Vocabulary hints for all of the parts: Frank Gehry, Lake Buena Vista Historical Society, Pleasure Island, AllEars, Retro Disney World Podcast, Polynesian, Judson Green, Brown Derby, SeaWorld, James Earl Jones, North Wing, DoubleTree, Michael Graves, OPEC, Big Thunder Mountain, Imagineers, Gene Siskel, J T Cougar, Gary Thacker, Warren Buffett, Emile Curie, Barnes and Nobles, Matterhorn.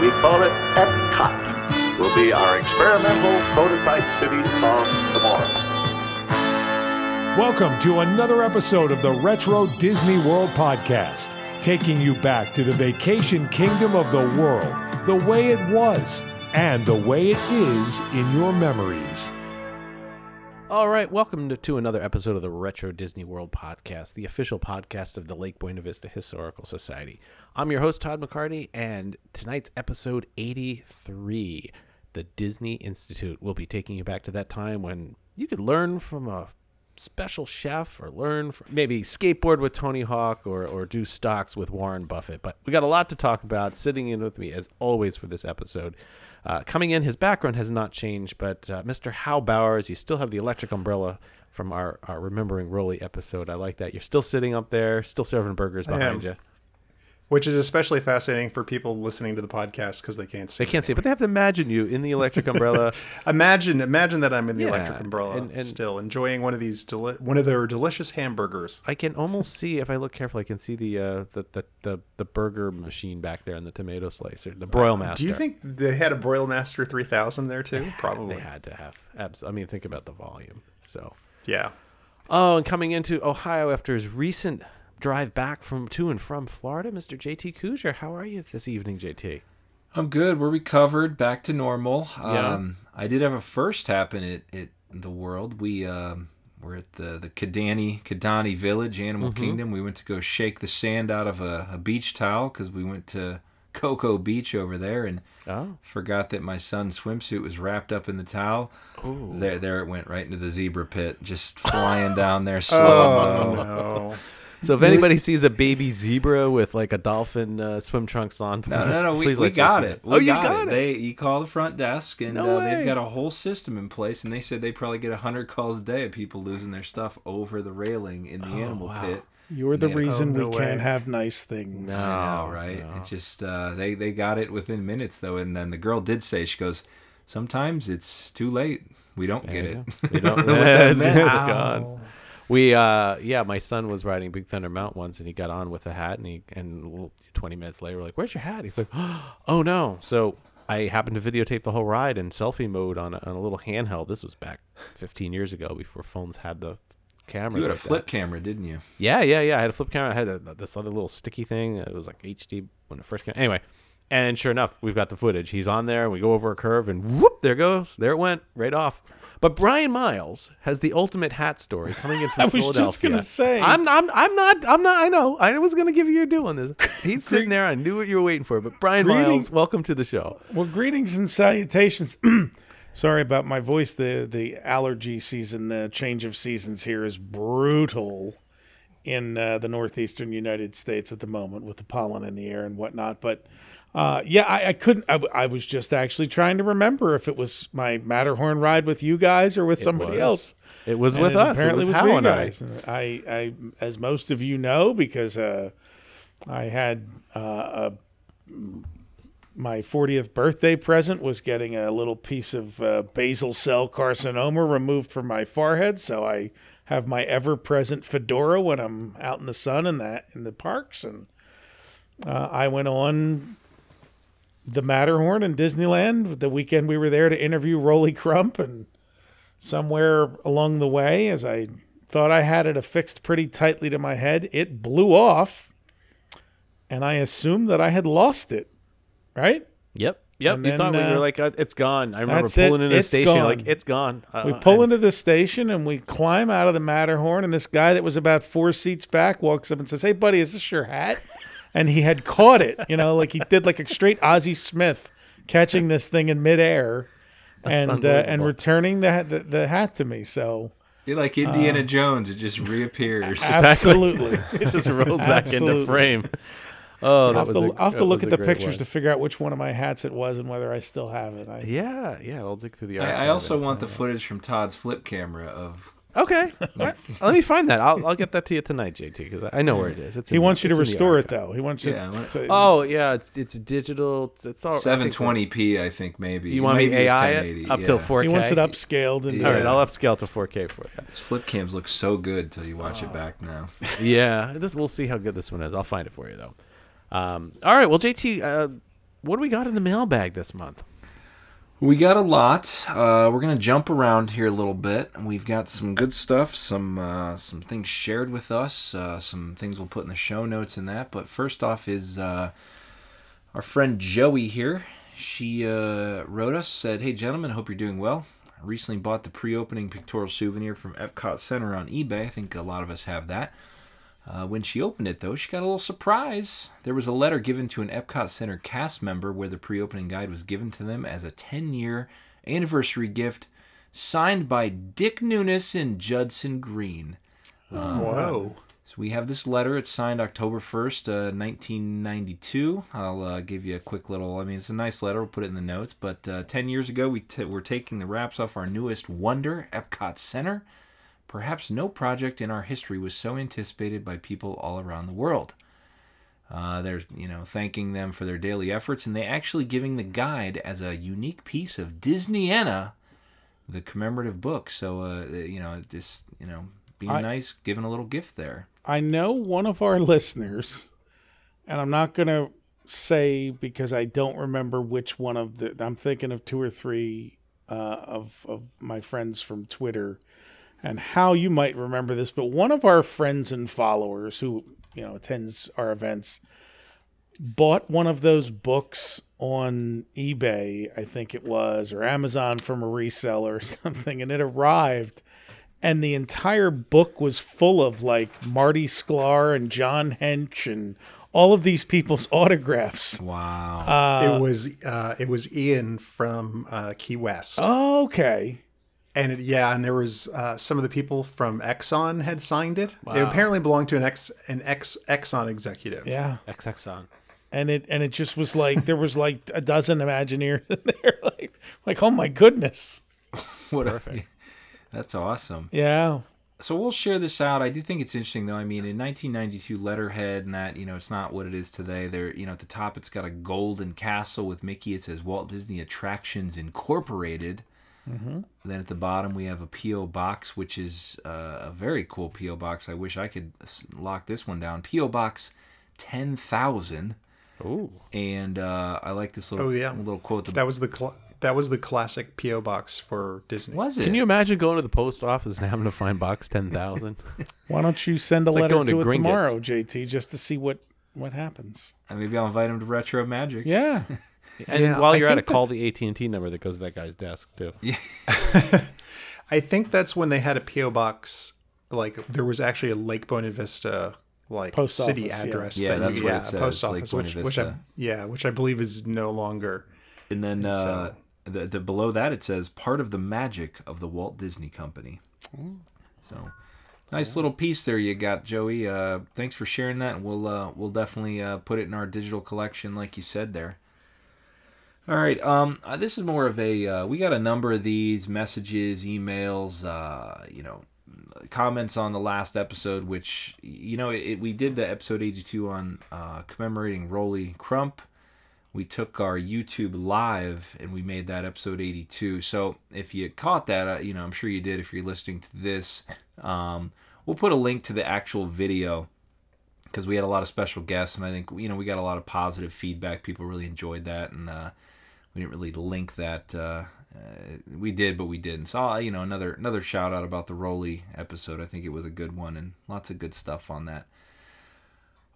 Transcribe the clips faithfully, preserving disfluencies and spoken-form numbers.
We call it Epcot. Will be our experimental prototype city of tomorrow. Welcome to another episode of the Retro Disney World Podcast, taking you back to the vacation kingdom of the world, the way it was, and the way it is in your memories. All right, welcome to, to another episode of the Retro Disney World Podcast, the official podcast of the Lake Buena Vista Historical Society. I'm your host, Todd McCarty, and tonight's episode eighty-three, the Disney Institute. We'll be taking you back to that time when you could learn from a special chef or learn from maybe skateboard with Tony Hawk or, or do stocks with Warren Buffett. But we got a lot to talk about. Sitting in with me, as always, for this episode. Uh, coming in, his background has not changed, but uh, Mister Hal Bowers, you still have the electric umbrella from our, our Remembering Rolly episode. I like that. You're still sitting up there, still serving burgers behind you. Which is especially fascinating for people listening to the podcast because they can't see. They can't see, but they have to imagine you in the electric umbrella. imagine, imagine that I'm in the yeah, electric umbrella and, and still enjoying one of these deli- one of their delicious hamburgers. I can almost see, if I look carefully, I can see the uh, the, the the the burger machine back there and the tomato slicer, the broil master. Uh, do you think they had a broil master three thousand there too? They had, Probably they had to have. Abs- I mean, think about the volume. So yeah. Oh, and coming into Ohio after his recent drive back from to and from Florida, Mister J T Cougar. How are you this evening, J T? I'm good. We're recovered, back to normal. Yeah. Um, I did have a first happen at, at the world. We um, were at the the Kidani Kidani Village, Animal mm-hmm. Kingdom. We went to go shake the sand out of a, a beach towel because we went to Cocoa Beach over there and oh. forgot that my son's swimsuit was wrapped up in the towel. Ooh. There, there it went right into the zebra pit, just flying down there slow. Oh, no. So if anybody sees a baby zebra with like a dolphin uh, swim trunks on, please, no, no, no, we, please we got it. We oh, got you got it. it. They, you call the front desk, and no uh, they've got a whole system in place. And they said they probably get a hundred calls a day of people losing their stuff over the railing in the oh, animal wow. pit. You're the reason we can't have nice things. No, no right? No. It just uh, they they got it within minutes though, and then the girl did say, she goes, "Sometimes it's too late. We don't yeah, get it. Yeah. We don't know what that meant. It's gone." We, uh, yeah, my son was riding Big Thunder Mountain once, and he got on with a hat, and he, and twenty minutes later, we're like, "Where's your hat?" He's like, "Oh no!" So I happened to videotape the whole ride in selfie mode on a, on a little handheld. This was back fifteen years ago, before phones had the cameras. You had like a flip that. camera, didn't you? Yeah, yeah, yeah. I had a flip camera. I had a, this other little sticky thing. It was like H D when it first came. Anyway, and sure enough, we've got the footage. He's on there. We go over a curve, and whoop! There it goes. There it went right off. But Brian Miles has the ultimate hat story coming in from I Philadelphia. I was just gonna say, I'm, I'm, I'm not, I'm not. I know, I was gonna give you your due on this. He's sitting there. I knew what you were waiting for. But Brian Greeting, Miles, welcome to the show. Well, greetings and salutations. Sorry about my voice. The the allergy season, the change of seasons here is brutal in uh, the northeastern United States at the moment with the pollen in the air and whatnot. But Uh, yeah, I, I couldn't. I, I was just actually trying to remember if it was my Matterhorn ride with you guys or with it somebody was. else. It was and with it us. Apparently, it was, it was with you guys. And I, I, as most of you know, because uh, I had uh, a, my fortieth birthday present was getting a little piece of uh, basal cell carcinoma removed from my forehead, so I have my ever-present fedora when I'm out in the sun and that in the parks, and uh, I went on the Matterhorn in Disneyland the weekend we were there to interview Rolly Crump, and somewhere along the way, as I thought I had it affixed pretty tightly to my head, it blew off, and I assumed that I had lost it. Right? Yep. Yep. And you then, thought we uh, were like, it's gone. I remember pulling it. into the it's station, gone. like it's gone. Uh, we pull and... into the station and we climb out of the Matterhorn, and this guy that was about four seats back walks up and says, "Hey, buddy, is this your hat?" And he had caught it, you know, like he did like a straight Ozzie Smith catching this thing in midair and uh, and returning the, the the hat to me. So you're like Indiana uh, Jones. It just reappears. Absolutely. It just rolls back into frame. Oh, that was a, I'll have to look at the pictures one. to figure out which one of my hats it was and whether I still have it. I, yeah, yeah, I'll dig through the archive. I, I also want the footage from Todd's flip camera of... Okay, right. Let me find that. I'll I'll get that to you tonight, J T, because I know where it is. It's he wants the, you to restore it, though. He wants you. Yeah, to, oh yeah, it's it's digital. It's all seven twenty p. I think maybe you want me A I it up yeah. till four K. He wants it upscaled. And yeah. All right, I'll upscale to four K for you. These flip cams look so good till you watch oh. it back now. Yeah, this we'll see how good this one is. I'll find it for you though. Um, all right, well, J T, uh, what do we got in the mailbag this month? We got a lot. Uh, we're going to jump around here a little bit. We've got some good stuff, some uh, some things shared with us, uh, some things we'll put in the show notes and that. But first off is uh, our friend Joey here. She uh, wrote us, said, "Hey, gentlemen, hope you're doing well. I recently bought the pre-opening pictorial souvenir from Epcot Center on eBay. I think a lot of us have that. Uh, when she opened it, though, she got a little surprise. There was a letter given to an Epcot Center cast member where the pre-opening guide was given to them as a ten-year anniversary gift signed by Dick Nunes and Judson Green." Um, Whoa. So we have this letter. It's signed October first, uh, nineteen ninety-two. I'll uh, give you a quick little, I mean, it's a nice letter. We'll put it in the notes. But uh, ten years ago, we t- were taking the wraps off our newest wonder, Epcot Center. Perhaps no project in our history was so anticipated by people all around the world. Uh, they're, you know, thanking them for their daily efforts, and they actually giving the guide as a unique piece of Disneyanna, the commemorative book. So, uh, you know, just, you know, being I, nice, giving a little gift there. I know one of our listeners, and I'm not going to say because I don't remember which one of the, I'm thinking of two or three uh, of, of my friends from Twitter, and how you might remember this, but one of our friends and followers who, you know, attends our events bought one of those books on eBay, I think it was, or Amazon from a reseller or something, and it arrived, and the entire book was full of, like, Marty Sklar and John Hench and all of these people's autographs. Wow. Uh, it was uh, it was Ian from uh, Key West. Oh, okay. And it, yeah, and there was uh, some of the people from Exxon had signed it. Wow. It apparently belonged to an ex an ex Exxon executive. Yeah, ex Exxon. And it and it just was like there was like a dozen Imagineers in there. Like like oh my goodness, what perfect. A, that's awesome. Yeah. So we'll share this out. I do think it's interesting though. I mean, in nineteen ninety-two, letterhead and that, you know, it's not what it is today. There, you know, at the top it's got a golden castle with Mickey. It says Walt Disney Attractions Incorporated. Mm-hmm. Then at the bottom we have a P O box, which is uh, a very cool P O box. I wish I could lock this one down. P O box ten thousand. Ooh. And uh, I like this little oh, yeah. little quote. That was the cl- that was the classic P O box for Disney. Was it? Can you imagine going to the post office and having to find box ten thousand? Why don't you send a it's letter like to, to it Gringotts. Tomorrow, J T, just to see what what happens? And maybe I'll invite him to Retro Magic. Yeah. And yeah, while you're I at it, call the A T and T number that goes to that guy's desk, too. Yeah. I think that's when they had a P O box. Like, there was actually a Lake Buena Vista, like, post city office, address. Yeah, yeah that's you, what yeah, it says. Post office, Lake which, which I, yeah, which I believe is no longer. And then uh, uh, the, the below that, it says, part of the magic of the Walt Disney Company. Mm. So... Nice little piece there you got, Joey. Uh, thanks for sharing that. And we'll, uh, we'll definitely uh, put it in our digital collection like you said there. All right, um, uh, this is more of a, uh, we got a number of these messages, emails, uh, you know, comments on the last episode, which, you know, it, it, we did the episode eighty-two on uh, commemorating Rolly Crump. We took our YouTube live and we made that episode eighty-two. So if you caught that, uh, you know, I'm sure you did if you're listening to this. Um, we'll put a link to the actual video because we had a lot of special guests, and I think, you know, we got a lot of positive feedback. People really enjoyed that, and uh, we didn't really link that. Uh, uh, we did, but we didn't. So, you know, another another shout-out about the Rolly episode. I think it was a good one, and lots of good stuff on that.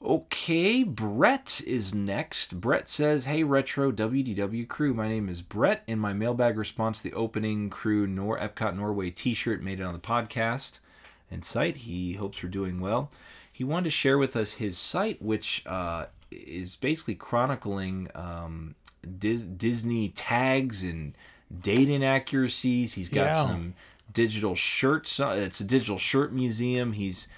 Okay, Brett is next. Brett says, "Hey, Retro W D W crew. My name is Brett. In my mailbag response, the opening crew Nor Epcot Norway t-shirt made it on the podcast and site. He hopes we're doing well. He wanted to share with us his site, which uh, is basically chronicling um, Dis- Disney tags and date inaccuracies. He's got yeah. some digital shirts. It's a digital shirt museum. He's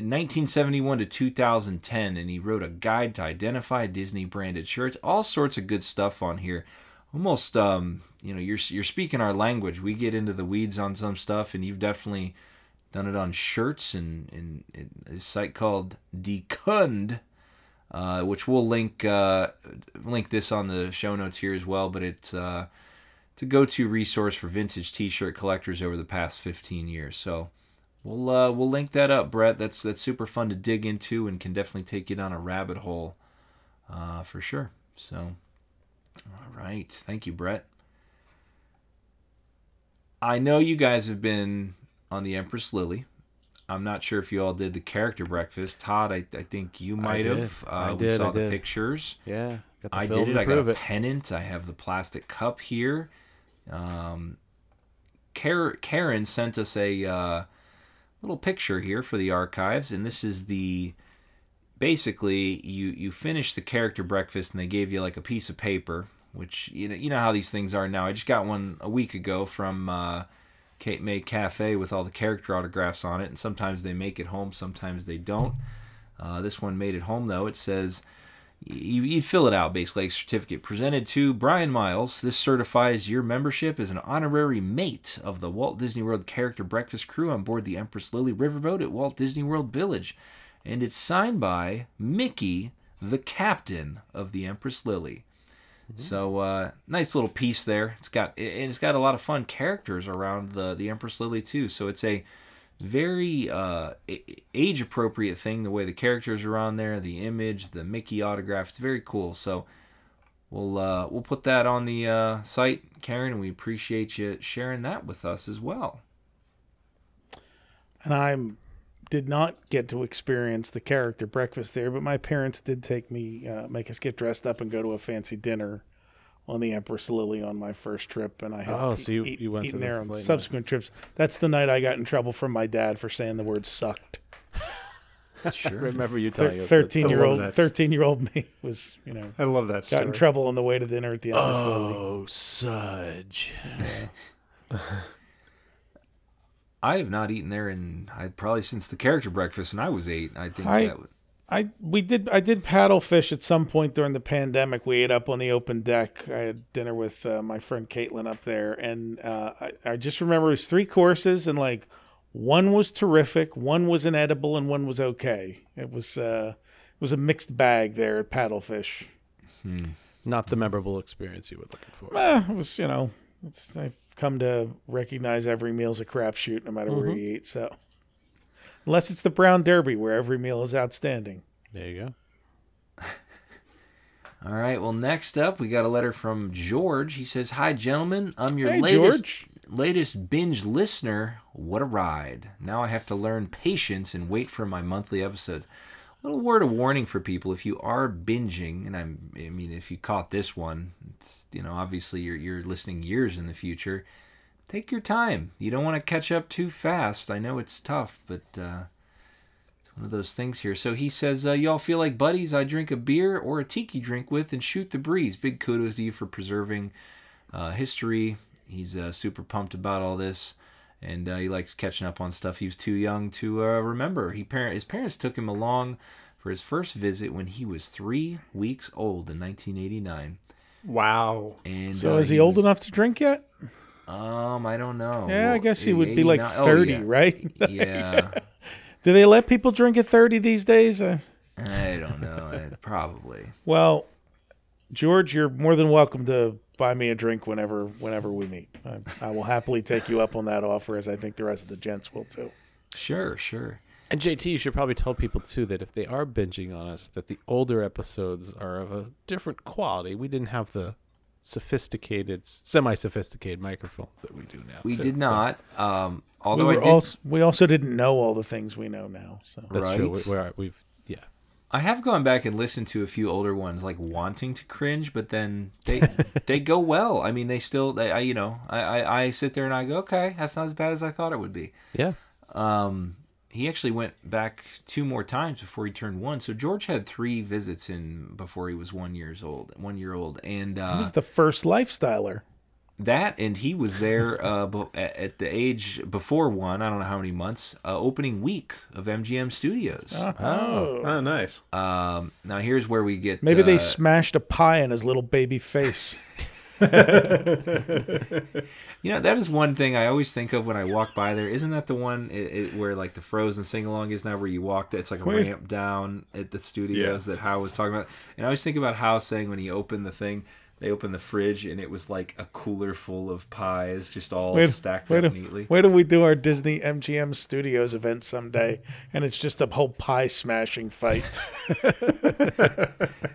nineteen seventy-one to two thousand ten, and he wrote a guide to identify Disney branded shirts. All sorts of good stuff on here. Almost, um, you know, you're you're speaking our language. We get into the weeds on some stuff, and you've definitely done it on shirts and and, and a site called Decund, uh, which we'll link uh, link this on the show notes here as well. But it's uh, it's a go-to resource for vintage T-shirt collectors over the past fifteen years. So we'll uh, we'll link that up, Brett. That's that's super fun to dig into and can definitely take you down a rabbit hole, uh, for sure. So. All right. Thank you, Brett. I know you guys have been on the Empress Lily. I'm not sure if you all did the character breakfast. Todd, I, I think you might I have. Uh, I did. We saw I did. the pictures. Yeah. Got the I did it. I got a it. pennant. I have the plastic cup here. Um, Karen sent us a uh, little picture here for the archives, and this is the... Basically, you, you finish the character breakfast, and they gave you like a piece of paper, which you know you know how these things are now. I just got one a week ago from uh, Cape May Cafe with all the character autographs on it, and sometimes they make it home, sometimes they don't. Uh, this one made it home, though. It says, you, you fill it out, basically, a certificate. Presented to Brian Miles, this certifies your membership as an honorary mate of the Walt Disney World Character Breakfast crew on board the Empress Lily Riverboat at Walt Disney World Village. And it's signed by Mickey, the captain of the Empress Lily. Mm-hmm. So uh, nice little piece there. It's got and it's got a lot of fun characters around the, the Empress Lily too. So it's a very uh, age appropriate thing. The way the characters are on there, the image, the Mickey autograph. It's very cool. So we'll uh, we'll put that on the uh, site, Karen. And we appreciate you sharing that with us as well. And I'm. Did not get to experience the character breakfast there, but my parents did take me, uh, make us get dressed up and go to a fancy dinner on the Empress Lily on my first trip, and I had oh, eat, so you, you went eaten there on subsequent night. trips. That's the night I got in trouble from my dad for saying the word "sucked." Sure, remember you telling thirteen-year-old, thirteen-year-old me was, you know, I love that. Got story. in trouble on the way to dinner at the Empress oh, Lily. Oh, Sudge. Yeah. I have not eaten there in I probably since the character breakfast when I was eight. I think I, that would... I we did I did paddlefish at some point during the pandemic. We ate up on the open deck. I had dinner with uh, my friend Caitlin up there, and uh, I, I just remember it was three courses, and like one was terrific, one was inedible, and one was okay. It was uh, it was a mixed bag there at paddlefish. Hmm. Not the memorable experience you were looking for. Eh, it was you know it's. I, come to recognize every meal's a crapshoot no matter where mm-hmm. you eat. So unless it's the Brown Derby where every meal is outstanding. There you go. All right. Well, next up we got a letter from George. He says, "Hi gentlemen, I'm your hey, latest George. latest binge listener. What a ride. Now I have to learn patience and wait for my monthly episodes." A little word of warning for people: if you are binging, and I'm, I mean, if you caught this one, it's, you know, obviously you're you're listening years in the future. Take your time. You don't want to catch up too fast. I know it's tough, but uh, it's one of those things here. So he says, uh, "Y'all feel like buddies. I drink a beer or a tiki drink with and shoot the breeze. Big kudos to you for preserving uh, history." He's uh, super pumped about all this. And uh, he likes catching up on stuff he was too young to uh, remember. He par- His parents took him along for his first visit when he was three weeks old in nineteen eighty-nine. Wow. And, so uh, is he, he old was... enough to drink yet? Um, I don't know. Yeah, well, I guess he would be like thirty, oh, yeah. right? Yeah. Do they let people drink at thirty these days? I, I don't know. Probably. Well, George, you're more than welcome to... buy me a drink whenever whenever we meet. I, I will happily take you up on that offer, as I think the rest of the gents will too. Sure, sure. And J T, you should probably tell people too that if they are binging on us, that the older episodes are of a different quality. We didn't have the sophisticated, semi-sophisticated microphones that we do now. We too, did not. So. Um, although we, I did... also, we also didn't know all the things we know now. So that's right. true. We, we're, we've yeah. I have gone back and listened to a few older ones, like wanting to cringe, but then they they go well. I mean, they still, they, I you know, I, I, I sit there and I go, okay, that's not as bad as I thought it would be. Yeah. Um, he actually went back two more times before he turned one. So George had three visits in before he was one years old, one year old, and uh, he was the first lifestyler. That, and he was there uh, at the age before one, I don't know how many months, uh, opening week of M G M Studios. Oh, oh. oh nice. Um, now here's where we get... Maybe uh, they smashed a pie in his little baby face. You know, that is one thing I always think of when I walk by there. Isn't that the one it, it, where like the Frozen sing-along is now, where you walked? It's like a Wait. ramp down at the studios yeah. that Hal was talking about. And I always think about Hal saying when he opened the thing, they opened the fridge and it was like a cooler full of pies, just all wait, stacked wait, up neatly. Where do we do our Disney M G M Studios event someday? And it's just a whole pie smashing fight.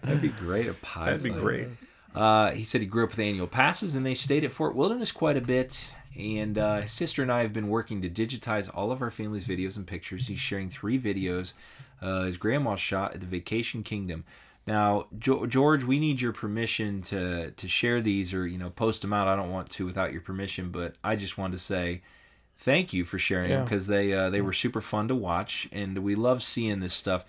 That'd be great, a pie That'd fight. be great. Uh, he said he grew up with annual passes, and they stayed at Fort Wilderness quite a bit. And uh, his sister and I have been working to digitize all of our family's videos and pictures. He's sharing three videos uh, his grandma shot at the Vacation Kingdom. Now, jo- George, we need your permission to to share these, or you know, post them out. I don't want to without your permission, but I just wanted to say thank you for sharing yeah. them, because they uh, they were super fun to watch, and we love seeing this stuff.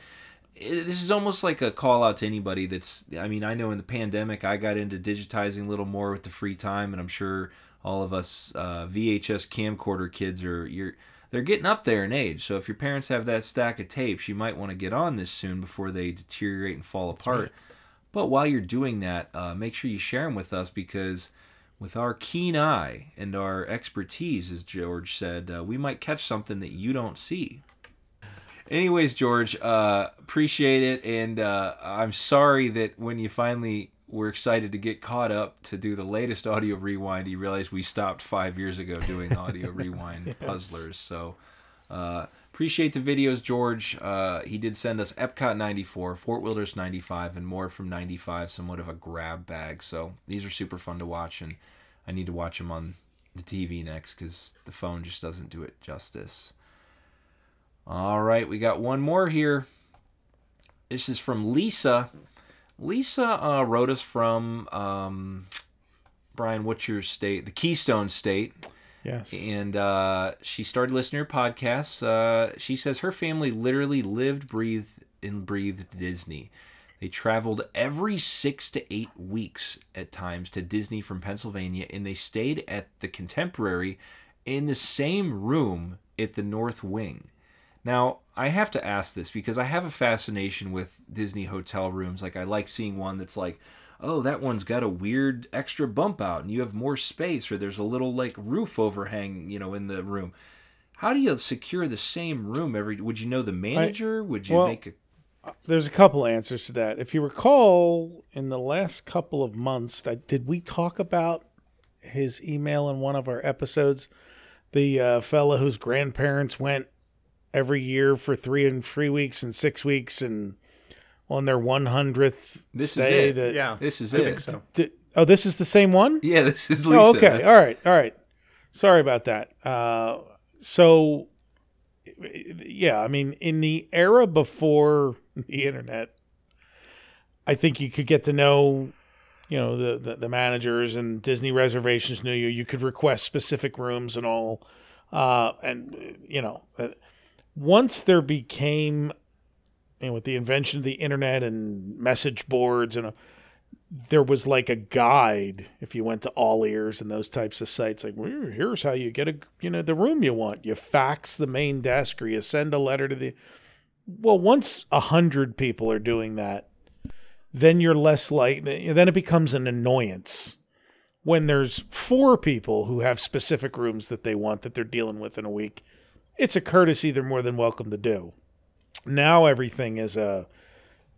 It, this is almost like a call out to anybody that's, I mean, I know in the pandemic I got into digitizing a little more with the free time, and I'm sure all of us uh, V H S camcorder kids are, you're, they're getting up there in age. So if your parents have that stack of tapes, you might want to get on this soon before they deteriorate and fall apart. Right. But while you're doing that, uh, make sure you share them with us, because with our keen eye and our expertise, as George said, uh, we might catch something that you don't see. Anyways, George, uh, appreciate it, and uh, I'm sorry that when you finally were excited to get caught up to do the latest Audio Rewind, you realized we stopped five years ago doing Audio Rewind yes. Puzzlers. So uh, appreciate the videos, George. Uh, he did send us Epcot ninety-four, Fort Wilderness ninety-five, and more from ninety-five, somewhat of a grab bag. So these are super fun to watch, and I need to watch them on the T V next, because the phone just doesn't do it justice. All right, we got one more here. This is from Lisa. Lisa uh, wrote us from, um, Brian, what's your state? The Keystone State. Yes. And uh, she started listening to her podcasts. Uh, she says her family literally lived, breathed, and breathed Disney. They traveled every six to eight weeks at times to Disney from Pennsylvania, and they stayed at the Contemporary in the same room at the North Wing. Now, I have to ask this because I have a fascination with Disney hotel rooms. Like, I like seeing one that's like, oh, that one's got a weird extra bump out and you have more space, or there's a little, like, roof overhang, you know, in the room. How do you secure the same room every... Would you know the manager? Would you well, make a... There's a couple answers to that. If you recall, in the last couple of months, did we talk about his email in one of our episodes? The uh, fella whose grandparents went every year for three and three weeks and six weeks and on their one hundredth this stay. Is it. That, yeah, this is I it. Think so. d- oh, this is the same one? Yeah, this is Lisa. Oh, okay. That's... All right. All right. Sorry about that. Uh, so, yeah, I mean, in the era before the internet, I think you could get to know, you know, the, the, the managers, and Disney reservations knew you. You could request specific rooms and all. Uh, and, you know... Uh, Once there became, you know, with the invention of the internet and message boards, and a, there was like a guide if you went to All Ears and those types of sites. Like, well, here's how you get a, you know, the room you want. You fax the main desk, or you send a letter to the. Well, once a hundred people are doing that, then you're less likely. Then it becomes an annoyance when there's four people who have specific rooms that they want that they're dealing with in a week. It's a courtesy they're more than welcome to do. Now everything is a,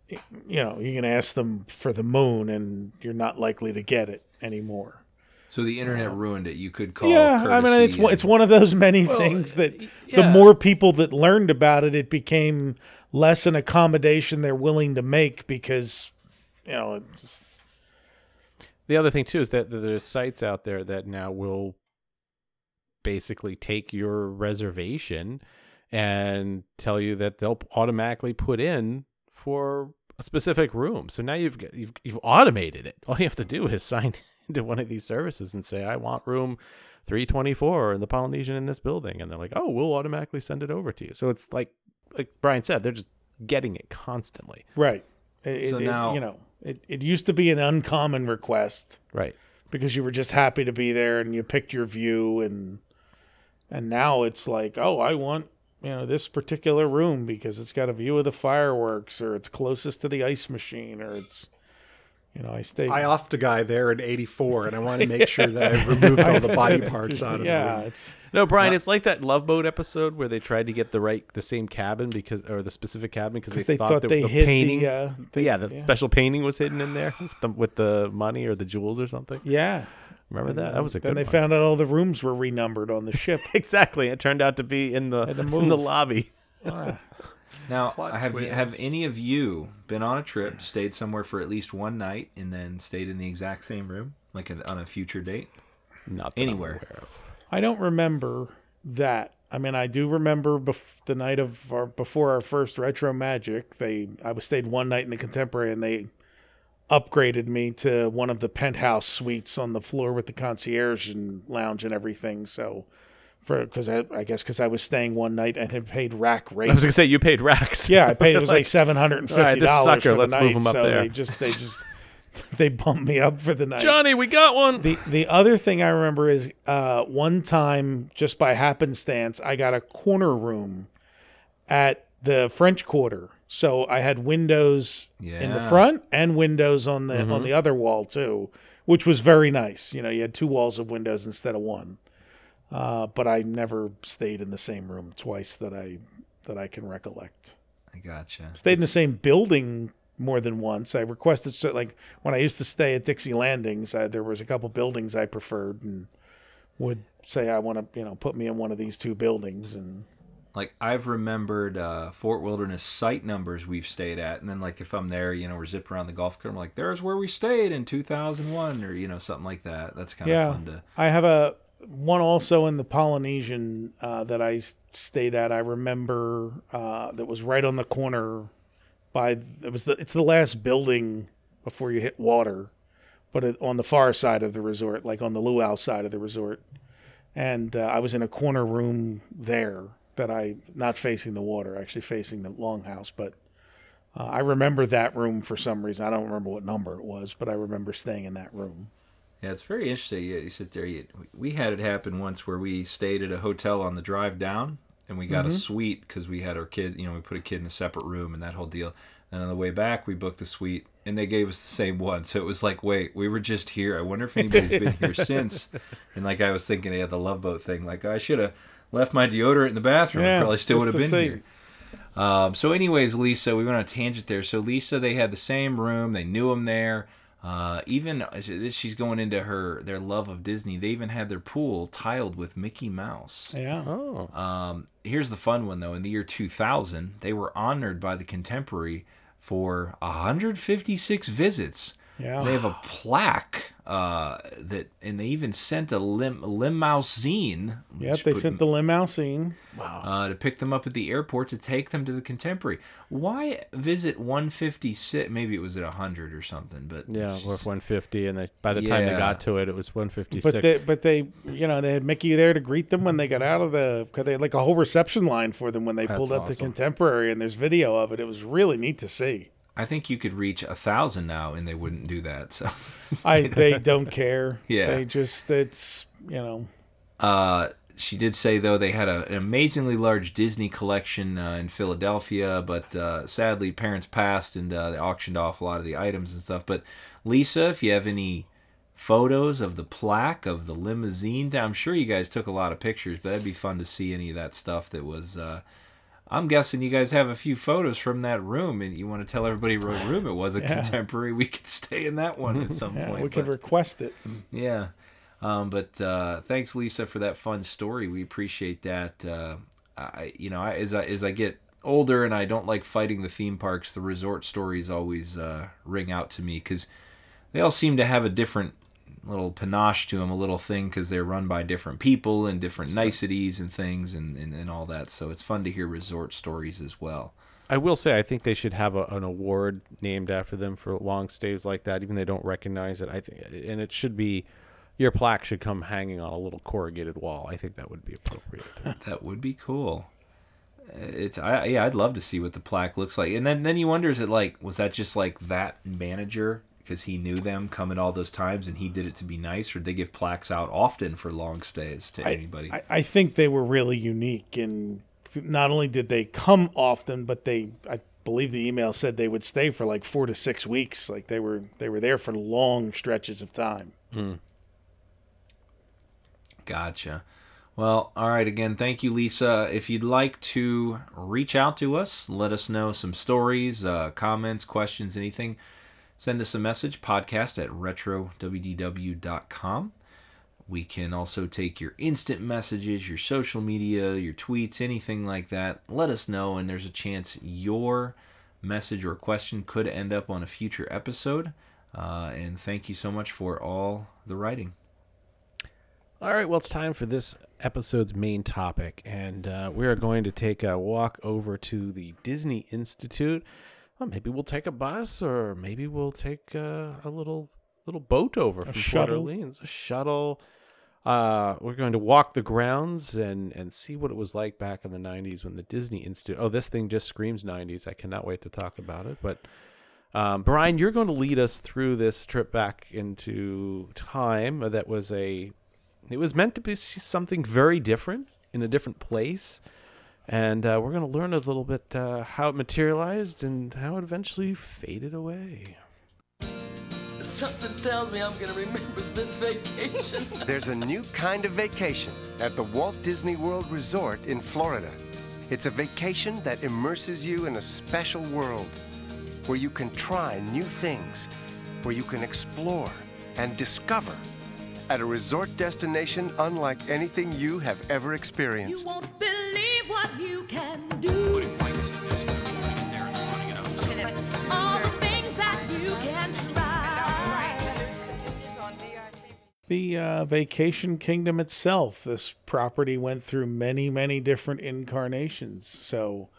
you know, you can ask them for the moon and you're not likely to get it anymore. So the internet um, ruined it. You could call yeah, courtesy. Yeah, I mean, it's, and, it's one of those many well, things that yeah. the more people that learned about it, it became less an accommodation they're willing to make because, you know. It just... The other thing, too, is that there's sites out there that now will basically take your reservation and tell you that they'll automatically put in for a specific room. So now you've got, you've you've automated it. All you have to do is sign into one of these services and say, I want room three twenty-four in the Polynesian in this building. And they're like, oh, we'll automatically send it over to you. So it's like, like Brian said, they're just getting it constantly. Right. It, so it, now, it, you know, it, it used to be an uncommon request. Right. because you were just happy to be there and you picked your view. And and now it's like, oh, I want, you know, this particular room because it's got a view of the fireworks, or it's closest to the ice machine, or it's, you know, I stayed. I offed a guy there in eighty-four, and I want to make yeah. sure that I removed all the body parts out of yeah, it. It's no, Brian, not... it's like that Love Boat episode where they tried to get the right, the same cabin because, or the specific cabin because they, they thought, thought the, they the painting, the, uh, the, yeah, the yeah. special painting was hidden in there with the, with the money or the jewels or something. Yeah, remember and that? Then, that was a good. Then they one. found out all the rooms were renumbered on the ship. Exactly, it turned out to be in the in the lobby. Ah. Now, have you, have any of you been on a trip, stayed somewhere for at least one night, and then stayed in the exact same room, like an, on a future date? Not anywhere. I don't remember that. I mean, I do remember bef- the night of our before our first Retro Magic. They I was stayed one night in the Contemporary, and they upgraded me to one of the penthouse suites on the floor with the concierge and lounge and everything. So. For because I, I guess because I was staying one night and had paid rack rates. I was gonna say you paid racks. Yeah, I paid. It was like, like seven hundred and fifty dollars right, this sucker, for the let's night. Move them up so there. they just they just they bumped me up for the night. Johnny, we got one. The the other thing I remember is uh, one time just by happenstance I got a corner room at the French Quarter, so I had windows yeah. in the front and windows on the mm-hmm. on the other wall too, which was very nice. You know, you had two walls of windows instead of one. Uh, but I never stayed in the same room twice that I that I can recollect. I gotcha. Stayed it's... in the same building more than once. I requested so, like when I used to stay at Dixie Landings, I, there was a couple buildings I preferred and would say I want to, you know, put me in one of these two buildings. And like I've remembered uh, Fort Wilderness site numbers we've stayed at, and then like if I'm there, you know, we're zipping around the golf cart, I'm like, there's where we stayed in two thousand one, or you know, something like that. That's kind of yeah. fun to. I have a. One also in the Polynesian uh, that I stayed at, I remember uh, that was right on the corner by it was the it's the last building before you hit water, but it, on the far side of the resort, like on the luau side of the resort, and uh, I was in a corner room there that I not facing the water, actually facing the longhouse, but uh, I remember that room for some reason. I don't remember what number it was, but I remember staying in that room. Yeah, it's very interesting. You, you sit there. You, we had it happen once where we stayed at a hotel on the drive down, and we got mm-hmm. a suite because we had our kid. You know, we put a kid in a separate room and that whole deal. And on the way back, we booked the suite, and they gave us the same one. So it was like, wait, we were just here. I wonder if anybody's been here since. And like I was thinking, yeah, the Love Boat thing. Like I should have left my deodorant in the bathroom. Yeah, I probably still would have been same. here. Um, so, anyways, Lisa, we went on a tangent there. So Lisa, they had the same room. They knew him there. Uh, even she's going into her their love of Disney. They even had their pool tiled with Mickey Mouse. Yeah. Oh. Um, here's the fun one though. In the year two thousand, they were honored by the Contemporary for one hundred fifty-six visits. Yeah. They have a plaque uh, that, and they even sent a lim limousine. Yep, they sent them, the limousine. Wow. Uh, to pick them up at the airport to take them to the Contemporary. Why visit one fifty-six? Maybe it was at one hundred or something, but yeah, just, worth one fifty. And they, by the yeah. time they got to it, it was one fifty-six. But they, but they, you know, they had Mickey there to greet them when they got out of the. Because they had like a whole reception line for them when they That's pulled up awesome. the Contemporary, and there's video of it. It was really neat to see. I think you could reach a thousand now, and they wouldn't do that. So I they don't care. Yeah, they just it's you know. Uh, she did say though they had a, an amazingly large Disney collection uh, in Philadelphia, but uh, sadly parents passed, and uh, they auctioned off a lot of the items and stuff. But Lisa, if you have any photos of the plaque of the limousine, I'm sure you guys took a lot of pictures, but that'd be fun to see any of that stuff that was. Uh, I'm guessing you guys have a few photos from that room, and you want to tell everybody what room it was. A yeah. Contemporary, we could stay in that one at some yeah, point. We could request it. Yeah, um, but uh, thanks, Lisa, for that fun story. We appreciate that. Uh, I, you know, I, as I as I get older and I don't like fighting the theme parks, the resort stories always uh, ring out to me because they all seem to have a different little panache to them, a little thing, because they're run by different people and different That's niceties right. and things and, and, and all that. So it's fun to hear resort stories as well. I will say I think they should have a, an award named after them for long stays like that, even though they don't recognize it. I think, and it should be, your plaque should come hanging on a little corrugated wall. I think that would be appropriate. That would be cool. It's I yeah I'd love to see what the plaque looks like. And then, then you wonder, is it like, was that just like that manager because he knew them coming all those times and he did it to be nice, or did they give plaques out often for long stays to I, anybody? I, I think they were really unique, and not only did they come often, but they, I believe the email said they would stay for like four to six weeks. Like they were, they were there for long stretches of time. Mm. Gotcha. Well, all right. Again, thank you, Lisa. If you'd like to reach out to us, let us know some stories, uh, comments, questions, anything, send us a message, podcast at retro w d w dot com. We can also take your instant messages, your social media, your tweets, anything like that. Let us know, and there's a chance your message or question could end up on a future episode. Uh, and thank you so much for all the writing. All right, well, it's time for this episode's main topic, and uh, we are going to take a walk over to the Disney Institute. Well, maybe we'll take a bus, or maybe we'll take uh, a little little boat over from Port Orleans. A shuttle. Uh, we're going to walk the grounds and, and see what it was like back in the nineties when the Disney Institute... Oh, this thing just screams nineties. I cannot wait to talk about it. But, um, Brian, you're going to lead us through this trip back into time that was a... It was meant to be something very different in a different place. And uh, we're going to learn a little bit uh, how it materialized and how it eventually faded away. Something tells me I'm going to remember this vacation. There's a new kind of vacation at the Walt Disney World Resort in Florida. It's a vacation that immerses you in a special world where you can try new things, where you can explore and discover at a resort destination unlike anything you have ever experienced. You won't believe what you can do. All the things that you can try. The uh, Vacation Kingdom itself, this property went through many, many different incarnations. So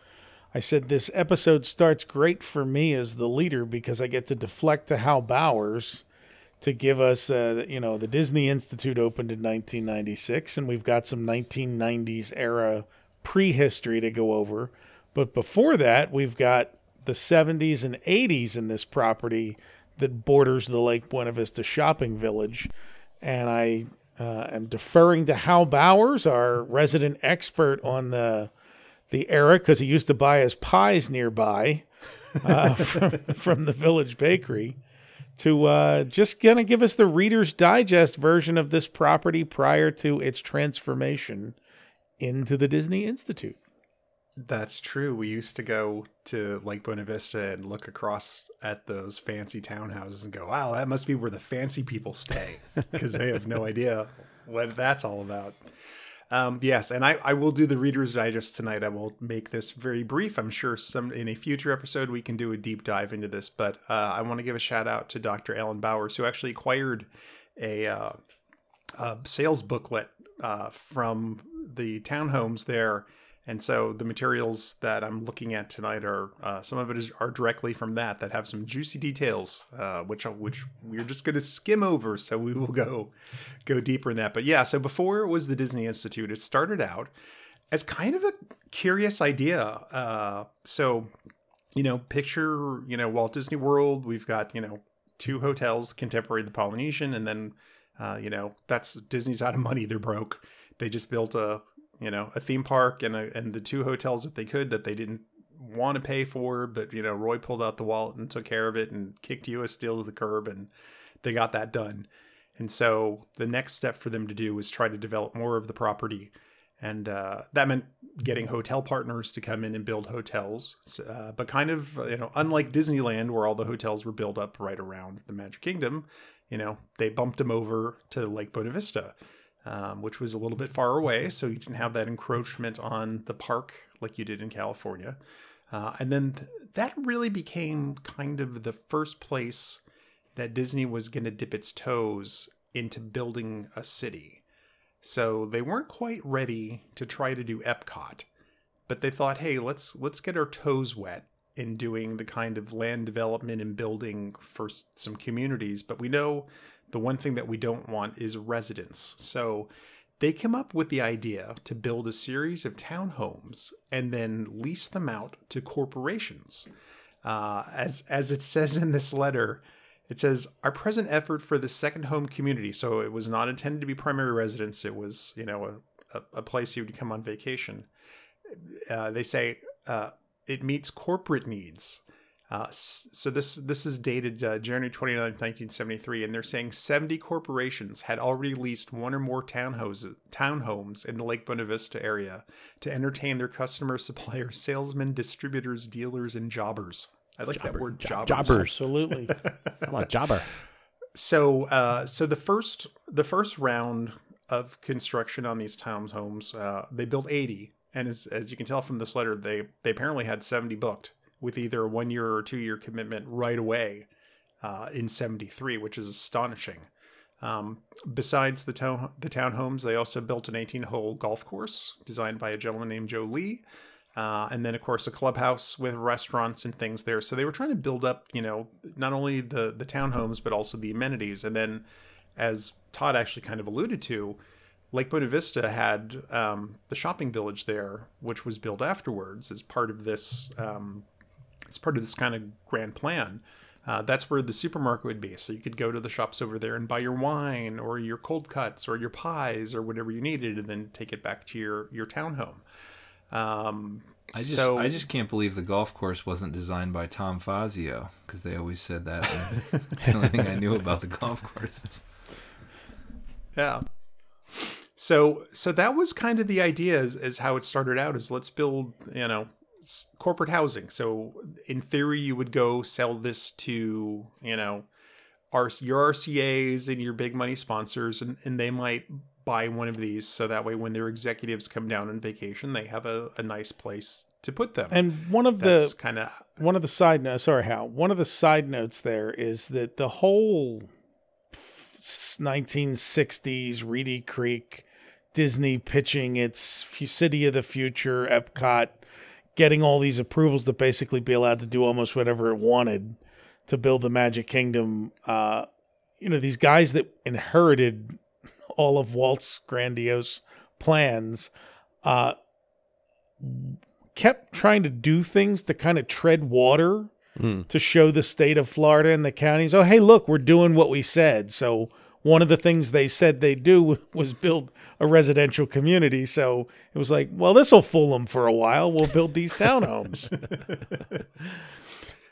I said this episode starts great for me as the leader because I get to deflect to Hal Bowers to give us, uh, you know, the Disney Institute opened in nineteen ninety-six, and we've got some nineteen nineties era prehistory to go over. But before that, we've got the seventies and eighties in this property that borders the Lake Buena Vista shopping village. And I uh, am deferring to Hal Bowers, our resident expert on the the era, because he used to buy his pies nearby uh, from, from the village bakery, to uh, just going to give us the Reader's Digest version of this property prior to its transformation into the Disney Institute. That's true. We used to go to Lake Buena Vista and look across at those fancy townhouses and go, wow, that must be where the fancy people stay, because they have no idea what that's all about. Um, yes, and I, I will do the Reader's Digest tonight. I will make this very brief. I'm sure some in a future episode we can do a deep dive into this, but uh, I want to give a shout out to Doctor Alan Bowers, who actually acquired a, uh, a sales booklet uh, from the townhomes there. And so the materials that I'm looking at tonight are uh, some of it is, are directly from that that have some juicy details, uh, which which we're just going to skim over. So we will go go deeper in that. But yeah, so before it was the Disney Institute, it started out as kind of a curious idea. Uh, so, you know, picture, you know, Walt Disney World. We've got, you know, two hotels, Contemporary, the Polynesian. And then, uh, you know, that's Disney's out of money. They're broke. They just built a... you know, a theme park and a, and the two hotels that they could that they didn't want to pay for. But, you know, Roy pulled out the wallet and took care of it and kicked U S Steel to the curb, and they got that done. And so the next step for them to do was try to develop more of the property. And uh, that meant getting hotel partners to come in and build hotels. Uh, but kind of, you know, unlike Disneyland, where all the hotels were built up right around the Magic Kingdom, you know, they bumped them over to Lake Buena Vista. Um, which was a little bit far away, so you didn't have that encroachment on the park like you did in California. Uh, and then th- that really became kind of the first place that Disney was going to dip its toes into building a city. So they weren't quite ready to try to do Epcot, but they thought, hey, let's let's get our toes wet in doing the kind of land development and building for some communities. But we know the one thing that we don't want is residents. So they came up with the idea to build a series of townhomes and then lease them out to corporations. Uh, as as it says in this letter, It says, our present effort for the second home community. So it was not intended to be primary residence. It was, you know, a, a place you would come on vacation. Uh, they say uh, it meets corporate needs. Uh, so this this is dated uh, January twenty-ninth, nineteen seventy-three, and they're saying seventy corporations had already leased one or more townhouses, townhomes in the Lake Buena Vista area to entertain their customers, suppliers, salesmen, distributors, dealers, and jobbers. I like jobber, that word, job, jobbers. Jobbers, absolutely. Come on, jobber. So, uh, so the first the first round of construction on these townhomes, uh, they built eighty, and as as you can tell from this letter, they they apparently had seventy booked, with either a one-year or two-year commitment right away uh, in seventy-three, which is astonishing. Um, besides the, to- the townhomes, they also built an eighteen-hole golf course designed by a gentleman named Joe Lee. Uh, and then, of course, a clubhouse with restaurants and things there. So they were trying to build up, you know, not only the, the townhomes, but also the amenities. And then, as Todd actually kind of alluded to, Lake Buena Vista had um, the shopping village there, which was built afterwards as part of this... Um, It's part of this kind of grand plan. Uh, that's where the supermarket would be. So you could go to the shops over there and buy your wine or your cold cuts or your pies or whatever you needed, and then take it back to your, your townhome. Um, I just so, I just can't believe the golf course wasn't designed by Tom Fazio, because they always said that. That's the only thing I knew about the golf course. Yeah. So so that was kind of the idea, is, is how it started out, is let's build, you know, corporate housing. So in theory, you would go sell this to, you know, our, your R C As and your big money sponsors, and, and they might buy one of these. So that way, when their executives come down on vacation, they have a, a nice place to put them. And one of That's the kind of one of the side notes, sorry, how one of the side notes there is that the whole nineteen sixties Reedy Creek, Disney pitching its City of the Future, Epcot, getting all these approvals to basically be allowed to do almost whatever it wanted to build the Magic Kingdom. Uh, you know, these guys that inherited all of Walt's grandiose plans uh, kept trying to do things to kind of tread water mm. to show the state of Florida and the counties, oh, hey, look, we're doing what we said. So one of the things they said they'd do was build a residential community. So it was like, well, this will fool them for a while. We'll build these townhomes.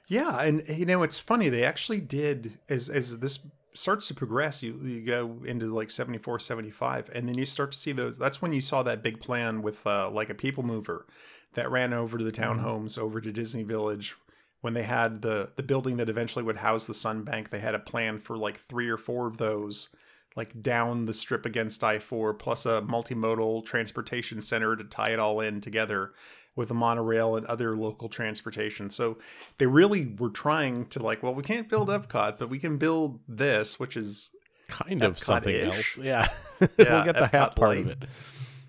Yeah. And, you know, it's funny. They actually did, as as this starts to progress, you, you go into like seventy-four, seventy-five, and then you start to see those. That's when you saw that big plan with uh, like a people mover that ran over to the townhomes, over to Disney Village. When they had the, the building that eventually would house the Sunbank, they had a plan for like three or four of those, like down the strip against I four, plus a multimodal transportation center to tie it all in together with the monorail and other local transportation. So they really were trying to, like, well, we can't build Epcot, but we can build this, which is kind of Epcot-ish. Something else. Yeah. Yeah, we'll get Epcot the half part light. Of it.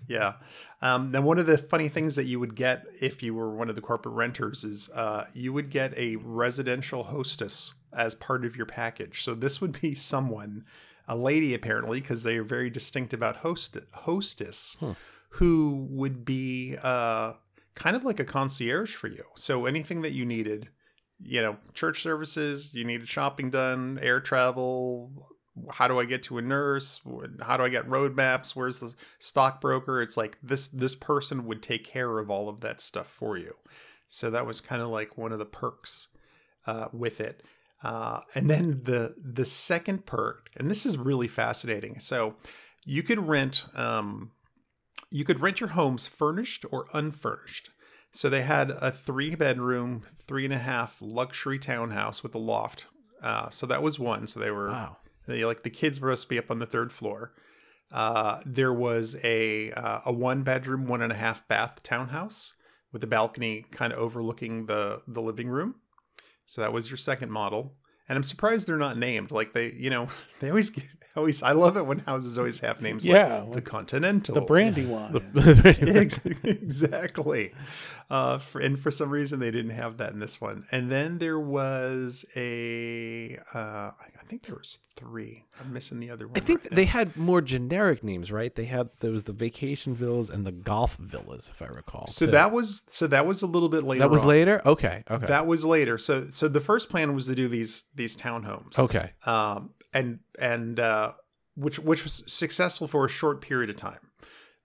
Yeah. Um, now, one of the funny things that you would get if you were one of the corporate renters is uh, you would get a residential hostess as part of your package. So this would be someone, a lady apparently, because they are very distinct about host- hostess, hmm. who would be uh, kind of like a concierge for you. So anything that you needed, you know, church services, you needed shopping done, air travel, how do I get to a nurse? How do I get roadmaps? Where's the stockbroker? It's like this, this person would take care of all of that stuff for you. So that was kind of like one of the perks uh, with it. Uh, and then the, the second perk, and this is really fascinating. So you could rent, um, you could rent your homes furnished or unfurnished. So they had a three bedroom, three and a half luxury townhouse with a loft. Uh, so that was one. So they were, wow. They, like the kids were supposed to be up on the third floor. Uh, there was a uh, a one bedroom, one and a half bath townhouse with a balcony kind of overlooking the the living room. So that was your second model. And I'm surprised they're not named. Like they, you know, they always get, always. I love it when houses always have names. Yeah, like the Continental, the Brandywine. the, exactly. Uh, for, and for some reason they didn't have that in this one. And then there was a. Uh, I think there was three. I'm missing the other one. I think right they now. had more generic names, right? They had those the vacation villas and the golf villas, if I recall. So too. that was so that was a little bit later. That was on. later. Okay, okay. That was later. So so the first plan was to do these these townhomes. Okay. Um and and uh, which which was successful for a short period of time.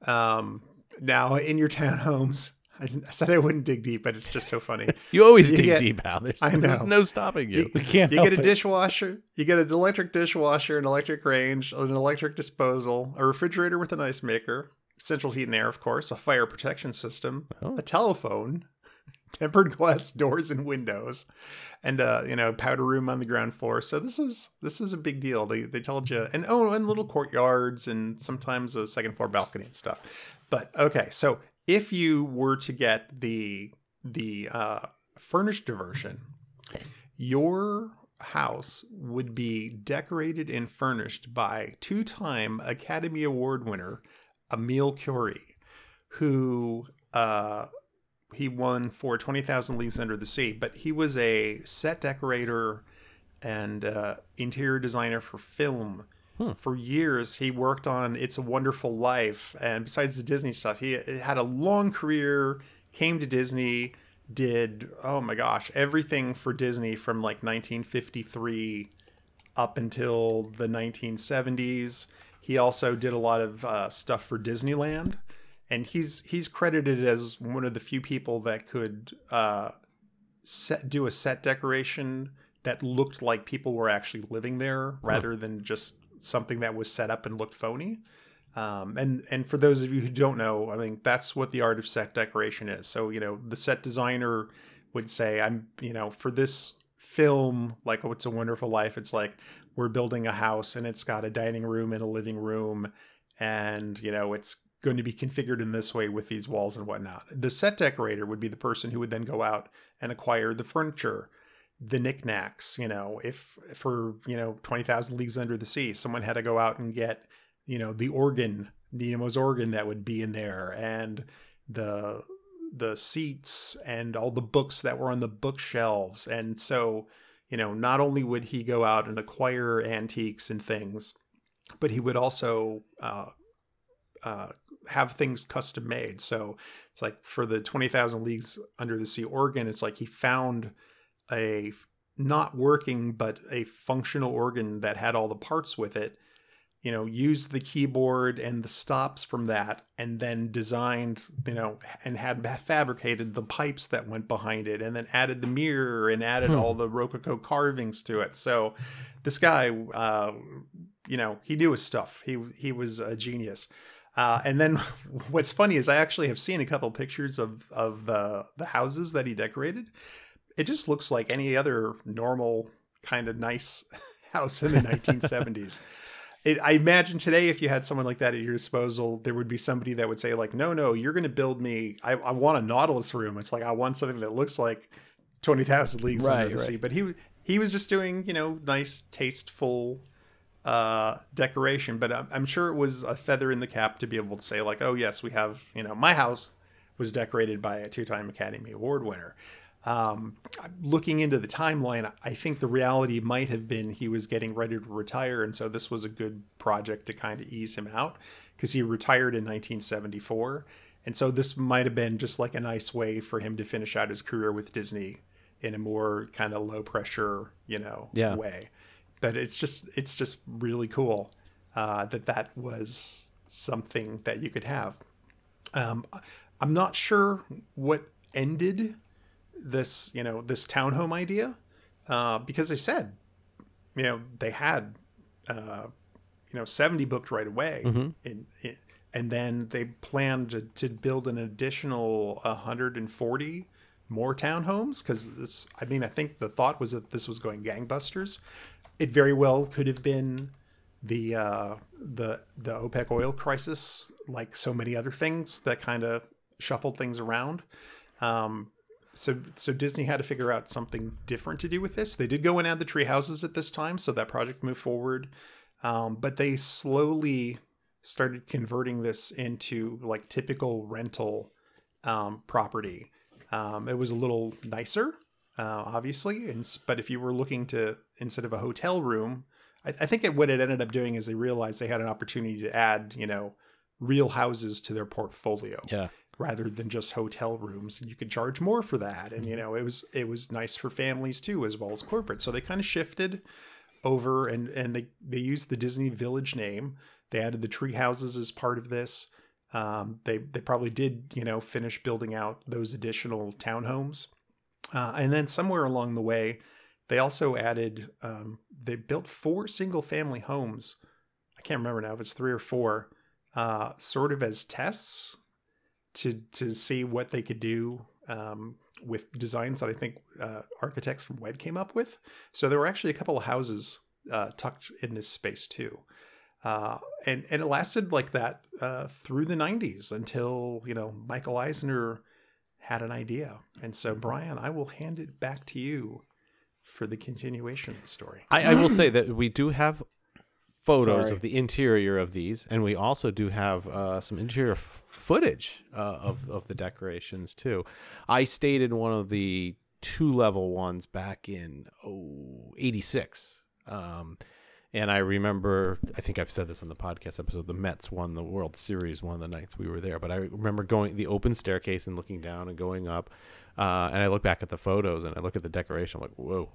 Um now in your townhomes. I said I wouldn't dig deep, but it's just so funny. You always so you dig get, deep, Hal. There's, I know. There's no stopping you. You, we can't you get a it. dishwasher. You get an electric dishwasher, an electric range, an electric disposal, a refrigerator with an ice maker, central heat and air, of course, a fire protection system, oh. a telephone, tempered glass doors and windows, and uh, you know, powder room on the ground floor. So this is this is a big deal. They they told you, and oh, and little courtyards, and sometimes a second floor balcony and stuff. But okay, so. If you were to get the the uh, furnished diversion, your house would be decorated and furnished by two-time Academy Award winner Emile Curie, who uh, he won for twenty thousand Leagues Under the Sea. But he was a set decorator and uh, interior designer for film. For years, he worked on It's a Wonderful Life. And besides the Disney stuff, he had a long career, came to Disney, did, oh my gosh, everything for Disney from like nineteen fifty-three up until the nineteen seventies. He also did a lot of uh, stuff for Disneyland. And he's he's credited as one of the few people that could uh, set, do a set decoration that looked like people were actually living there rather hmm. than just something that was set up and looked phony. Um, and, and for those of you who don't know, I mean, that's what the art of set decoration is. So, you know, the set designer would say, I'm, you know, for this film, like oh, It's a Wonderful Life. It's like, we're building a house and it's got a dining room and a living room. And, you know, it's going to be configured in this way with these walls and whatnot. The set decorator would be the person who would then go out and acquire the furniture, the knickknacks, you know, if for, you know, twenty thousand Leagues Under the Sea, someone had to go out and get, you know, the organ, Nemo's organ that would be in there, and the, the seats and all the books that were on the bookshelves. And so, you know, not only would he go out and acquire antiques and things, but he would also, uh, uh, have things custom made. So it's like for the twenty thousand Leagues Under the Sea organ, it's like he found a not working, but a functional organ that had all the parts with it, you know, used the keyboard and the stops from that, and then designed, you know, and had fabricated the pipes that went behind it, and then added the mirror and added hmm. all the Rococo carvings to it. So this guy, uh, you know, he knew his stuff. He, he was a genius. Uh, and then what's funny is I actually have seen a couple pictures of, of the, the houses that he decorated. It just looks like any other normal kind of nice house in the nineteen seventies. It, I imagine today, if you had someone like that at your disposal, there would be somebody that would say like, no, no, you're going to build me. I, I want a Nautilus room. It's like, I want something that looks like twenty thousand Leagues right, Under the right. Sea. But he, he was just doing, you know, nice, tasteful uh, decoration. But I'm, I'm sure it was a feather in the cap to be able to say like, oh yes, we have, you know, my house was decorated by a two-time Academy Award winner. Um, looking into the timeline, I think the reality might have been he was getting ready to retire. And so this was a good project to kind of ease him out because he retired in nineteen seventy-four. And so this might have been just like a nice way for him to finish out his career with Disney in a more kind of low pressure, you know, yeah. way. But it's just, it's just really cool uh, that that was something that you could have. Um, I'm not sure what ended this, you know, this townhome idea, uh, because they said, you know, they had, uh, you know, seventy booked right away. Mm-hmm. In, in, and then they planned to, to build an additional one hundred forty more townhomes. Cause this, I mean, I think the thought was that this was going gangbusters. It very well could have been the, uh, the, the OPEC oil crisis, like so many other things that kind of shuffled things around. Um, So so Disney had to figure out something different to do with this. They did go and add the tree houses at this time, so that project moved forward. Um, but they slowly started converting this into like typical rental um, property. Um, it was a little nicer, uh, obviously. And, but if you were looking to, instead of a hotel room, I, I think it, what it ended up doing is they realized they had an opportunity to add, you know, real houses to their portfolio. Yeah. Rather than just hotel rooms, and you could charge more for that. And, you know, it was, it was nice for families too, as well as corporate. So they kind of shifted over, and, and they, they used the Disney Village name. They added the tree houses as part of this. Um, they, they probably did, you know, finish building out those additional townhomes. Uh, and then somewhere along the way, they also added, um, they built four single family homes. I can't remember now if it's three or four, uh, sort of as tests to, to see what they could do, um, with designs that I think, uh, architects from W E D came up with. So there were actually a couple of houses, uh, tucked in this space too. Uh, and, and it lasted like that, uh, through the nineties until, you know, Michael Eisner had an idea. And so, Brian, I will hand it back to you for the continuation of the story. I, I will say that we do have photos Sorry. of the interior of these, and we also do have uh, some interior f- footage uh, of, of the decorations too. I stayed in one of the two-level ones back in eighty-six. Um, and I remember, I think I've said this on the podcast episode, the Mets won the World Series one of the nights we were there. But I remember going the open staircase and looking down and going up. Uh, and I look back at the photos and I look at the decoration. I'm like, whoa.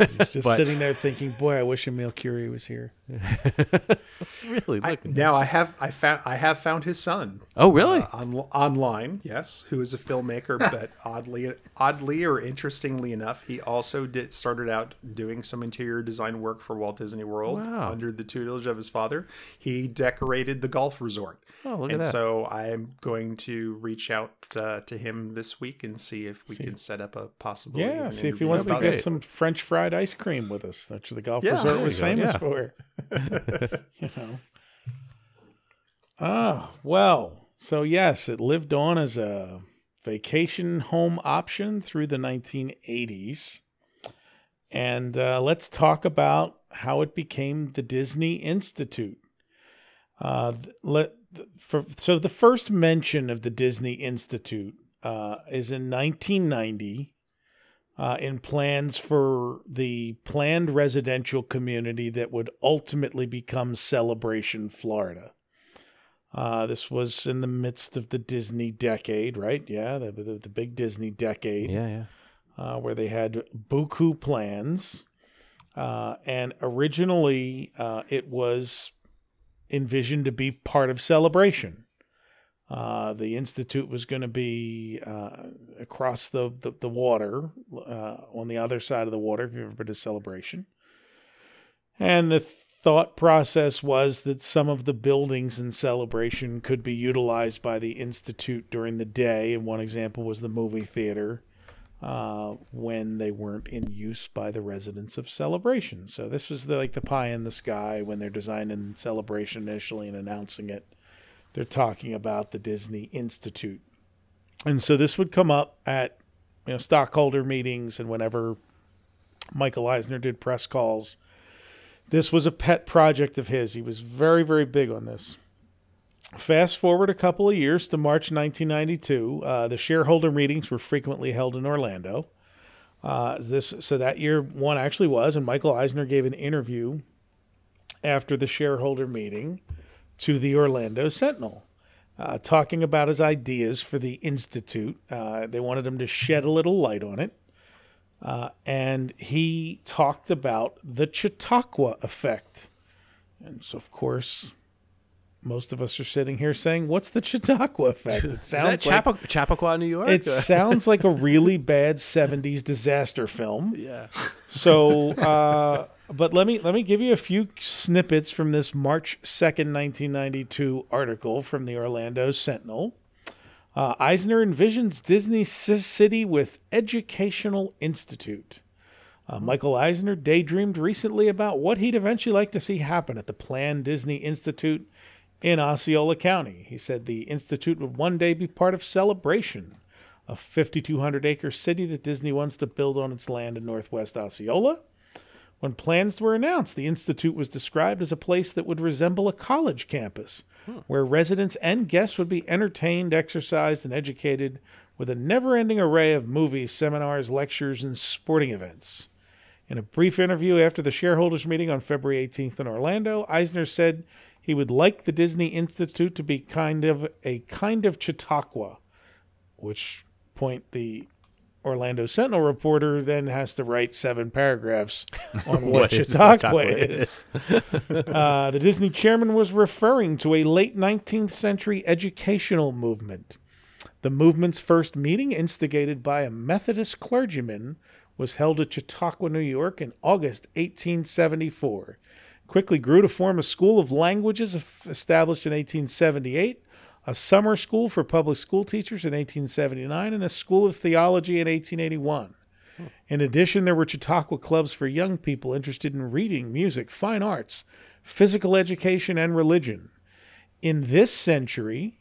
He's just but, sitting there thinking, boy, I wish Emile Curie was here. It's really looking. I, now I have, I found, I have found his son. Oh, really? Uh, on, online. Yes. Who is a filmmaker, but oddly, oddly, or interestingly enough, he also did started out doing some interior design work for Walt Disney World wow. under the tutelage of his father. He decorated the golf resort. Oh, look and at that. So I'm going to reach out uh, to him this week and see if we see. can set up a possible yeah see if he wants to get some French fried ice cream with us. That's what the golf yeah, resort was famous yeah. for. You know, ah well so yes, it lived on as a vacation home option through the nineteen eighties, and uh, let's talk about how it became the Disney Institute. Uh, let for, so the first mention of the Disney Institute Uh, is in nineteen ninety uh, in plans for the planned residential community that would ultimately become Celebration, Florida. Uh, this was in the midst of the Disney decade, right? Yeah, the the, the big Disney decade. Yeah, yeah. Uh, where they had buku plans. Uh, and originally uh, it was envisioned to be part of Celebration. Uh, the Institute was going to be uh, across the, the, the water, uh, on the other side of the water, if you've ever been to Celebration. And the thought process was that some of the buildings in Celebration could be utilized by the Institute during the day. And one example was the movie theater uh, when they weren't in use by the residents of Celebration. So this is the, like the pie in the sky when they're designing Celebration initially and announcing it. They're talking about the Disney Institute. And so this would come up at, you know, stockholder meetings and whenever Michael Eisner did press calls. This was a pet project of his. He was very, very big on this. Fast forward a couple of years to March nineteen ninety-two. Uh, the shareholder meetings were frequently held in Orlando. Uh, this so that year one actually was, and Michael Eisner gave an interview after the shareholder meeting to the Orlando Sentinel, uh, talking about his ideas for the Institute. Uh, they wanted him to shed a little light on it. Uh, and he talked about the Chautauqua effect. And so, of course, most of us are sitting here saying, what's the Chautauqua effect? It sounds Is that Chapp- like, Chappaqua, New York? It sounds like a really bad seventies disaster film. Yeah. So... Uh, But let me let me give you a few snippets from this March second, nineteen ninety-two article from the Orlando Sentinel. Uh, Eisner envisions Disney City with Educational Institute. Uh, Michael Eisner daydreamed recently about what he'd eventually like to see happen at the planned Disney Institute in Osceola County. He said the Institute would one day be part of Celebration, a fifty-two hundred acre city that Disney wants to build on its land in northwest Osceola. When plans were announced, the Institute was described as a place that would resemble a college campus, hmm. where residents and guests would be entertained, exercised, and educated with a never-ending array of movies, seminars, lectures, and sporting events. In a brief interview after the shareholders meeting on February eighteenth in Orlando, Eisner said he would like the Disney Institute to be kind of a kind of Chautauqua, which point the Orlando Sentinel reporter then has to write seven paragraphs on what, what Chautauqua is. is. uh, the Disney chairman was referring to a late nineteenth century educational movement. The movement's first meeting, instigated by a Methodist clergyman, was held at Chautauqua, New York in August eighteen seventy-four. Quickly grew to form a school of languages established in eighteen seventy-eight, a summer school for public school teachers in eighteen seventy-nine, and a school of theology in eighteen eighty-one. Oh. In addition, there were Chautauqua clubs for young people interested in reading, music, fine arts, physical education, and religion. In this century,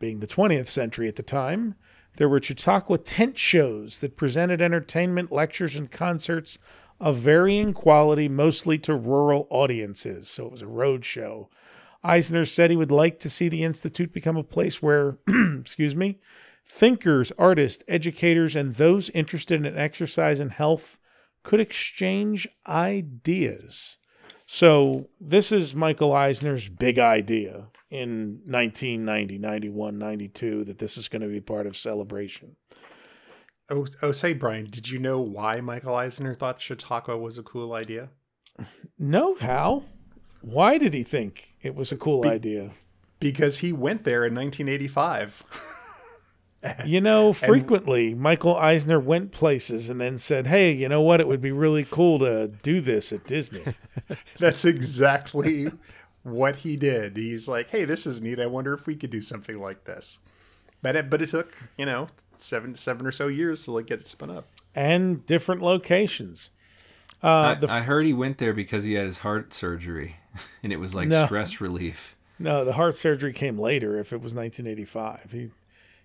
being the twentieth century at the time, there were Chautauqua tent shows that presented entertainment, lectures, and concerts of varying quality, mostly to rural audiences. So it was a road show. Eisner said he would like to see the Institute become a place where, excuse me, thinkers, artists, educators, and those interested in exercise and health could exchange ideas. So this is Michael Eisner's big idea in nineteen ninety, ninety-one, ninety-two that this is going to be part of Celebration. Oh, oh, say, Brian, did you know why Michael Eisner thought Chautauqua was a cool idea? No, how? Why did he think it was a cool Be- idea? Because he went there in nineteen eighty-five. You know, frequently and, Michael Eisner went places and then said, hey, you know what? It would be really cool to do this at Disney. That's exactly what he did. He's like, hey, this is neat. I wonder if we could do something like this. But it, but it took, you know, seven seven or so years to like get it spun up. And different locations. Uh, I, the f- I heard he went there because he had his heart surgery and it was like no, stress relief. No, the heart surgery came later if it was nineteen eighty-five. He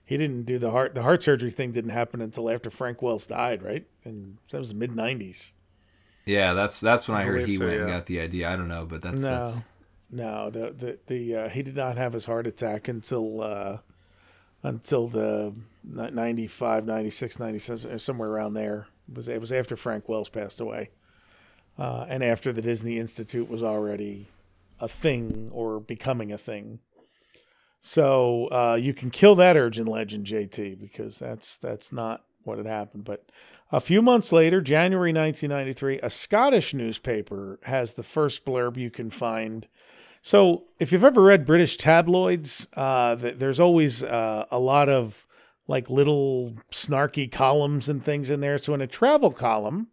he didn't do the heart. The heart surgery thing didn't happen until after Frank Wells died, right? And that was the mid nineties. Yeah, that's that's when I, I heard he so, went yeah. and got the idea. I don't know, but that's... No, that's... no the, the, the, uh, he did not have his heart attack until... Uh, until the ninety-five, ninety-six, ninety-seven, somewhere around there. It was, it was after Frank Wells passed away. Uh, and after the Disney Institute was already a thing or becoming a thing. So uh, you can kill that urge in legend, J T, because that's that's not what had happened. But a few months later, January nineteen ninety-three, a Scottish newspaper has the first blurb you can find. So if you've ever read British tabloids, uh, th- there's always uh, a lot of like little snarky columns and things in there. So in a travel column,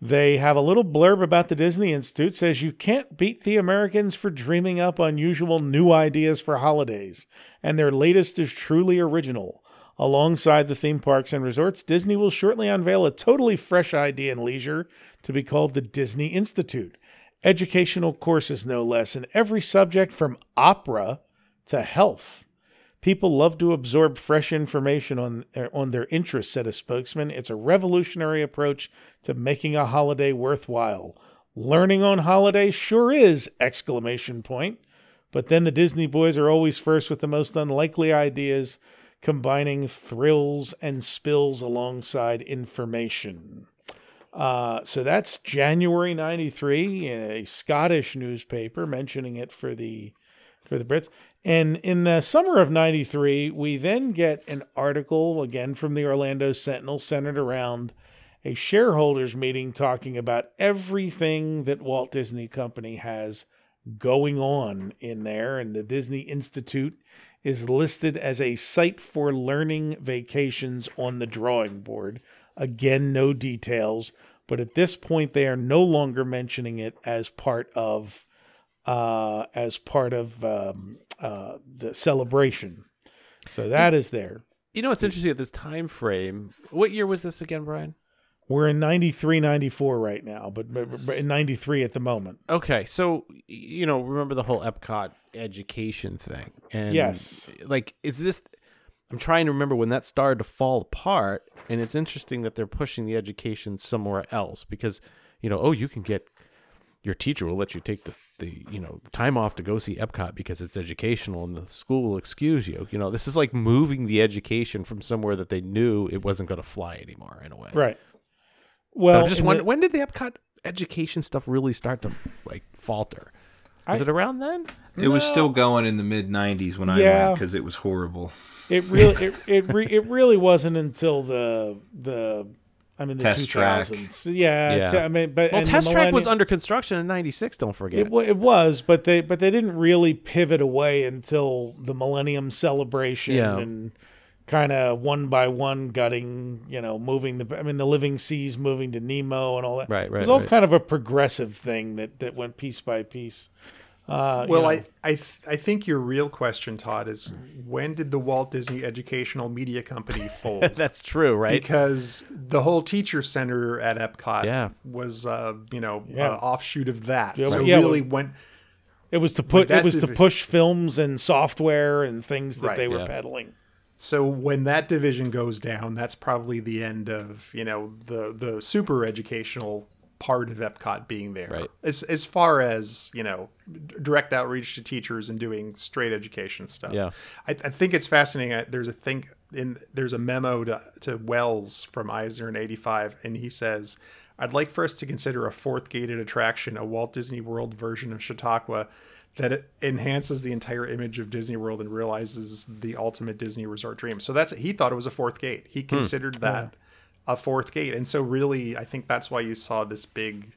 they have a little blurb about the Disney Institute. Says you can't beat the Americans for dreaming up unusual new ideas for holidays. And their latest is truly original. Alongside the theme parks and resorts, Disney will shortly unveil a totally fresh idea in leisure to be called the Disney Institute. Educational courses, no less, in every subject from opera to health. People love to absorb fresh information on, on their interests, said a spokesman. It's a revolutionary approach to making a holiday worthwhile. Learning on holiday sure is, exclamation point. But then the Disney boys are always first with the most unlikely ideas, combining thrills and spills alongside information. Uh, so that's January ninety-three, a Scottish newspaper mentioning it for the for the Brits. And in the summer of ninety-three, we then get an article, again from the Orlando Sentinel, centered around a shareholders meeting talking about everything that Walt Disney Company has going on in there. And the Disney Institute is listed as a site for learning vacations on the drawing board. Again, no details, but at this point they are no longer mentioning it as part of uh, as part of um, uh, the Celebration. So that is there. You know, it's interesting at this time frame. What year was this again, Brian? We're in ninety-three, ninety-four right now, but, but, but in ninety-three at the moment. Okay, so you know, remember the whole Epcot education thing? And yes. Like, is this? I'm trying to remember when that started to fall apart, and it's interesting that they're pushing the education somewhere else because, you know, oh, you can get your teacher will let you take the, the you know, time off to go see Epcot because it's educational and the school will excuse you. You know, this is like moving the education from somewhere that they knew it wasn't going to fly anymore in a way. Right. Well, I'm just wondering, when did the Epcot education stuff really start to like falter? Was I, it around then? It no. was still going in the mid nineties when yeah. I went, because it was horrible. It really, it it, re, it really wasn't until the the I mean the test two thousands. Track. Yeah, yeah. T- I mean, but well, test track was under construction in ninety-six. Don't forget it, w- it was, but they but they didn't really pivot away until the Millennium Celebration yeah. and kind of one by one gutting, you know, moving the I mean the Living Seas moving to Nemo and all that. Right, right. It was all right. kind of a progressive thing that that went piece by piece. Uh, well, you know. I I, th- I think your real question, Todd, is when did the Walt Disney Educational Media Company fold? That's true, right? Because the whole teacher center at Epcot yeah. was, uh, you know, yeah. uh, offshoot of that. Yeah, so yeah, really well, went. It was to put. It was divi- to push films and software and things that right, they were yeah. peddling. So when that division goes down, that's probably the end of, you know, the the super educational part of Epcot being there, right. as as far as, you know, direct outreach to teachers and doing straight education stuff. Yeah, I, I think it's fascinating. I, there's a thing in there's a memo to, to Wells from Eisner in eighty-five, and he says, "I'd like for us to consider a fourth gated attraction, a Walt Disney World version of Chautauqua, that it enhances the entire image of Disney World and realizes the ultimate Disney resort dream." So that's he thought it was a fourth gate. He considered hmm. that. Yeah. A fourth gate. And so really, I think that's why you saw this big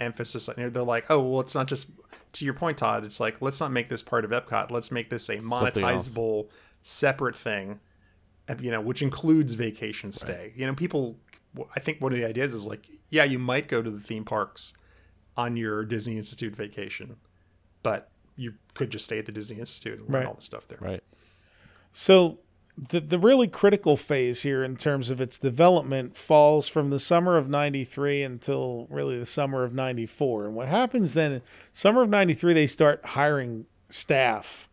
emphasis. They're like, oh, well, it's not just, to your point, Todd, it's like, let's not make this part of Epcot. Let's make this a monetizable, separate thing, you know, which includes vacation stay. Right. You know, people, I think one of the ideas is like, yeah, you might go to the theme parks on your Disney Institute vacation, but you could just stay at the Disney Institute and learn right. all the stuff there. Right. So The the really critical phase here in terms of its development falls from the summer of ninety-three until really the summer of ninety-four. And what happens then, summer of ninety-three, they start hiring staff.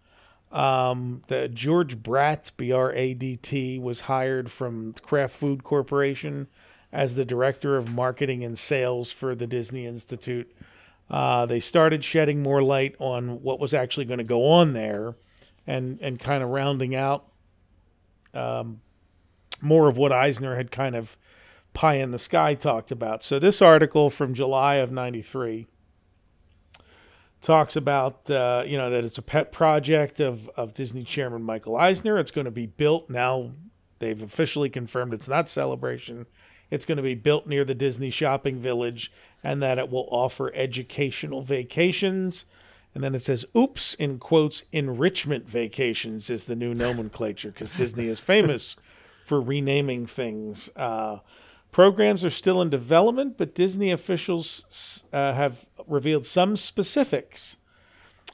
Um, the George Bradt, B R A D T, was hired from Kraft Food Corporation as the director of marketing and sales for the Disney Institute. Uh, they started shedding more light on what was actually going to go on there and, and kind of rounding out Um, more of what Eisner had kind of pie in the sky talked about. So this article from July of ninety-three talks about, uh, you know, that it's a pet project of, of Disney chairman Michael Eisner. It's going to be built. Now they've officially confirmed it's not Celebration. It's going to be built near the Disney shopping village, and that it will offer educational vacations. And then it says, oops, in quotes, enrichment vacations is the new nomenclature, because Disney is famous for renaming things. Uh, programs are still in development, but Disney officials uh, have revealed some specifics.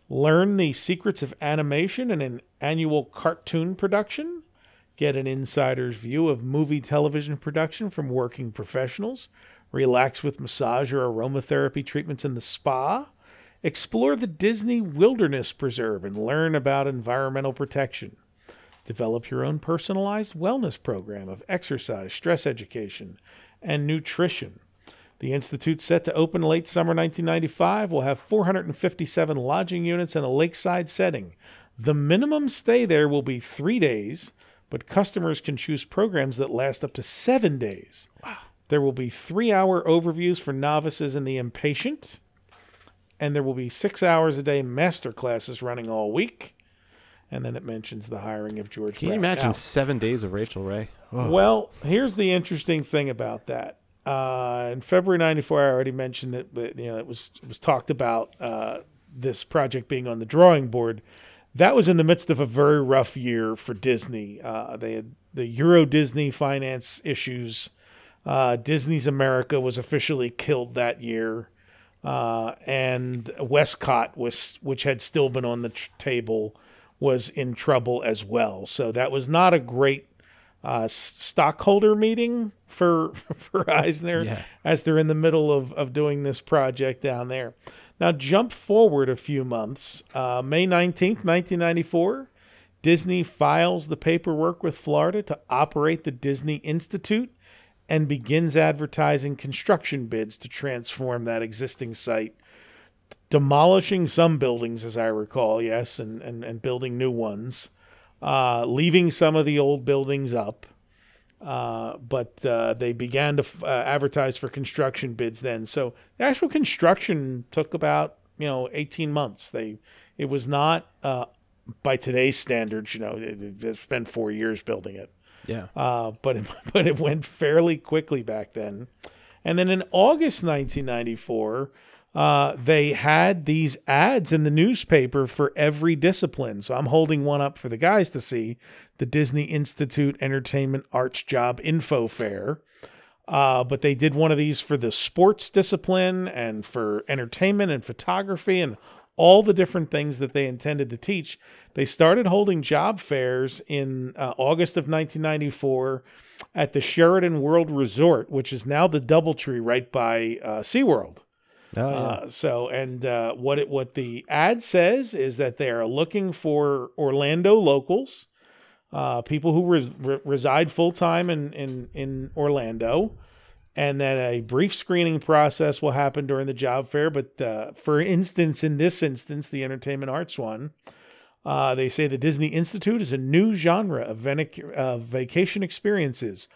Learn the secrets of animation in an annual cartoon production. Get an insider's view of movie television production from working professionals. Relax with massage or aromatherapy treatments in the spa. Explore the Disney Wilderness Preserve and learn about environmental protection. Develop your own personalized wellness program of exercise, stress education, and nutrition. The Institute, set to open late summer nineteen ninety-five, will have four hundred fifty-seven lodging units in a lakeside setting. The minimum stay there will be three days, but customers can choose programs that last up to seven days. Wow. There will be three-hour overviews for novices and the impatient. And there will be six hours a day master classes running all week. And then it mentions the hiring of George Bratt. Can you imagine now, seven days of Rachel Ray? Oh. Well, here's the interesting thing about that. Uh, in February ninety-four, I already mentioned that, but, you know, it was it was talked about uh, this project being on the drawing board. That was in the midst of a very rough year for Disney. Uh, they had the Euro Disney finance issues. Uh, Disney's America was officially killed that year. Uh, and Westcott, was, which had still been on the t- table, was in trouble as well. So that was not a great uh, stockholder meeting for for Eisner, yeah. as they're in the middle of, of doing this project down there. Now, jump forward a few months. Uh, May nineteenth, nineteen ninety-four, Disney files the paperwork with Florida to operate the Disney Institute, and begins advertising construction bids to transform that existing site, demolishing some buildings, as I recall, yes, and, and, and building new ones, uh, leaving some of the old buildings up, Uh, but uh, they began to uh, advertise for construction bids then. So the actual construction took about, you know, eighteen months. They, it was not uh, by today's standards, you know, it, it spent four years building it. Yeah. Uh, but it, but it went fairly quickly back then. And then in August nineteen ninety-four, uh, they had these ads in the newspaper for every discipline. So I'm holding one up for the guys to see, the Disney Institute Entertainment Arts Job Info Fair. Uh, but they did one of these for the sports discipline and for entertainment and photography and all the different things that they intended to teach. They started holding job fairs in uh, August of nineteen ninety-four at the Sheraton World Resort, which is now the DoubleTree right by uh, SeaWorld. Oh, yeah. uh, so, and uh, what it, what the ad says is that they are looking for Orlando locals, uh, people who res- re- reside full-time in, in, in Orlando, and that a brief screening process will happen during the job fair. But uh, for instance, in this instance, the entertainment arts one, uh, they say the Disney Institute is a new genre of ven- uh, vacation experiences,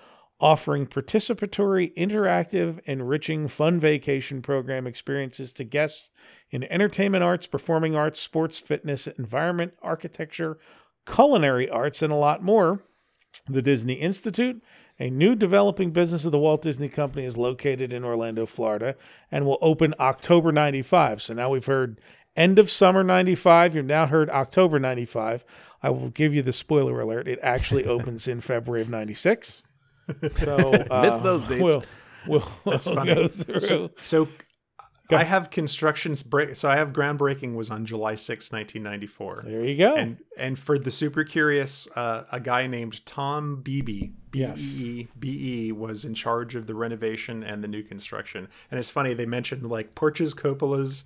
offering participatory, interactive, enriching, fun vacation program experiences to guests in entertainment arts, performing arts, sports, fitness, environment, architecture, culinary arts, and a lot more. The Disney Institute, a new developing business of the Walt Disney Company, is located in Orlando, Florida, and will open October ninety-five. So now we've heard end of summer ninety-five. You've now heard October ninety-five. I will give you the spoiler alert. It actually opens in February of ninety-six. So uh, miss those dates. We'll, we'll, That's we'll funny. Go through. So, so go. I have construction's break. So I have groundbreaking was on July sixth, nineteen ninety-four. There you go. And and for the super curious, uh, a guy named Tom Beebe. Yes. B E was in charge of the renovation and the new construction. And it's funny, they mentioned like porches, cupolas,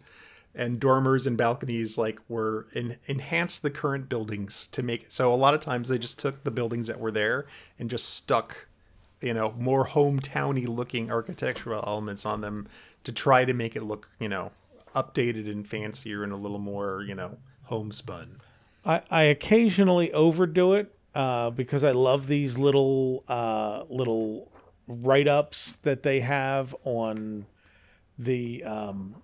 and dormers and balconies like were in, enhanced the current buildings to make it. So a lot of times they just took the buildings that were there and just stuck, you know, more hometowny looking architectural elements on them to try to make it look, you know, updated and fancier and a little more, you know, homespun. I, I occasionally overdo it. Uh, because I love these little uh, little write-ups that they have on the um,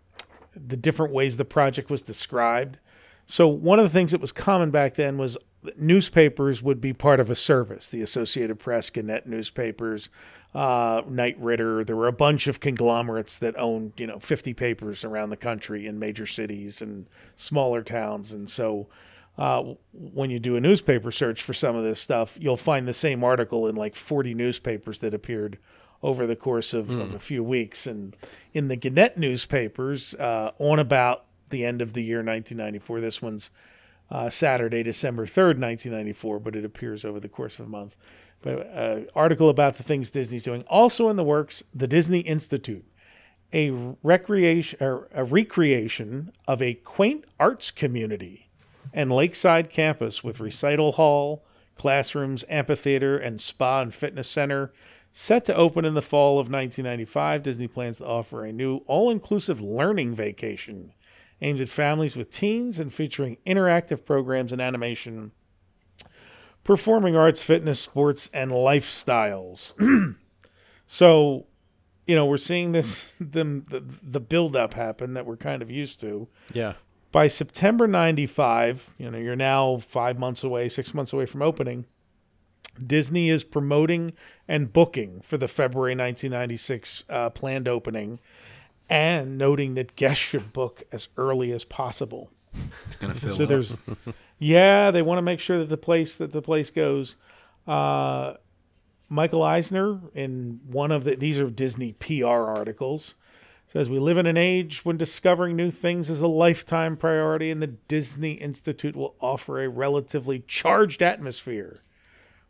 the different ways the project was described. So one of the things that was common back then was newspapers would be part of a service. The Associated Press, Gannett Newspapers, uh, Knight Ridder. There were a bunch of conglomerates that owned, you know, fifty papers around the country in major cities and smaller towns. And so Uh, when you do a newspaper search for some of this stuff, you'll find the same article in like forty newspapers that appeared over the course of, mm. of a few weeks. And in the Gannett newspapers, uh, on about the end of the year nineteen ninety-four, this one's uh, Saturday, December third, nineteen ninety-four, but it appears over the course of a month. But uh, article about the things Disney's doing. Also in the works, the Disney Institute, a recreation or a recreation of a quaint arts community and lakeside campus with recital hall, classrooms, amphitheater, and spa and fitness center. Set to open in the fall of nineteen ninety-five, Disney plans to offer a new all-inclusive learning vacation aimed at families with teens and featuring interactive programs and animation, performing arts, fitness, sports, and lifestyles. So, you know, we're seeing this, the, the, the build-up happen that we're kind of used to. Yeah. By September ninety-five, you know, you're now five months away, six months away from opening. Disney is promoting and booking for the February nineteen ninety-six uh, planned opening and noting that guests should book as early as possible. It's going to fill so up. There's, yeah, they want to make sure that the place that the place goes. Uh, Michael Eisner, in one of the, these are Disney P R articles, says, we live in an age when discovering new things is a lifetime priority, and the Disney Institute will offer a relatively charged atmosphere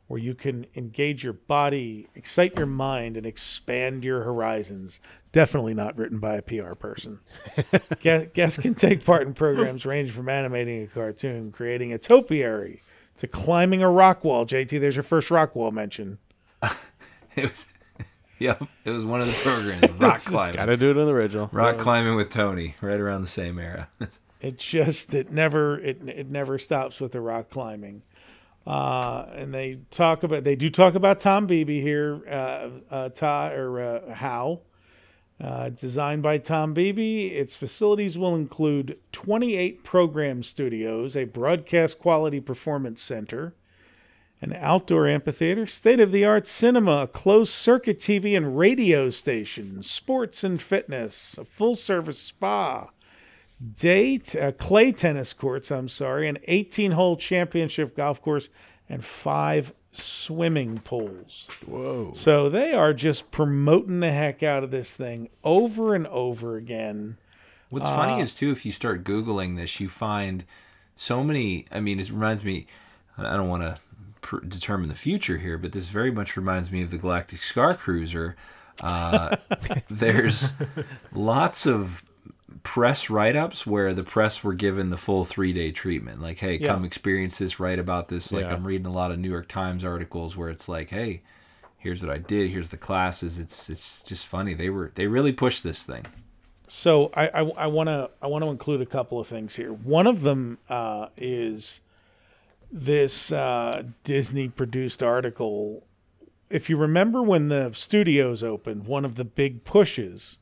where you can engage your body, excite your mind, and expand your horizons. Definitely not written by a P R person. Guests can take part in programs ranging from animating a cartoon, creating a topiary, to climbing a rock wall. J T, there's your first rock wall mention. It was... Yep, it was one of the programs, rock climbing. Got to do it in the original. Rock climbing with Tony, right around the same era. It just, it never, it it never stops with the rock climbing. Uh, and they talk about, they do talk about Tom Beebe here, uh, uh, Todd or uh, Howe. Uh, designed by Tom Beebe, its facilities will include twenty-eight program studios, a broadcast quality performance center, an outdoor amphitheater, state-of-the-art cinema, a closed-circuit T V and radio station, sports and fitness, a full-service spa, day t- uh, clay tennis courts, I'm sorry, an eighteen-hole championship golf course, and five swimming pools. Whoa. So they are just promoting the heck out of this thing over and over again. What's uh, funny is, too, if you start Googling this, you find so many, I mean, it reminds me, I don't want to pr- determine the future here, but this very much reminds me of the Galactic Star Cruiser. Uh, there's lots of press write-ups where the press were given the full three-day treatment, like, hey, yeah. come experience this, write about this. Like, yeah. I'm reading a lot of New York Times articles where it's like, hey, here's what I did, here's the classes. It's it's just funny. They were they really pushed this thing. So I I, I wanna I wanna include a couple of things here. One of them uh, is this uh, Disney-produced article. If you remember when the studios opened, one of the big pushes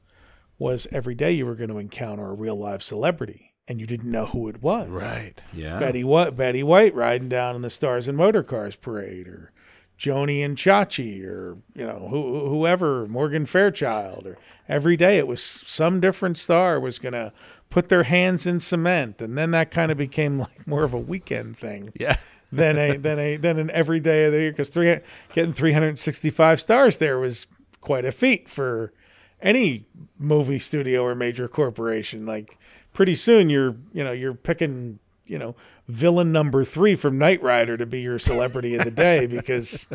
was every day you were going to encounter a real live celebrity, and you didn't know who it was. Right. Yeah. Betty White, Betty White riding down in the Stars and Motor Cars parade, or Joni and Chachi, or you know who, whoever, Morgan Fairchild. Or every day it was some different star was going to put their hands in cement, and then that kind of became like more of a weekend thing. Yeah. than a than a than an every day of the year, because three getting three hundred sixty-five stars there was quite a feat for any movie studio or major corporation. Like, pretty soon you're, you know, you're picking, you know, villain number three from Knight Rider to be your celebrity of the day, because,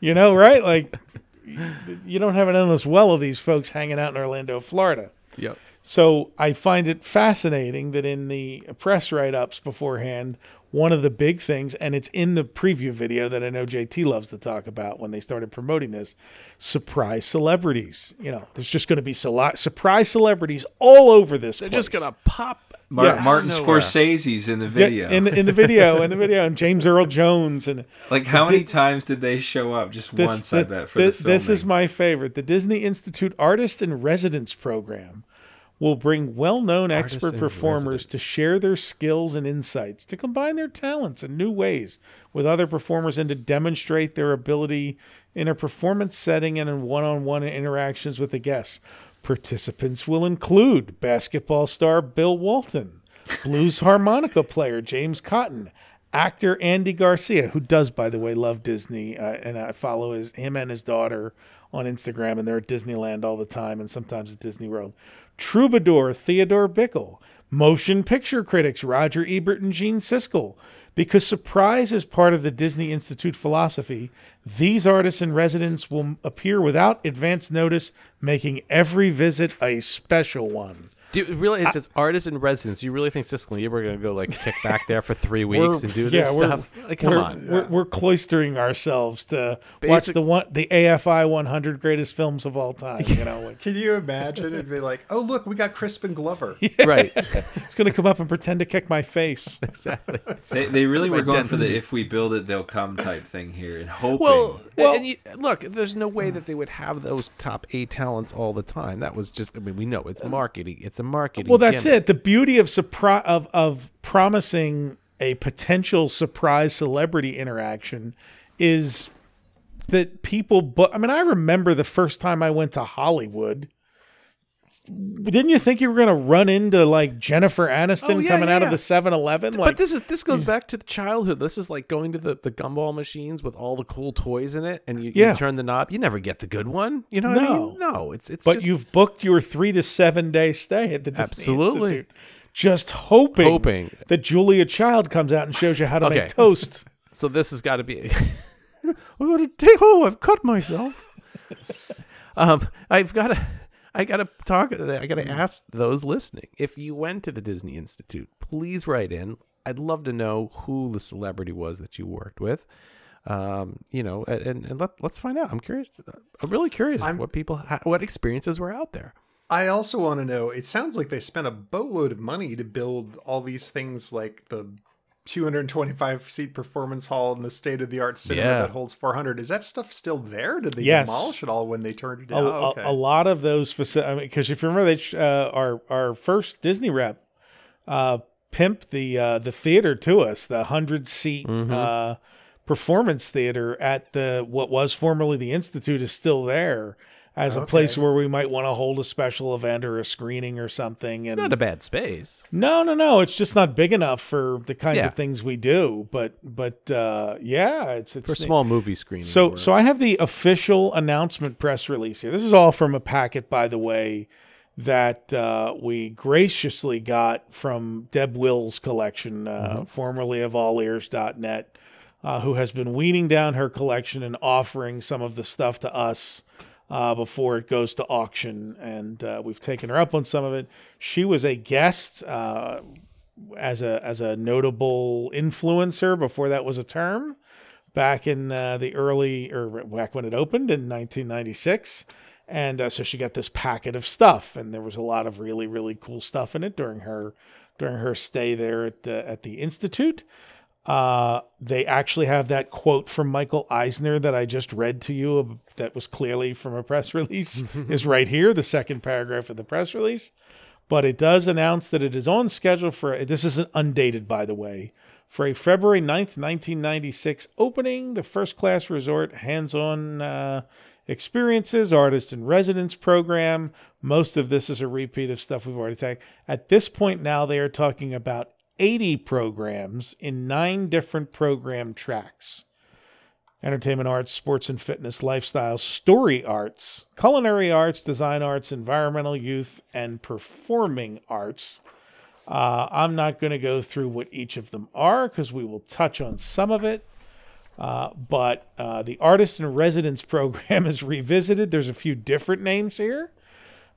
you know, right? Like, you don't have an endless well of these folks hanging out in Orlando, Florida. Yep. So I find it fascinating that in the press write-ups beforehand, one of the big things, and it's in the preview video that I know J T loves to talk about when they started promoting this, surprise celebrities. You know, there's just going to be cel- surprise celebrities all over this They're place. Just going to pop. Mar- yes. Martin nowhere. Scorsese's in the video. Yeah, in, in the video, in the video, and James Earl Jones. And like, how many Di- times did they show up? Just this, once, this, I bet, for this, the filming. This is my favorite. The Disney Institute Artist in Residence Program will bring well-known Artists expert performers to share their skills and insights, to combine their talents in new ways with other performers, and to demonstrate their ability in a performance setting and in one-on-one interactions with the guests. Participants will include basketball star Bill Walton, blues harmonica player James Cotton, actor Andy Garcia, who does, by the way, love Disney, uh, and I follow his, him and his daughter on Instagram, and they're at Disneyland all the time and sometimes at Disney World. Troubadour Theodore Bickel, motion picture critics Roger Ebert and Gene Siskel. Because surprise is part of the Disney Institute philosophy, these artists in residence will appear without advance notice, making every visit a special one. Do you really? It says artist in residence. You really think Siskel and Ebert are going to go like kick back there for three weeks and do this yeah, stuff? Like, come we're, on, we're, we're cloistering ourselves to Basic. watch the one, the A F I one hundred greatest films of all time. You know, like, can you imagine? It'd be like, oh look, we got Crispin Glover. Yeah. Right, it's going to come up and pretend to kick my face. Exactly. They, they really were going for the "if we build it, they'll come" type thing here, and hoping. Well, well and you, look, there's no way that they would have those top A talents all the time. That was just, I mean, we know it's marketing. It's a marketing. Well, that's gimmick. It. The beauty of surpri- of of promising a potential surprise celebrity interaction is that people. But I mean, I remember the first time I went to Hollywood. Didn't you think you were going to run into like Jennifer Aniston oh, yeah, coming yeah, out yeah. of the seven eleven? Like, but this is this goes back to the childhood. This is like going to the, the gumball machines with all the cool toys in it, and you, yeah. you turn the knob. You never get the good one. You know what no. I mean? No, it's it's. But just, you've booked your three to seven day stay at the Disney absolutely. Institute, just hoping, hoping that Julia Child comes out and shows you how to okay. make toast. So this has got to be. I'm going to take. Oh, I've cut myself. um, I've got to. I got to talk. I got to ask those listening. If you went to the Disney Institute, please write in. I'd love to know who the celebrity was that you worked with. Um, you know, and, and let, let's find out. I'm curious. I'm really curious I'm, what people, what experiences were out there. I also want to know, it sounds like they spent a boatload of money to build all these things like the two hundred twenty-five seat performance hall in the state-of-the-art cinema yeah. that holds four hundred. Is that stuff still there? Did they yes. demolish it all when they turned it down? A, okay. a, a lot of those facilities, because I mean, if you remember, they, uh, our our first Disney rep uh, pimped the uh, the theater to us, the one hundred seat mm-hmm. uh, performance theater at the what was formerly the Institute is still there as a okay. place where we might want to hold a special event or a screening or something. It's and not a bad space. No, no, no. It's just not big enough for the kinds yeah. of things we do. But, but uh, yeah, it's, it's for neat. Small movie screening. So, so I have the official announcement press release here. This is all from a packet, by the way, that uh, we graciously got from Deb Will's collection, uh, mm-hmm. formerly of all ears dot net, uh, who has been weaning down her collection and offering some of the stuff to us. Uh, before it goes to auction, and uh, we've taken her up on some of it. She was a guest uh, as a as a notable influencer before that was a term, back in uh, the early or back when it opened in nineteen ninety-six, and uh, so she got this packet of stuff, and there was a lot of really really cool stuff in it during her during her stay there at uh, at the Institute. Uh, they actually have that quote from Michael Eisner that I just read to you that was clearly from a press release is right here, the second paragraph of the press release. But it does announce that it is on schedule for, this isn't undated, by the way, for a February ninth, nineteen ninety-six opening, the first-class resort hands-on uh, experiences, artist-in-residence program. Most of this is a repeat of stuff we've already taken. At this point now, they are talking about eighty programs in nine different program tracks: entertainment arts, sports and fitness, lifestyle, story arts, culinary arts, design arts, environmental, youth, and performing arts. Uh, I'm not going to go through what each of them are because we will touch on some of it. Uh, but uh, the Artist in Residence program is revisited. There's a few different names here.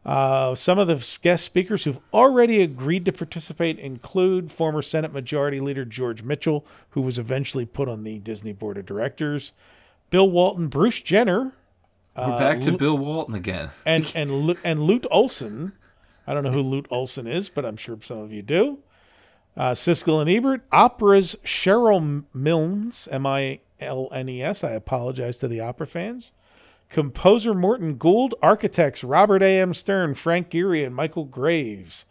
Uh, some of the guest speakers who've already agreed to participate include former Senate Majority Leader George Mitchell, who was eventually put on the Disney Board of Directors, Bill Walton, Bruce Jenner. We're uh, back to L- Bill Walton again. and and and, L- and Lute Olson. I don't know who Lute Olson is, but I'm sure some of you do. Uh, Siskel and Ebert. Opera's Cheryl Milnes, M I L N E S. I apologize to the opera fans. Composer Morton Gould, architects Robert A M. Stern, Frank Gehry, and Michael Graves.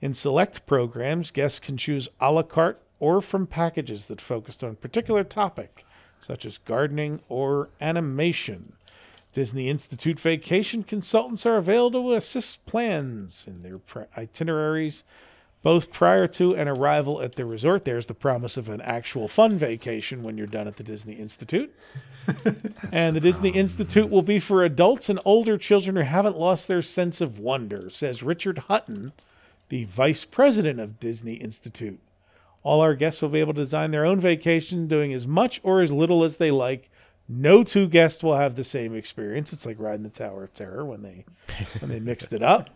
In select programs, guests can choose a la carte or from packages that focused on a particular topic, such as gardening or animation. Disney Institute vacation consultants are available to assist plans in their itineraries, both prior to and arrival at the resort. There's the promise of an actual fun vacation when you're done at the Disney Institute. And the Disney Institute will be for adults and older children who haven't lost their sense of wonder, says Richard Hutton, the vice president of Disney Institute. All our guests will be able to design their own vacation, doing as much or as little as they like. No two guests will have the same experience. It's like riding the Tower of Terror when they when they mixed it up.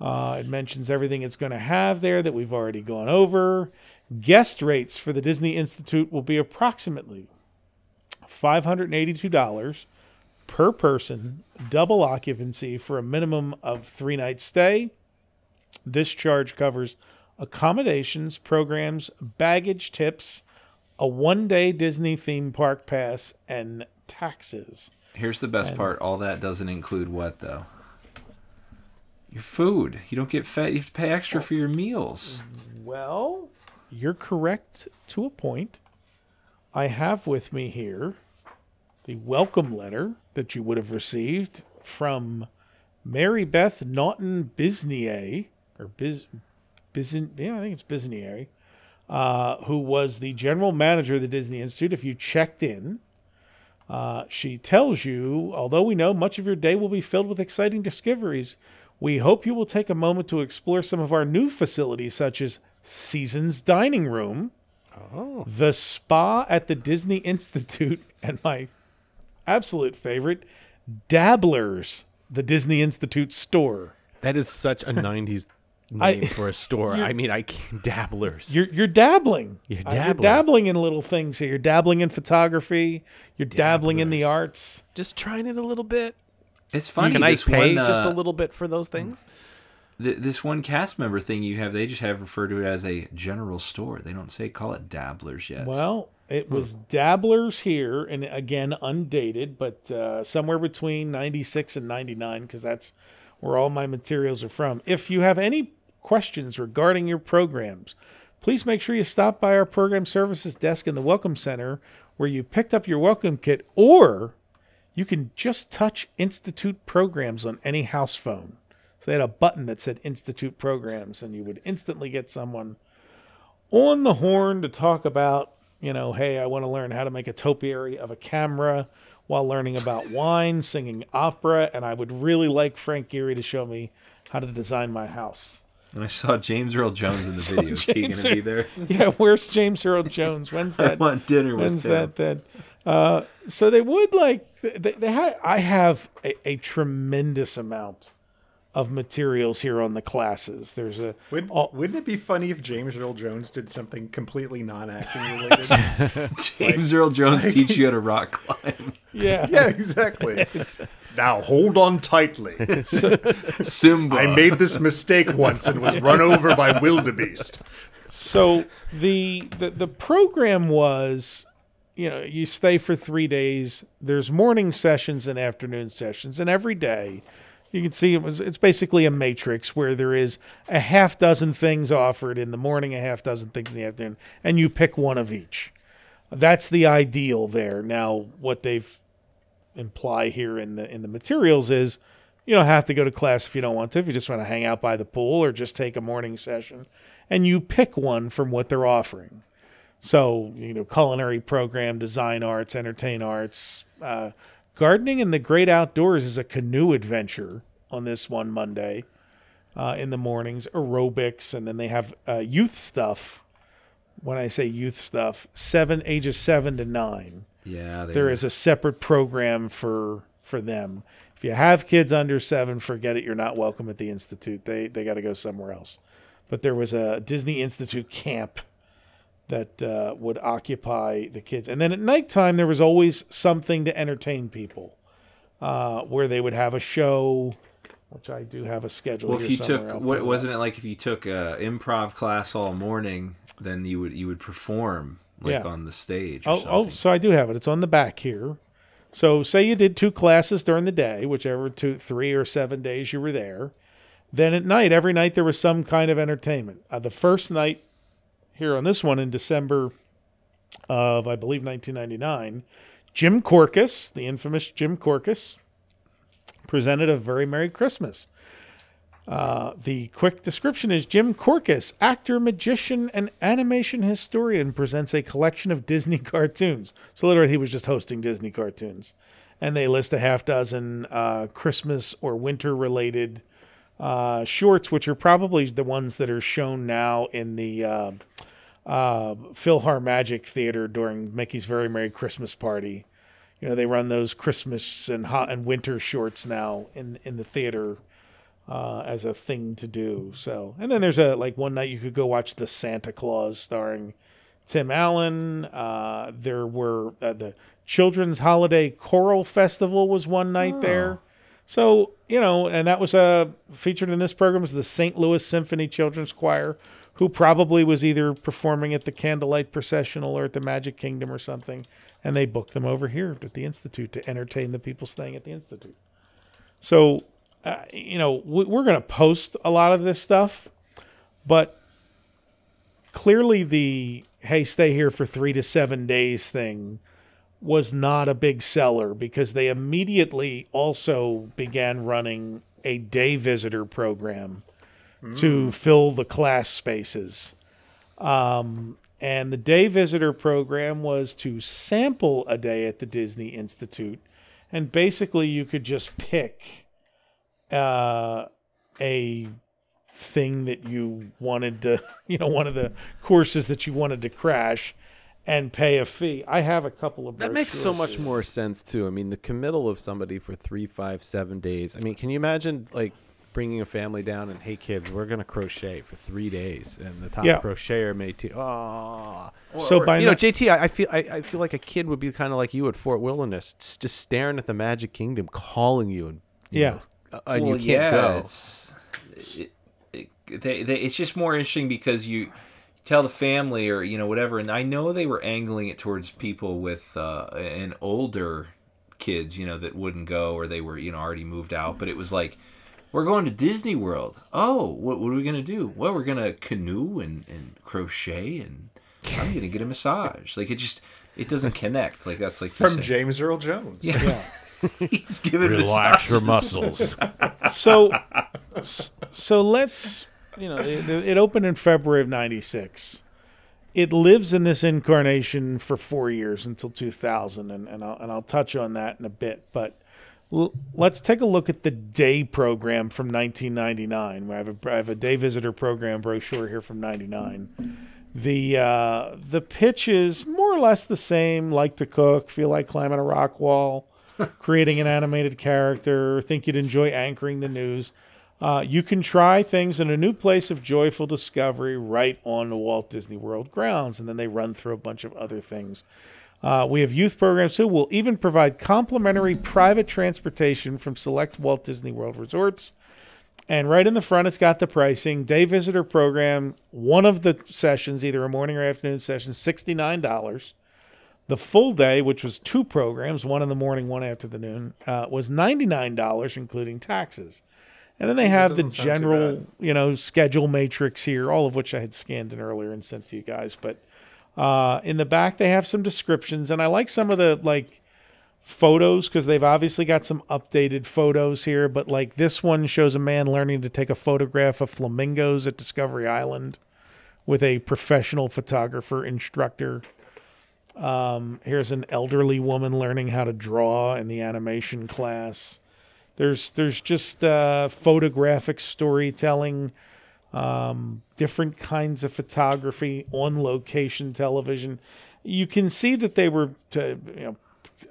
Uh, it mentions everything it's going to have there that we've already gone over. Guest rates for the Disney Institute will be approximately five hundred eighty-two dollars per person, double occupancy for a minimum of three nights stay. This charge covers accommodations, programs, baggage tips, a one-day Disney theme park pass, and taxes. Here's the best and- part. All that doesn't include what, though? Your food. You don't get fed. You have to pay extra for your meals. Well, you're correct to a point. I have with me here the welcome letter that you would have received from Mary Beth Naughton Bisnier, or Biz, Bizin, yeah, I think it's Bisnier, uh, who was the general manager of the Disney Institute. If you checked in, uh, she tells you, although we know much of your day will be filled with exciting discoveries, we hope you will take a moment to explore some of our new facilities, such as Seasons Dining Room, oh. the Spa at the Disney Institute, and my absolute favorite, Dabblers, the Disney Institute store. That is such a nineties name I, for a store. I mean, I can't, Dabblers. You're, you're dabbling. You're dabbling. Uh, you're dabbling in little things here. You're dabbling in photography. You're dabblers. dabbling in the arts. Just trying it a little bit. It's funny. Can I pay one, uh, just a little bit for those things? th- this one cast member thing you have, they just have referred to it as a general store. They don't say call it Dabblers yet. Well, it was hmm. Dabblers here, and again, undated, but uh, somewhere between ninety-six and ninety-nine, because that's where all my materials are from. If you have any questions regarding your programs, please make sure you stop by our program services desk in the Welcome Center, where you picked up your welcome kit, or you can just touch Institute Programs on any house phone. So they had a button that said Institute Programs, and you would instantly get someone on the horn to talk about, you know, hey, I want to learn how to make a topiary of a camera while learning about wine, singing opera, and I would really like Frank Gehry to show me how to design my house. And I saw James Earl Jones in the video. Is he going to be there? Yeah, where's James Earl Jones? When's that? I want dinner with when's him. When's that then? Uh, so they would like, they, they had, I have a, a tremendous amount of materials here on the classes. There's a Would, all, wouldn't it be funny if James Earl Jones did something completely non-acting related? James like, Earl Jones like, teach you how to rock climb. Yeah, yeah, exactly. Now hold on tightly, so, Simba. I made this mistake once and was run over by wildebeest. So the, the the program was, you know, you stay for three days. There's morning sessions and afternoon sessions, and every day. You can see it was it's basically a matrix where there is a half dozen things offered in the morning, a half dozen things in the afternoon, and you pick one of each. That's the ideal there. Now, what they've imply here in the in the materials is you don't have to go to class if you don't want to, if you just want to hang out by the pool or just take a morning session, and you pick one from what they're offering. So, you know, culinary program, design arts, entertain arts, uh gardening in the great outdoors is a canoe adventure on this one Monday uh, in the mornings, aerobics, and then they have uh, youth stuff. When I say youth stuff, seven ages seven to nine. Yeah, there are. Is a separate program for for them. If you have kids under seven, forget it. You're not welcome at the institute. They they got to go somewhere else. But there was a Disney Institute camp that uh, would occupy the kids. And then at nighttime, there was always something to entertain people, uh, where they would have a show, which I do have a schedule. Well, if you took, what, wasn't it like if you took an improv class all morning, then you would you would perform like yeah. on the stage or oh, something. Oh, so I do have it. It's on the back here. So say you did two classes during the day, whichever two, three or seven days you were there. Then at night, every night there was some kind of entertainment. Uh, the first night, here on this one in December of, I believe, nineteen ninety-nine, Jim Corcus, the infamous Jim Corcus, presented A Very Merry Christmas. Uh, the quick description is Jim Corcus, actor, magician, and animation historian, presents a collection of Disney cartoons. So literally he was just hosting Disney cartoons. And they list a half dozen uh, Christmas or winter-related uh, shorts, which are probably the ones that are shown now in the uh, uh, PhilharMagic Theater during Mickey's Very Merry Christmas Party. You know, they run those Christmas and hot and winter shorts now in, in the theater uh, as a thing to do. So, and then there's a, like one night you could go watch The Santa Claus starring Tim Allen. Uh, there were uh, the Children's Holiday Choral Festival was one night oh. there. So, you know, and that was uh, featured in this program is the Saint Louis Symphony Children's Choir, who probably was either performing at the Candlelight Processional or at the Magic Kingdom or something. And they booked them over here at the Institute to entertain the people staying at the Institute. So, uh, you know, we, we're going to post a lot of this stuff, but clearly the, hey, stay here for three to seven days thing was not a big seller, because they immediately also began running a day visitor program mm. to fill the class spaces. Um, and the day visitor program was to sample a day at the Disney Institute. And basically you could just pick uh, a thing that you wanted to, you know, one of the courses that you wanted to crash and pay a fee. I have a couple of that makes so much more sense too. I mean, the committal of somebody for three, five, seven days. I mean, can you imagine like bringing a family down and hey, kids, we're gonna crochet for three days, and the top yeah. crocheter may t- oh. So or, by you not- know, J T, I, I feel I, I feel like a kid would be kind of like you at Fort Wilderness, just staring at the Magic Kingdom, calling you, and you yeah, know, uh, and well, you can't yeah, go. It's, it, they, they, it's just more interesting because you tell the family or, you know, whatever. And I know they were angling it towards people with uh, an older kids, you know, that wouldn't go or they were, you know, already moved out. But it was like, we're going to Disney World. Oh, what, what are we going to do? Well, we're going to canoe and, and crochet and I'm going to get a massage. Like, it just, it doesn't connect. Like, that's like... From James Earl Jones. Yeah. yeah. He's giving relax your muscles. So, so let's, you know, it, it opened in February of ninety-six. It lives in this incarnation for four years until two thousand, and, and, I'll, and I'll touch on that in a bit. But l- let's take a look at the day program from nineteen ninety-nine. I have a, I have a day visitor program brochure here from ninety-nine. The uh, the pitch is more or less the same: like to cook, feel like climbing a rock wall, creating an animated character, think you'd enjoy anchoring the news. Uh, you can try things in a new place of joyful discovery right on the Walt Disney World grounds. And then they run through a bunch of other things. Uh, we have youth programs who will even provide complimentary private transportation from select Walt Disney World resorts. And right in the front, it's got the pricing. Day visitor program, one of the sessions, either a morning or afternoon session, sixty-nine dollars. The full day, which was two programs, one in the morning, one afternoon, uh, was ninety-nine dollars, including taxes. And then they have the general, you know, schedule matrix here, all of which I had scanned in earlier and sent to you guys. But uh, in the back, they have some descriptions. And I like some of the, like, photos because they've obviously got some updated photos here. But, like, this one shows a man learning to take a photograph of flamingos at Discovery Island with a professional photographer instructor. Um, here's an elderly woman learning how to draw in the animation class. There's there's just uh, photographic storytelling, um, different kinds of photography, on location television. You can see that they were to, you know,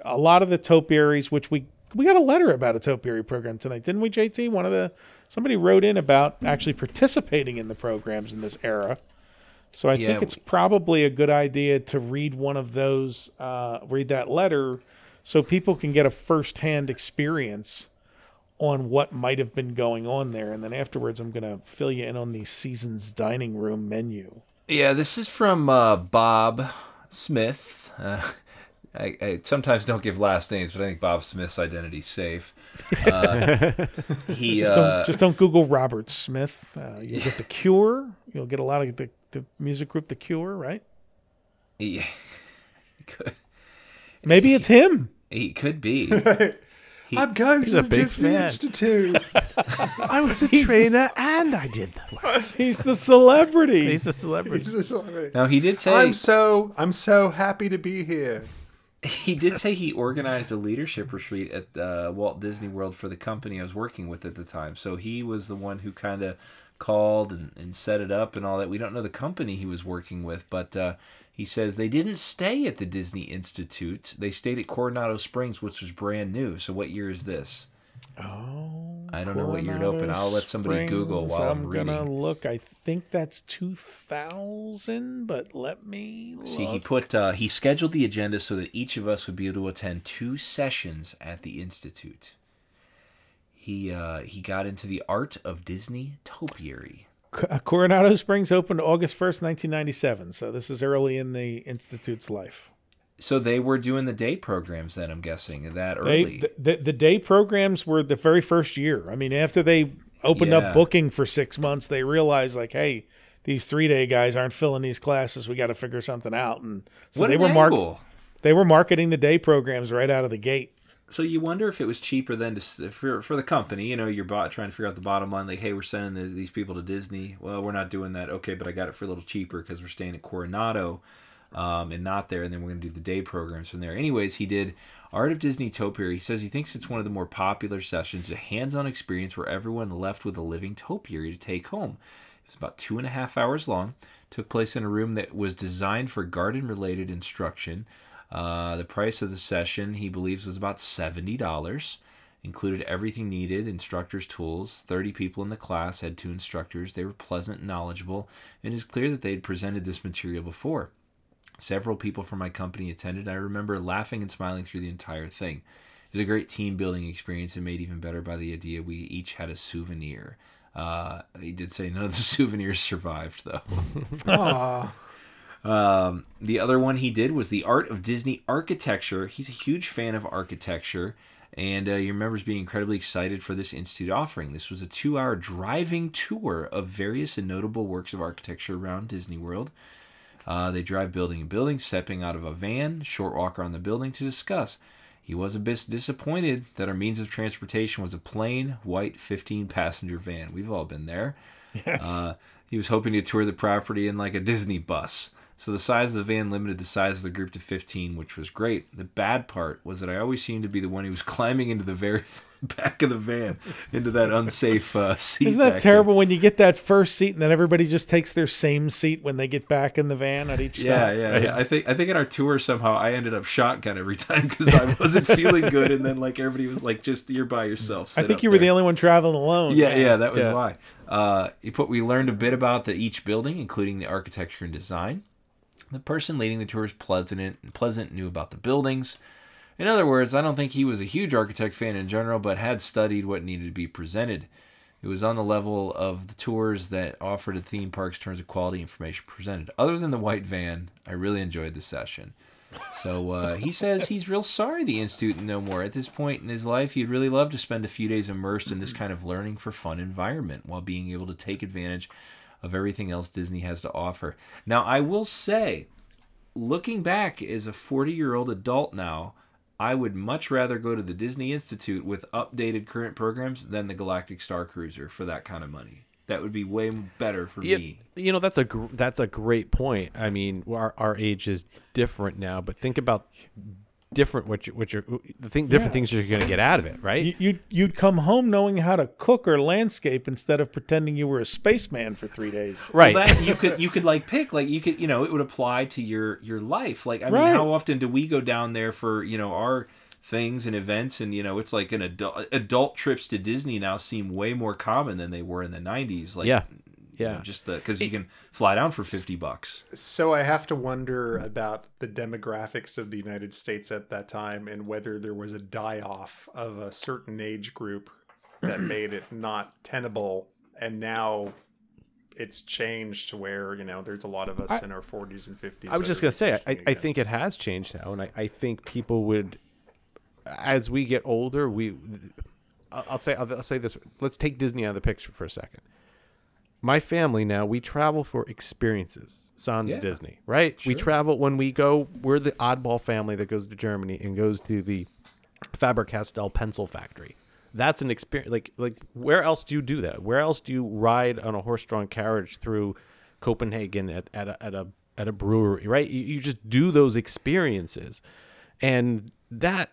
a lot of the topiaries, which we we got a letter about a topiary program tonight, didn't we, J T? One of the somebody wrote in about actually participating in the programs in this era. So I yeah. think it's probably a good idea to read one of those, uh, read that letter, so people can get a firsthand experience on what might have been going on there. And then afterwards, I'm going to fill you in on the Seasons Dining Room menu. Yeah, this is from uh, Bob Smith. Uh, I, I sometimes don't give last names, but I think Bob Smith's identity's safe. Uh, he just don't, uh, just don't Google Robert Smith. Uh, you'll yeah. get The Cure. You'll get a lot of the... the music group The Cure, right? Yeah. Maybe he, it's him. He could be. He, I'm going to the Disney fan. Institute. I was a he's trainer the, and I did that. He's the celebrity. He's the celebrity. He's the celebrity. Now, he did say... I'm so, I'm so happy to be here. He did say he organized a leadership retreat at uh, Walt Disney World for the company I was working with at the time. So he was the one who kind of... called and, and set it up and all that. We don't know the company he was working with, but uh, he says they didn't stay at the Disney Institute. They stayed at Coronado Springs, which was brand new. So what year is this? Oh, I don't Coronado know what year it opened. I'll let somebody Springs, Google while I'm, I'm reading. I'm gonna look. I think that's two thousand, but let me look. See, he put uh, he scheduled the agenda so that each of us would be able to attend two sessions at the Institute. He uh, he got into the art of Disney topiary. Coronado Springs opened August first, nineteen ninety-seven. So this is early in the Institute's life. So they were doing the day programs then, I'm guessing, that early. They, the, the day programs were the very first year. I mean, after they opened yeah. up booking for six months, they realized, like, hey, these three-day guys aren't filling these classes. We got to figure something out. And so what they were mar- they were marketing the day programs right out of the gate. So you wonder if it was cheaper than to, for for the company, you know, you're bo- trying to figure out the bottom line, like, hey, we're sending the, these people to Disney. Well, we're not doing that. Okay, but I got it for a little cheaper because we're staying at Coronado um, and not there, and then we're going to do the day programs from there. Anyways, he did Art of Disney Topiary. He says he thinks it's one of the more popular sessions, a hands-on experience where everyone left with a living topiary to take home. It was about two and a half hours long. It took place in a room that was designed for garden-related instruction. Uh, the price of the session, he believes, was about seventy dollars. Included everything needed, instructors, tools. thirty people in the class, had two instructors. They were pleasant and knowledgeable, and it is clear that they had presented this material before. Several people from my company attended. I remember laughing and smiling through the entire thing. It was a great team-building experience and made even better by the idea we each had a souvenir. Uh, he did say none of the souvenirs survived, though. Um, the other one he did was The Art of Disney Architecture. He's a huge fan of architecture, and uh, he remembers being incredibly excited for this institute offering. This was a two-hour driving tour of various and notable works of architecture around Disney World. Uh, they drive building and building, stepping out of a van, short walk around the building to discuss. He was a bit disappointed that our means of transportation was a plain, white fifteen-passenger van. We've all been there. Yes. Uh, he was hoping to tour the property in like a Disney bus. So the size of the van limited the size of the group to fifteen, which was great. The bad part was that I always seemed to be the one who was climbing into the very back of the van, into that unsafe uh, seat. Isn't that terrible there, when you get that first seat and then everybody just takes their same seat when they get back in the van at each yeah, time? Yeah, right? yeah. I think I think in our tour somehow I ended up shotgun every time because I wasn't feeling good, and then like everybody was like, just you're by yourself. I think you were there. The only one traveling alone. Yeah, man. yeah, that was yeah. why. Uh, put, we learned a bit about the, each building, including the architecture and design. The person leading the tour is pleasant and pleasant knew about the buildings. In other words, I don't think he was a huge architect fan in general, but had studied what needed to be presented. It was on the level of the tours that offered at theme parks in terms of quality information presented. Other than the white van, I really enjoyed the session. So uh, he says he's real sorry the institute no more. At this point in his life, he'd really love to spend a few days immersed in this kind of learning for fun environment while being able to take advantage of everything else Disney has to offer. Now, I will say, looking back as a forty-year-old adult now, I would much rather go to the Disney Institute with updated current programs than the Galactic Star Cruiser for that kind of money. That would be way better for yeah, me. You know, that's a gr- that's a great point. I mean, our our age is different now, but think about different what you, what you're the thing different yeah. things you're going to get out of it, right? You you'd, you'd come home knowing how to cook or landscape instead of pretending you were a spaceman for three days, right? Well, that, you could you could like pick like you could you know it would apply to your your life. Like I right. mean, how often do we go down there for you know our things and events, and you know it's like an adult adult trips to Disney now seem way more common than they were in the nineties. Like yeah, yeah, you know, just the because you can fly down for fifty bucks. So I have to wonder about the demographics of the United States at that time and whether there was a die off of a certain age group that made it not tenable, and now it's changed to where you know there's a lot of us I, in our forties and fifties. I was just gonna say I, I think it has changed now, and I, I think people would. As we get older, we, I'll say, I'll, I'll say this. Let's take Disney out of the picture for a second. My family now, we travel for experiences. Sans yeah. Disney, right? Sure. We travel when we go. We're the oddball family that goes to Germany and goes to the Faber-Castell pencil factory. That's an experience. Like, like where else do you do that? Where else do you ride on a horse-drawn carriage through Copenhagen at at a at a, at a brewery? Right? You, you just do those experiences, and that.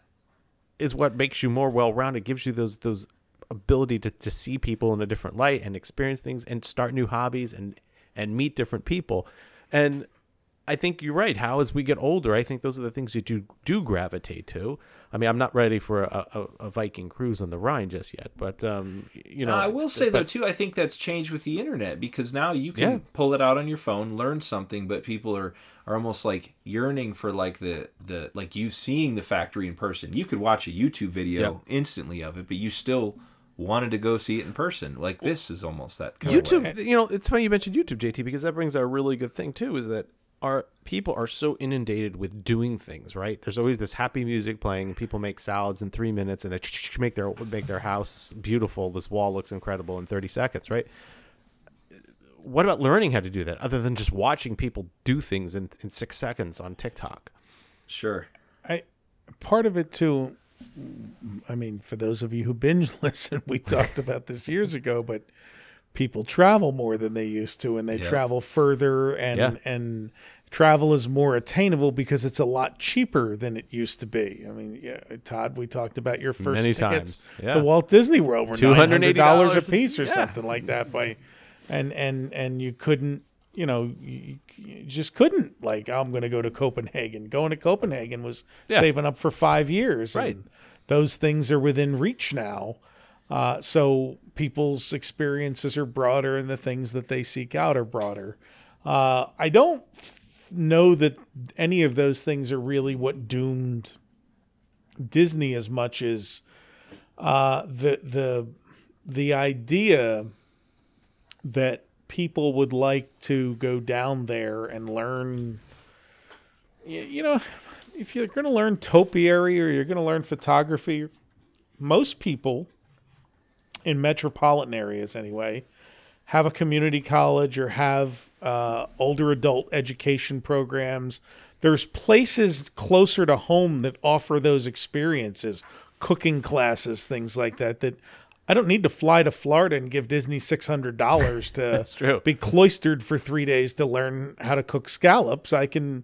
Is what makes you more well-rounded, gives you those those ability to, to see people in a different light and experience things and start new hobbies and and meet different people. And I think you're right. How as we get older, I think those are the things that you do gravitate to. I mean, I'm not ready for a, a, a Viking cruise on the Rhine just yet, but um, you know, uh, I will say but, though too, I think that's changed with the internet because now you can yeah. pull it out on your phone, learn something, but people are, are almost like yearning for like the, the like you seeing the factory in person. You could watch a YouTube video yeah. instantly of it, but you still wanted to go see it in person. Like this is almost that kind YouTube, of way. You know, it's funny you mentioned YouTube, J T, because that brings out a really good thing too, is that Our people are so inundated with doing things, right? There's always this happy music playing. People make salads in three minutes, and they make their make their house beautiful. This wall looks incredible in thirty seconds, right? What about learning how to do that, other than just watching people do things in, in six seconds on TikTok? Sure, I part of it too. I mean, for those of you who binge listen, we talked about this years ago, but. People travel more than they used to, and they yeah. travel further, and yeah. and travel is more attainable because it's a lot cheaper than it used to be. I mean, yeah, Todd, we talked about your first Many tickets yeah. to Walt Disney World were nine hundred dollars a piece or yeah. something like that. By and and and you couldn't, you know, you, you just couldn't. Like, I'm going to go to Copenhagen. Going to Copenhagen was yeah. saving up for five years. Right, and those things are within reach now. Uh, so people's experiences are broader and the things that they seek out are broader. Uh, I don't f- know that any of those things are really what doomed Disney as much as uh, the the the idea that people would like to go down there and learn. You know, if you're going to learn topiary or you're going to learn photography, most people in metropolitan areas anyway have a community college or have uh, older adult education programs. There's places closer to home that offer those experiences, cooking classes, things like that, that I don't need to fly to Florida and give Disney six hundred dollars to That's true. Be cloistered for three days to learn how to cook scallops. I can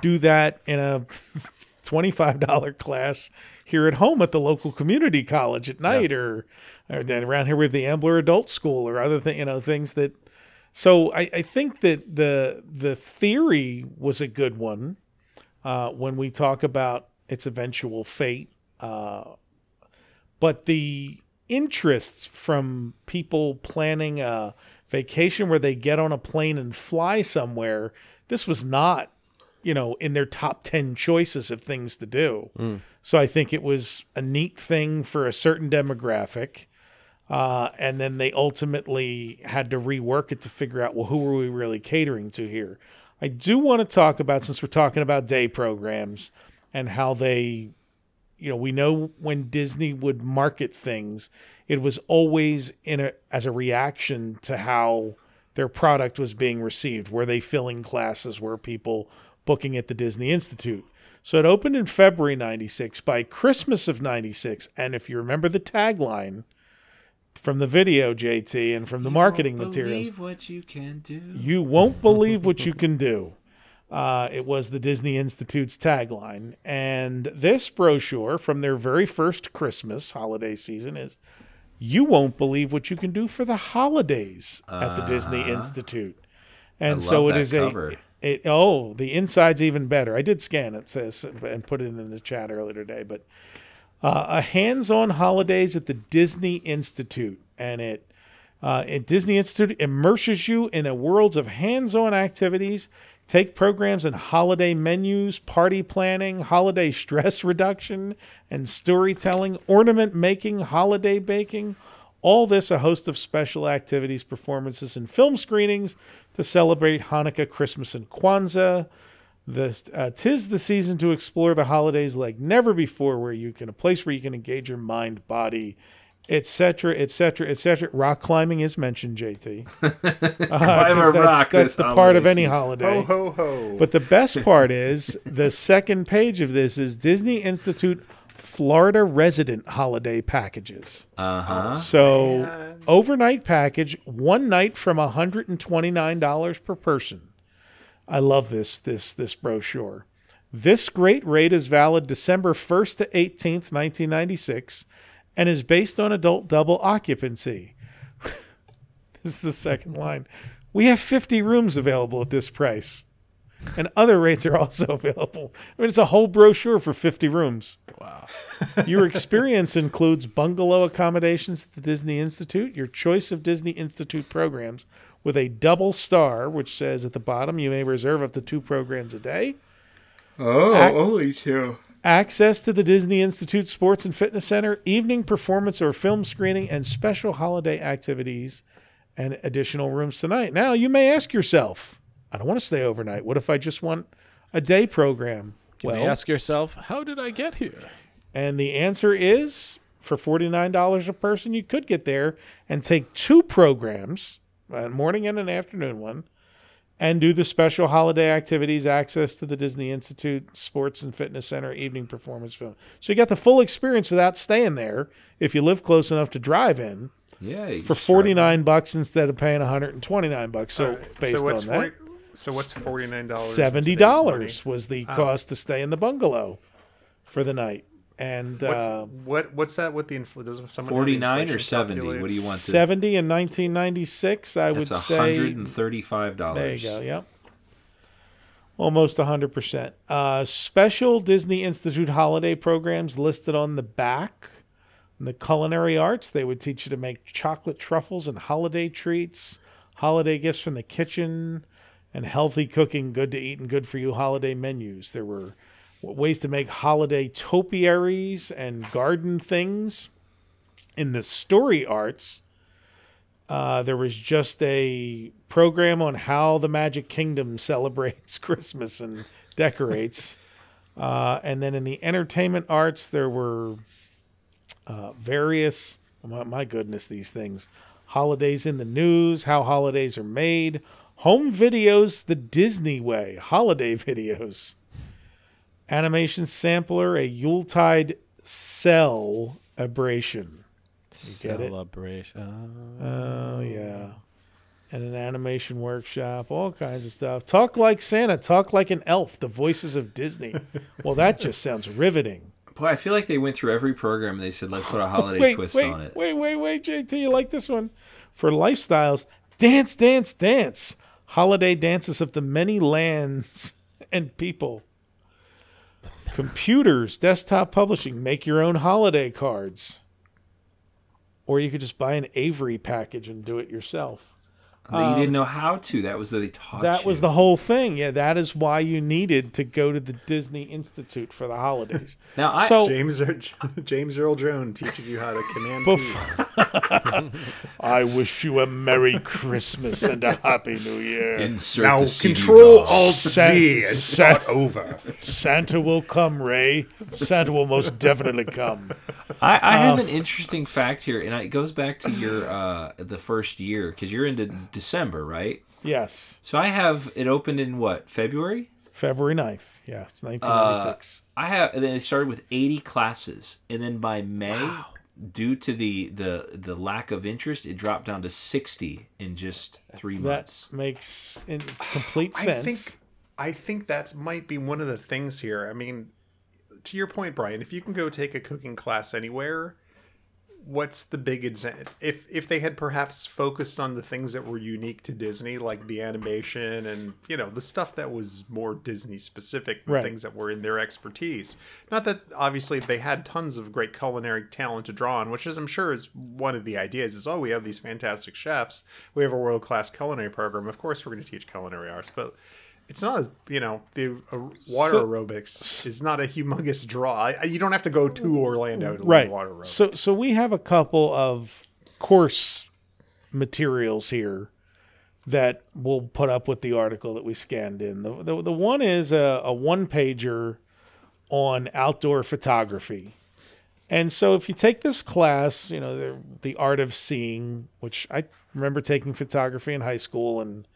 do that in a twenty-five dollars class here at home at the local community college at night, yeah. or, or around here with the Ambler Adult School or other thing, you know, things that. So I, I think that the the theory was a good one uh, when we talk about its eventual fate, uh, but the interests from people planning a vacation where they get on a plane and fly somewhere, this was not, you know, in their top ten choices of things to do. Mm. So I think it was a neat thing for a certain demographic. Uh, and then they ultimately had to rework it to figure out, well, who are we really catering to here? I do want to talk about, since we're talking about day programs and how they, you know, we know when Disney would market things, it was always in a, as a reaction to how their product was being received. Were they filling classes? Were people booking at the Disney Institute? So it opened in February ninety-six. By Christmas of ninety-six, and if you remember the tagline from the video, J T, and from the you marketing won't materials, believe what you can do. You won't believe what you can do. Uh, it was the Disney Institute's tagline, and this brochure from their very first Christmas holiday season is, "You won't believe what you can do for the holidays uh, at the Disney Institute," and I love so it that is cover. a. It, oh, the inside's even better. I did scan it, says, and put it in the chat earlier today. But uh, a hands-on holidays at the Disney Institute, and it uh, at Disney Institute immerses you in the worlds of hands-on activities. Take programs in holiday menus, party planning, holiday stress reduction, and storytelling, ornament making, holiday baking. All this, a host of special activities, performances, and film screenings to celebrate Hanukkah, Christmas, and Kwanzaa. This, uh, tis the season to explore the holidays like never before, where you can a place where you can engage your mind, body, et cetera, et cetera, et cetera. Rock climbing is mentioned, J T. Uh, Climb a rock. That's the part of any holiday. Ho ho ho! But the best part is the second page of this is Disney Institute Florida resident holiday packages. Uh-huh. So Man. Overnight package, one night from one hundred twenty-nine dollars per person. I love this, this, this brochure. This great rate is valid December first to eighteenth, nineteen ninety-six, and is based on adult double occupancy. This is the second line. We have fifty rooms available at this price. And other rates are also available. I mean, it's a whole brochure for fifty rooms. Wow. Your experience includes bungalow accommodations at the Disney Institute, your choice of Disney Institute programs with a double star, which says at the bottom, you may reserve up to two programs a day. Oh, Ac- only two. Access to the Disney Institute Sports and Fitness Center, evening performance or film screening, and special holiday activities and additional rooms tonight. Now, you may ask yourself, I don't want to stay overnight. What if I just want a day program? You well, may ask yourself, how did I get here? And the answer is, for forty-nine dollars a person, you could get there and take two programs, a morning and an afternoon one, and do the special holiday activities, access to the Disney Institute, Sports and Fitness Center, evening performance film. So you got the full experience without staying there if you live close enough to drive in. Yeah, for forty-nine bucks instead of paying one hundred twenty-nine bucks. So right. based so what's on that. forty- So what's forty-nine dollars? seventy dollars was the um, cost to stay in the bungalow for the night. And what's, uh, what what's that with the infl- does someone forty-nine or seventy? What do you want? To- seventy in nineteen ninety-six, I That's would say one hundred thirty-five dollars. There you go. Yep. Almost one hundred percent. Uh, special Disney Institute holiday programs listed on the back. In the culinary arts, they would teach you to make chocolate truffles and holiday treats, holiday gifts from the kitchen, and healthy cooking, good to eat, and good for you holiday menus. There were ways to make holiday topiaries and garden things. In the story arts, Uh, there was just a program on how the Magic Kingdom celebrates Christmas and decorates. Uh, and then in the entertainment arts, there were uh, various, my, my goodness, these things. Holidays in the News, How Holidays Are Made, Home Videos the Disney Way, Holiday Videos, Animation Sampler, a Yuletide Celebration. You get it? Celebration. Oh, yeah. And an animation workshop, all kinds of stuff. Talk like Santa, talk like an elf, the voices of Disney. Well, that just sounds riveting. Boy, I feel like they went through every program and they said, let's put a holiday wait, twist wait, on it. Wait, wait, wait, J T, you like this one? For lifestyles, dance, dance, dance. Holiday dances of the many lands and people. Computers, desktop publishing, make your own holiday cards. Or you could just buy an Avery package and do it yourself. That you didn't know how to. That was that they taught That you. was the whole thing. Yeah, that is why you needed to go to the Disney Institute for the holidays. Now, I, so, James James Earl Jones teaches you how to command people. I wish you a Merry Christmas and a Happy New Year. Insert now Control Alt Z and start over. Santa will come, Ray. Santa will most definitely come. I, I um, have an interesting fact here, and it goes back to your uh, the first year because you're into December, right? Yes. So I have it opened in what, February? February ninth. Yeah, it's nineteen ninety-six. Uh, I have, and then it started with eighty classes, and then by May, wow. due to the, the the lack of interest, it dropped down to sixty in just three that months. That makes complete sense. I think I think that might be one of the things here. I mean, to your point, Brian, if you can go take a cooking class anywhere, what's the big incentive? If if they had perhaps focused on the things that were unique to Disney, like the animation and, you know, the stuff that was more Disney specific, the right. things that were in their expertise. Not that obviously they had tons of great culinary talent to draw on, which is, I'm sure, is one of the ideas is, oh, we have these fantastic chefs. We have a world-class culinary program. Of course, we're going to teach culinary arts, but it's not as, you know, the water so, aerobics is not a humongous draw. You don't have to go to Orlando to right. learn water aerobics. So, so we have a couple of course materials here that we'll put up with the article that we scanned in. The, the, the one is a, a one-pager on outdoor photography. And so if you take this class, you know, the, the art of seeing, which I remember taking photography in high school, and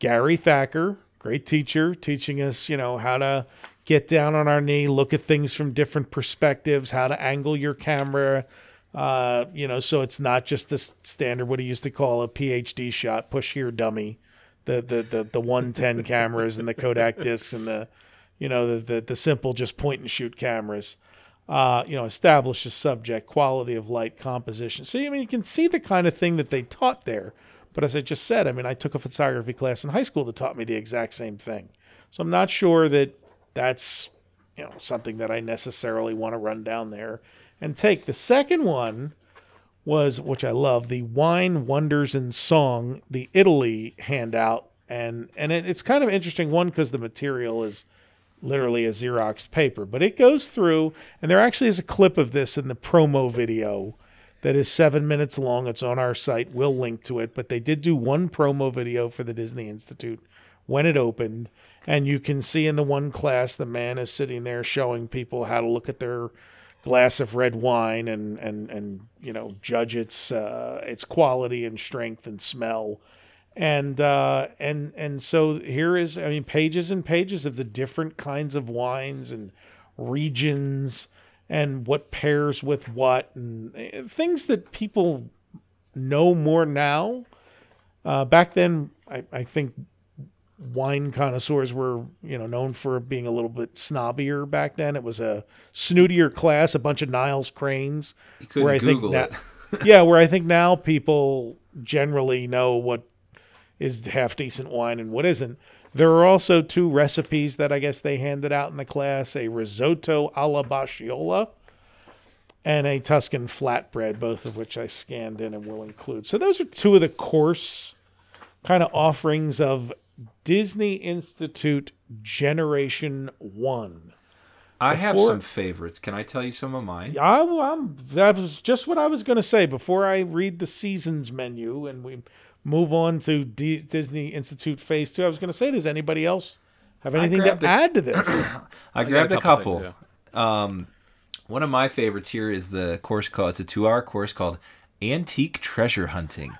Gary Thacker, great teacher, teaching us, you know, how to get down on our knee, look at things from different perspectives, how to angle your camera, uh, you know, so it's not just the standard, what he used to call a P H D shot, push here dummy, the the the, the one ten cameras and the Kodak discs and the, you know, the the, the simple just point and shoot cameras, uh, you know, establish a subject, quality of light, composition. So, I mean, you can see the kind of thing that they taught there. But as I just said, I mean, I took a photography class in high school that taught me the exact same thing. So I'm not sure that that's, you know, something that I necessarily want to run down there and take. The second one was, which I love, the Wine, Wonders, and Song, the Italy handout. And and it, it's kind of interesting, one, because the material is literally a Xeroxed paper. But it goes through, and there actually is a clip of this in the promo video that is seven minutes long. It's on our site. We'll link to it. But they did do one promo video for the Disney Institute when it opened. And you can see in the one class, the man is sitting there showing people how to look at their glass of red wine and, and, and you know, judge its uh, its quality and strength and smell. And, uh, and, and so here is, I mean, pages and pages of the different kinds of wines and regions and what pairs with what, and things that people know more now. Uh, back then, I, I think wine connoisseurs were, you know, known for being a little bit snobbier back then. It was a snootier class, a bunch of Niles Cranes. You couldn't where I Google think now, it. yeah, where I think now people generally know what is half-decent wine and what isn't. There are also two recipes that I guess they handed out in the class, a risotto alla basciola and a Tuscan flatbread, both of which I scanned in and will include. So those are two of the course kind of offerings of Disney Institute Generation one. I have some favorites. Can I tell you some of mine? I, I'm, that was just what I was going to say. Before I read the seasons menu and we move on to D- Disney Institute Phase two, I was going to say, does anybody else have anything to a, add to this? I, I grabbed a couple. Things, yeah. Um, one of my favorites here is the course called, it's a two-hour course called Antique Treasure Hunting.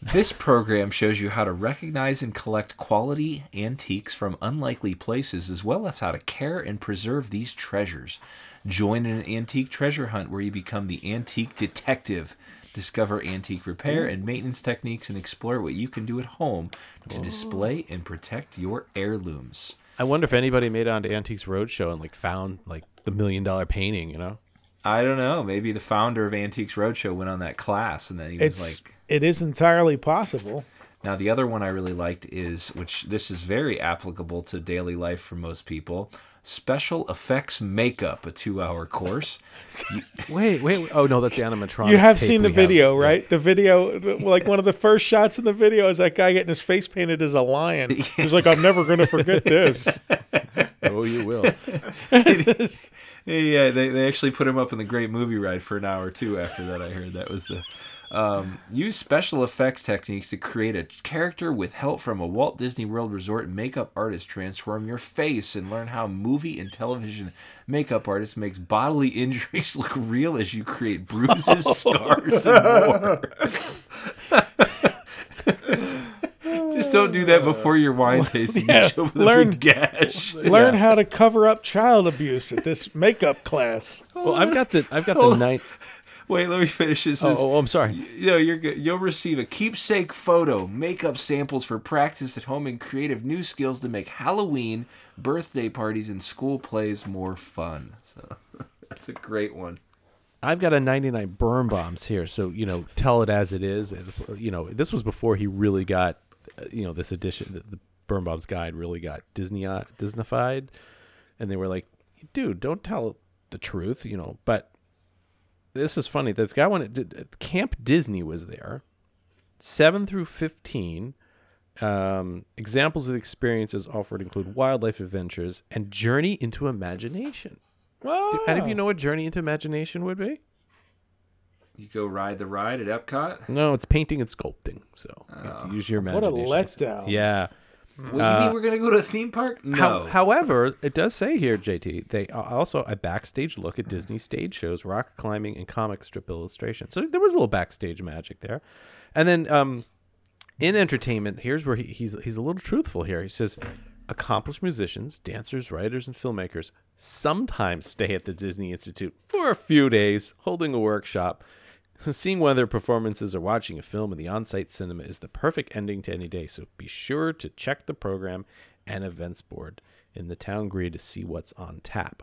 This program shows you how to recognize and collect quality antiques from unlikely places, as well as how to care and preserve these treasures. Join an antique treasure hunt where you become the antique detective. Discover antique repair and maintenance techniques and explore what you can do at home to display and protect your heirlooms. I wonder if anybody made it onto Antiques Roadshow and like found like the million dollar painting, you know? I don't know. Maybe the founder of Antiques Roadshow went on that class, and then he was it's, like... It is entirely possible. Now, the other one I really liked is, which this is very applicable to daily life for most people, Special Effects Makeup, a two-hour course. wait, wait, wait. Oh, no, that's the animatronics. You have seen the video, have. right? The video, like one of the first shots in the video is that guy getting his face painted as a lion. He's like, I'm never going to forget this. Oh, you will. Yeah, they, they actually put him up in the Great Movie Ride for an hour or two after that. I heard that was the... Um, use special effects techniques to create a character with help from a Walt Disney World Resort makeup artist. Transform your face and learn how movie and television makeup artists makes bodily injuries look real as you create bruises, oh. scars, and more. Just don't do that before your wine tasting. Yeah. You learn gash. Learn yeah. how to cover up child abuse at this makeup class. Well, I've got the I've got the night. Wait, let me finish this. Oh, oh I'm sorry. You know, you're good. You'll receive a keepsake photo, makeup samples for practice at home, and creative new skills to make Halloween, birthday parties, and school plays more fun. So that's a great one. I've got a ninety-nine Burn Bombs here, so, you know, tell it as it is. You know, this was before he really got, you know, this edition, the, the Burn Bombs guide really got Disney Disneyfied, and they were like, dude, don't tell the truth, you know, but. This is funny. The guy wanted Camp Disney was there, seven through fifteen. Um, examples of the experiences offered include wildlife adventures and journey into imagination. Wow! And if you know what journey into imagination would be, you go ride the ride at Epcot. No, it's painting and sculpting. So oh. you have to use your imagination. What a letdown! Yeah. What, uh, you mean we're going to go to a theme park? No. How, however, it does say here, J T, they also a backstage look at Disney stage shows, rock climbing, and comic strip illustration. So there was a little backstage magic there. And then um, in entertainment, here's where he, he's he's a little truthful here. He says, accomplished musicians, dancers, writers, and filmmakers sometimes stay at the Disney Institute for a few days, holding a workshop. Seeing one of their performances or watching a film in the on-site cinema is the perfect ending to any day, so be sure to check the program and events board in the town grid to see what's on tap.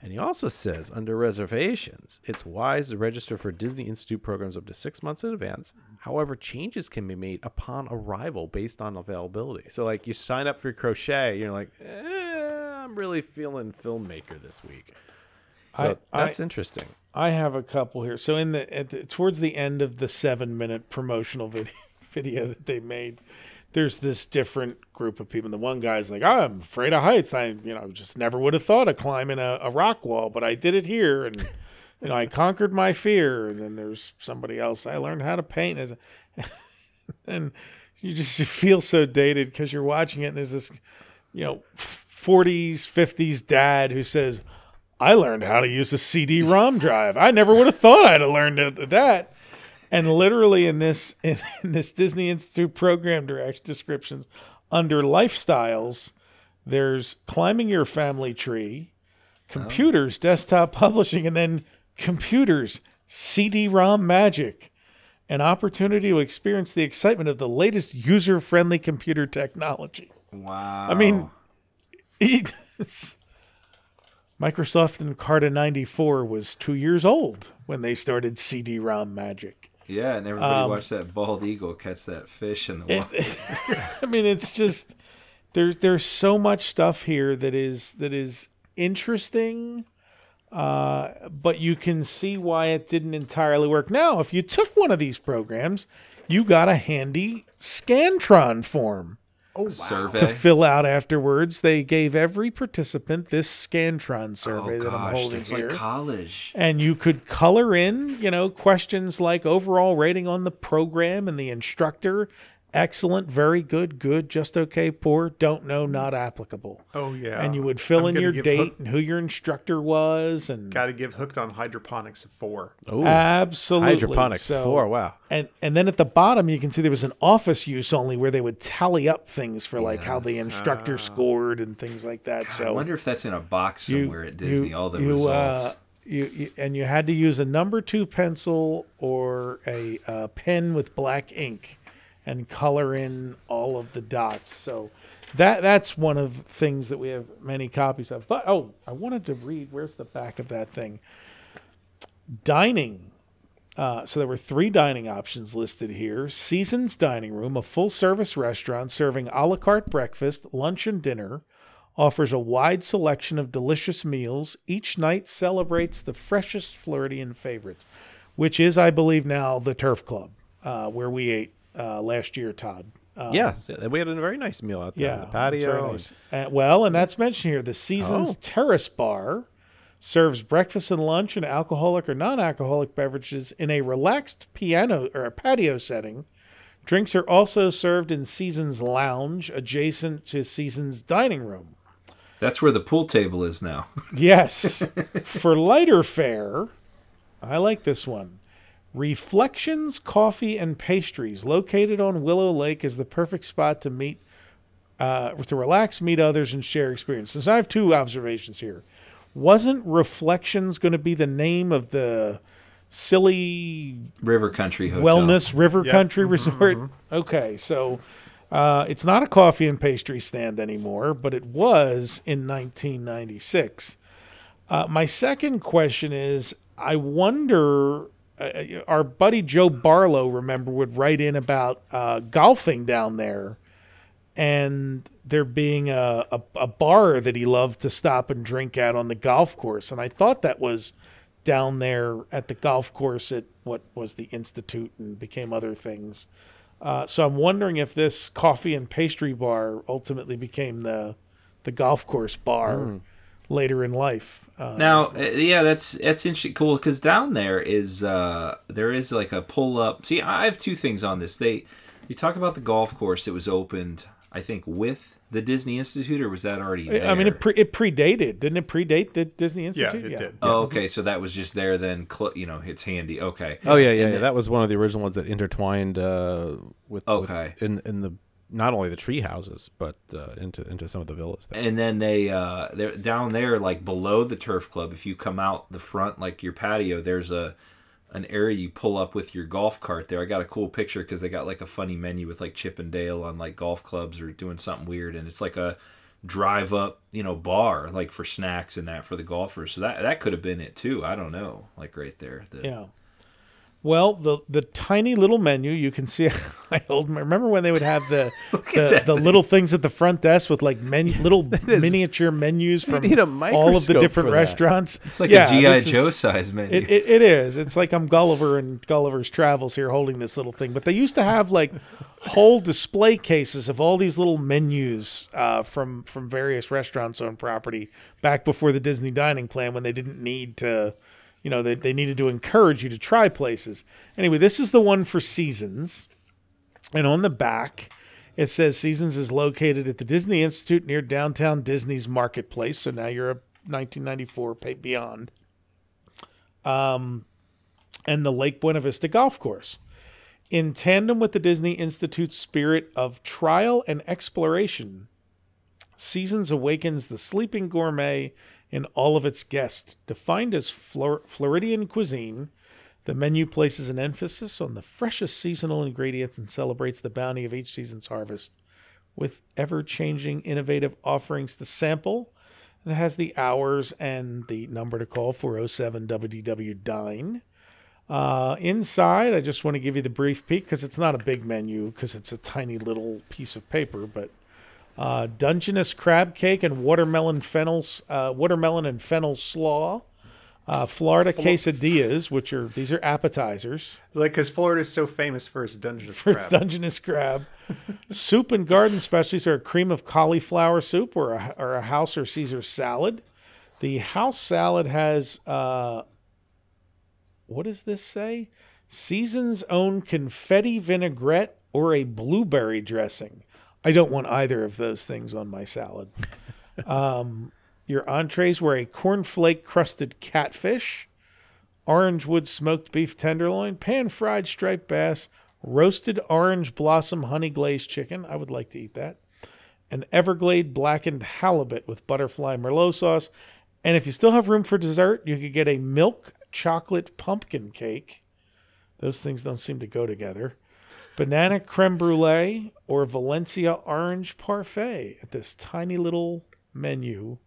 And he also says, under reservations, it's wise to register for Disney Institute programs up to six months in advance. However, changes can be made upon arrival based on availability. So, like, you sign up for your crochet, you're like, eh, I'm really feeling filmmaker this week. So I, that's I, interesting. I have a couple here. So in the, at the towards the end of the seven-minute promotional video, video that they made, there's this different group of people. And the one guy's like, oh, "I'm afraid of heights. I, you know, just never would have thought of climbing a, a rock wall, but I did it here, and you know, I conquered my fear." And then there's somebody else. I learned how to paint as, a, and you just you feel so dated because you're watching it. And there's this, you know, forties, fifties dad who says, I learned how to use a C D ROM drive. I never would have thought I'd have learned that. And literally in this in, in this Disney Institute program direct descriptions, under lifestyles, there's climbing your family tree, computers, oh. desktop publishing, and then computers, C D ROM magic, an opportunity to experience the excitement of the latest user-friendly computer technology. Wow. I mean, it's... Microsoft and Encarta ninety-four was two years old when they started C D ROM magic. Yeah, and everybody um, watched that bald eagle catch that fish in the water. It, I mean, it's just there's there's so much stuff here that is that is interesting, uh, but you can see why it didn't entirely work. Now, if you took one of these programs, you got a handy Scantron form. oh, wow. survey to fill out afterwards. They gave every participant this Scantron survey oh, that gosh, I'm holding it's here. It's like college. And you could color in, you know, questions like overall rating on the program and the instructor. Excellent, very good, good, just okay, poor, don't know, not applicable. Oh, yeah. And you would fill I'm in your date hooked, and who your instructor was. And got to give Hooked on Hydroponics a four. Ooh, absolutely. Hydroponics, so, four, wow. And and then at the bottom, you can see there was an office use only where they would tally up things for yes. like how the instructor uh, scored and things like that. God, so I wonder if that's in a box somewhere you, at Disney, you, all the you, results. Uh, You, you, and you had to use a number two pencil or a uh, pen with black ink and color in all of the dots. So that that's one of the things that we have many copies of. But, oh, I wanted to read. Where's the back of that thing? Dining. Uh, so there were three dining options listed here. Seasons Dining Room, a full-service restaurant serving a la carte breakfast, lunch, and dinner, offers a wide selection of delicious meals. Each night celebrates the freshest Floridian favorites, which is, I believe now, the Turf Club, uh, where we ate. Uh, last year, Todd. Um, yes, we had a very nice meal out there yeah, on the patio. Nice. And, well, and that's mentioned here. The Seasons oh. Terrace Bar serves breakfast and lunch and alcoholic or non-alcoholic beverages in a relaxed piano or a patio setting. Drinks are also served in Seasons Lounge adjacent to Seasons Dining Room. That's where the pool table is now. Yes. For lighter fare, I like this one. Reflections Coffee and Pastries, located on Willow Lake, is the perfect spot to meet, uh, to relax, meet others, and share experiences. So I have two observations here. Wasn't Reflections going to be the name of the silly River Country Hotel? Wellness River yep. Country mm-hmm, Resort? Mm-hmm. Okay, so uh, it's not a coffee and pastry stand anymore, but it was in nineteen ninety-six. Uh, my second question is, I wonder... Uh, our buddy Joe Barlow, remember, would write in about uh, golfing down there and there being a, a, a bar that he loved to stop and drink at on the golf course. And I thought that was down there at the golf course at what was the Institute and became other things. Uh, so I'm wondering if this coffee and pastry bar ultimately became the, the golf course bar. Mm. Later in life. Uh, now, yeah, that's that's interesting, cool, because down there is uh, there is like a pull up. See, I have two things on this. They, you talk about the golf course that was opened, I think, with the Disney Institute, or was that already there? I mean, it, pre- it predated, didn't it? Predate the Disney Institute. Yeah, it yeah. did. Oh, okay, so that was just there then. Cl- you know, it's handy. Okay. Oh yeah, yeah, yeah. Then, that was one of the original ones that intertwined uh, with okay with, in in the. Not only the tree houses, but uh, into into some of the villas. There. And then they uh, they're down there, like below the Turf Club. If you come out the front, like your patio, there's a an area you pull up with your golf cart. There, I got a cool picture because they got like a funny menu with like Chip and Dale on like golf clubs or doing something weird, and it's like a drive up, you know, bar like for snacks and that for the golfers. So that that could have been it too. I don't know, like right there. The, yeah. Well, the the tiny little menu, you can see, I old, remember when they would have the the, the little things at the front desk with like menu, little is, miniature menus from all of the different restaurants. It's like yeah, a G I. Joe is, size menu. It, it, it is. It's like I'm Gulliver and Gulliver's Travels here holding this little thing. But they used to have like whole display cases of all these little menus uh, from, from various restaurants on property back before the Disney dining plan when they didn't need to... You know, they, they needed to encourage you to try places. Anyway, this is the one for Seasons. And on the back, it says Seasons is located at the Disney Institute near downtown Disney's Marketplace. So now you're a nineteen ninety-four pay beyond. Um, and the Lake Buena Vista Golf Course. In tandem with the Disney Institute's spirit of trial and exploration, Seasons awakens the sleeping gourmet in all of its guests. Defined as Flor- Floridian cuisine, the menu places an emphasis on the freshest seasonal ingredients and celebrates the bounty of each season's harvest with ever-changing innovative offerings to sample. It has the hours and the number to call, four oh seven W D W D I N E. Uh, inside, I just want to give you the brief peek because it's not a big menu because it's a tiny little piece of paper, but Uh, Dungeness crab cake and watermelon fennel, uh, watermelon and fennel slaw, Uh, Florida quesadillas, which are, these are appetizers. Like, because Florida is so famous for its Dungeness crab. For its Dungeness crab. Soup and garden specialties are a cream of cauliflower soup or a, or a house or Caesar salad. The house salad has, uh, what does this say? Season's own confetti vinaigrette or a blueberry dressing. I don't want either of those things on my salad. Um... Your entrees were a cornflake crusted catfish, orange wood smoked beef tenderloin, pan-fried striped bass, roasted orange blossom honey glazed chicken. I would like to eat that. An Everglade blackened halibut with butterfly merlot sauce. And if you still have room for dessert, you could get a milk chocolate pumpkin cake. Those things don't seem to go together. Banana creme brulee or Valencia orange parfait at this tiny little menu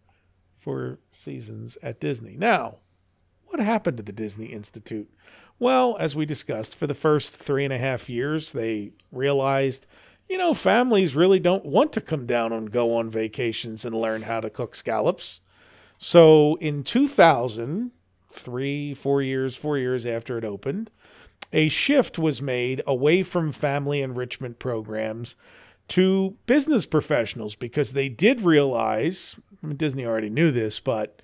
for seasons at Disney. Now, what happened to the Disney Institute? Well, as we discussed, for the first three and a half years, they realized, you know, families really don't want to come down and go on vacations and learn how to cook scallops. So in two thousand, three, four years, four years after it opened, a shift was made away from family enrichment programs to business professionals, because they did realize, I mean, Disney already knew this, but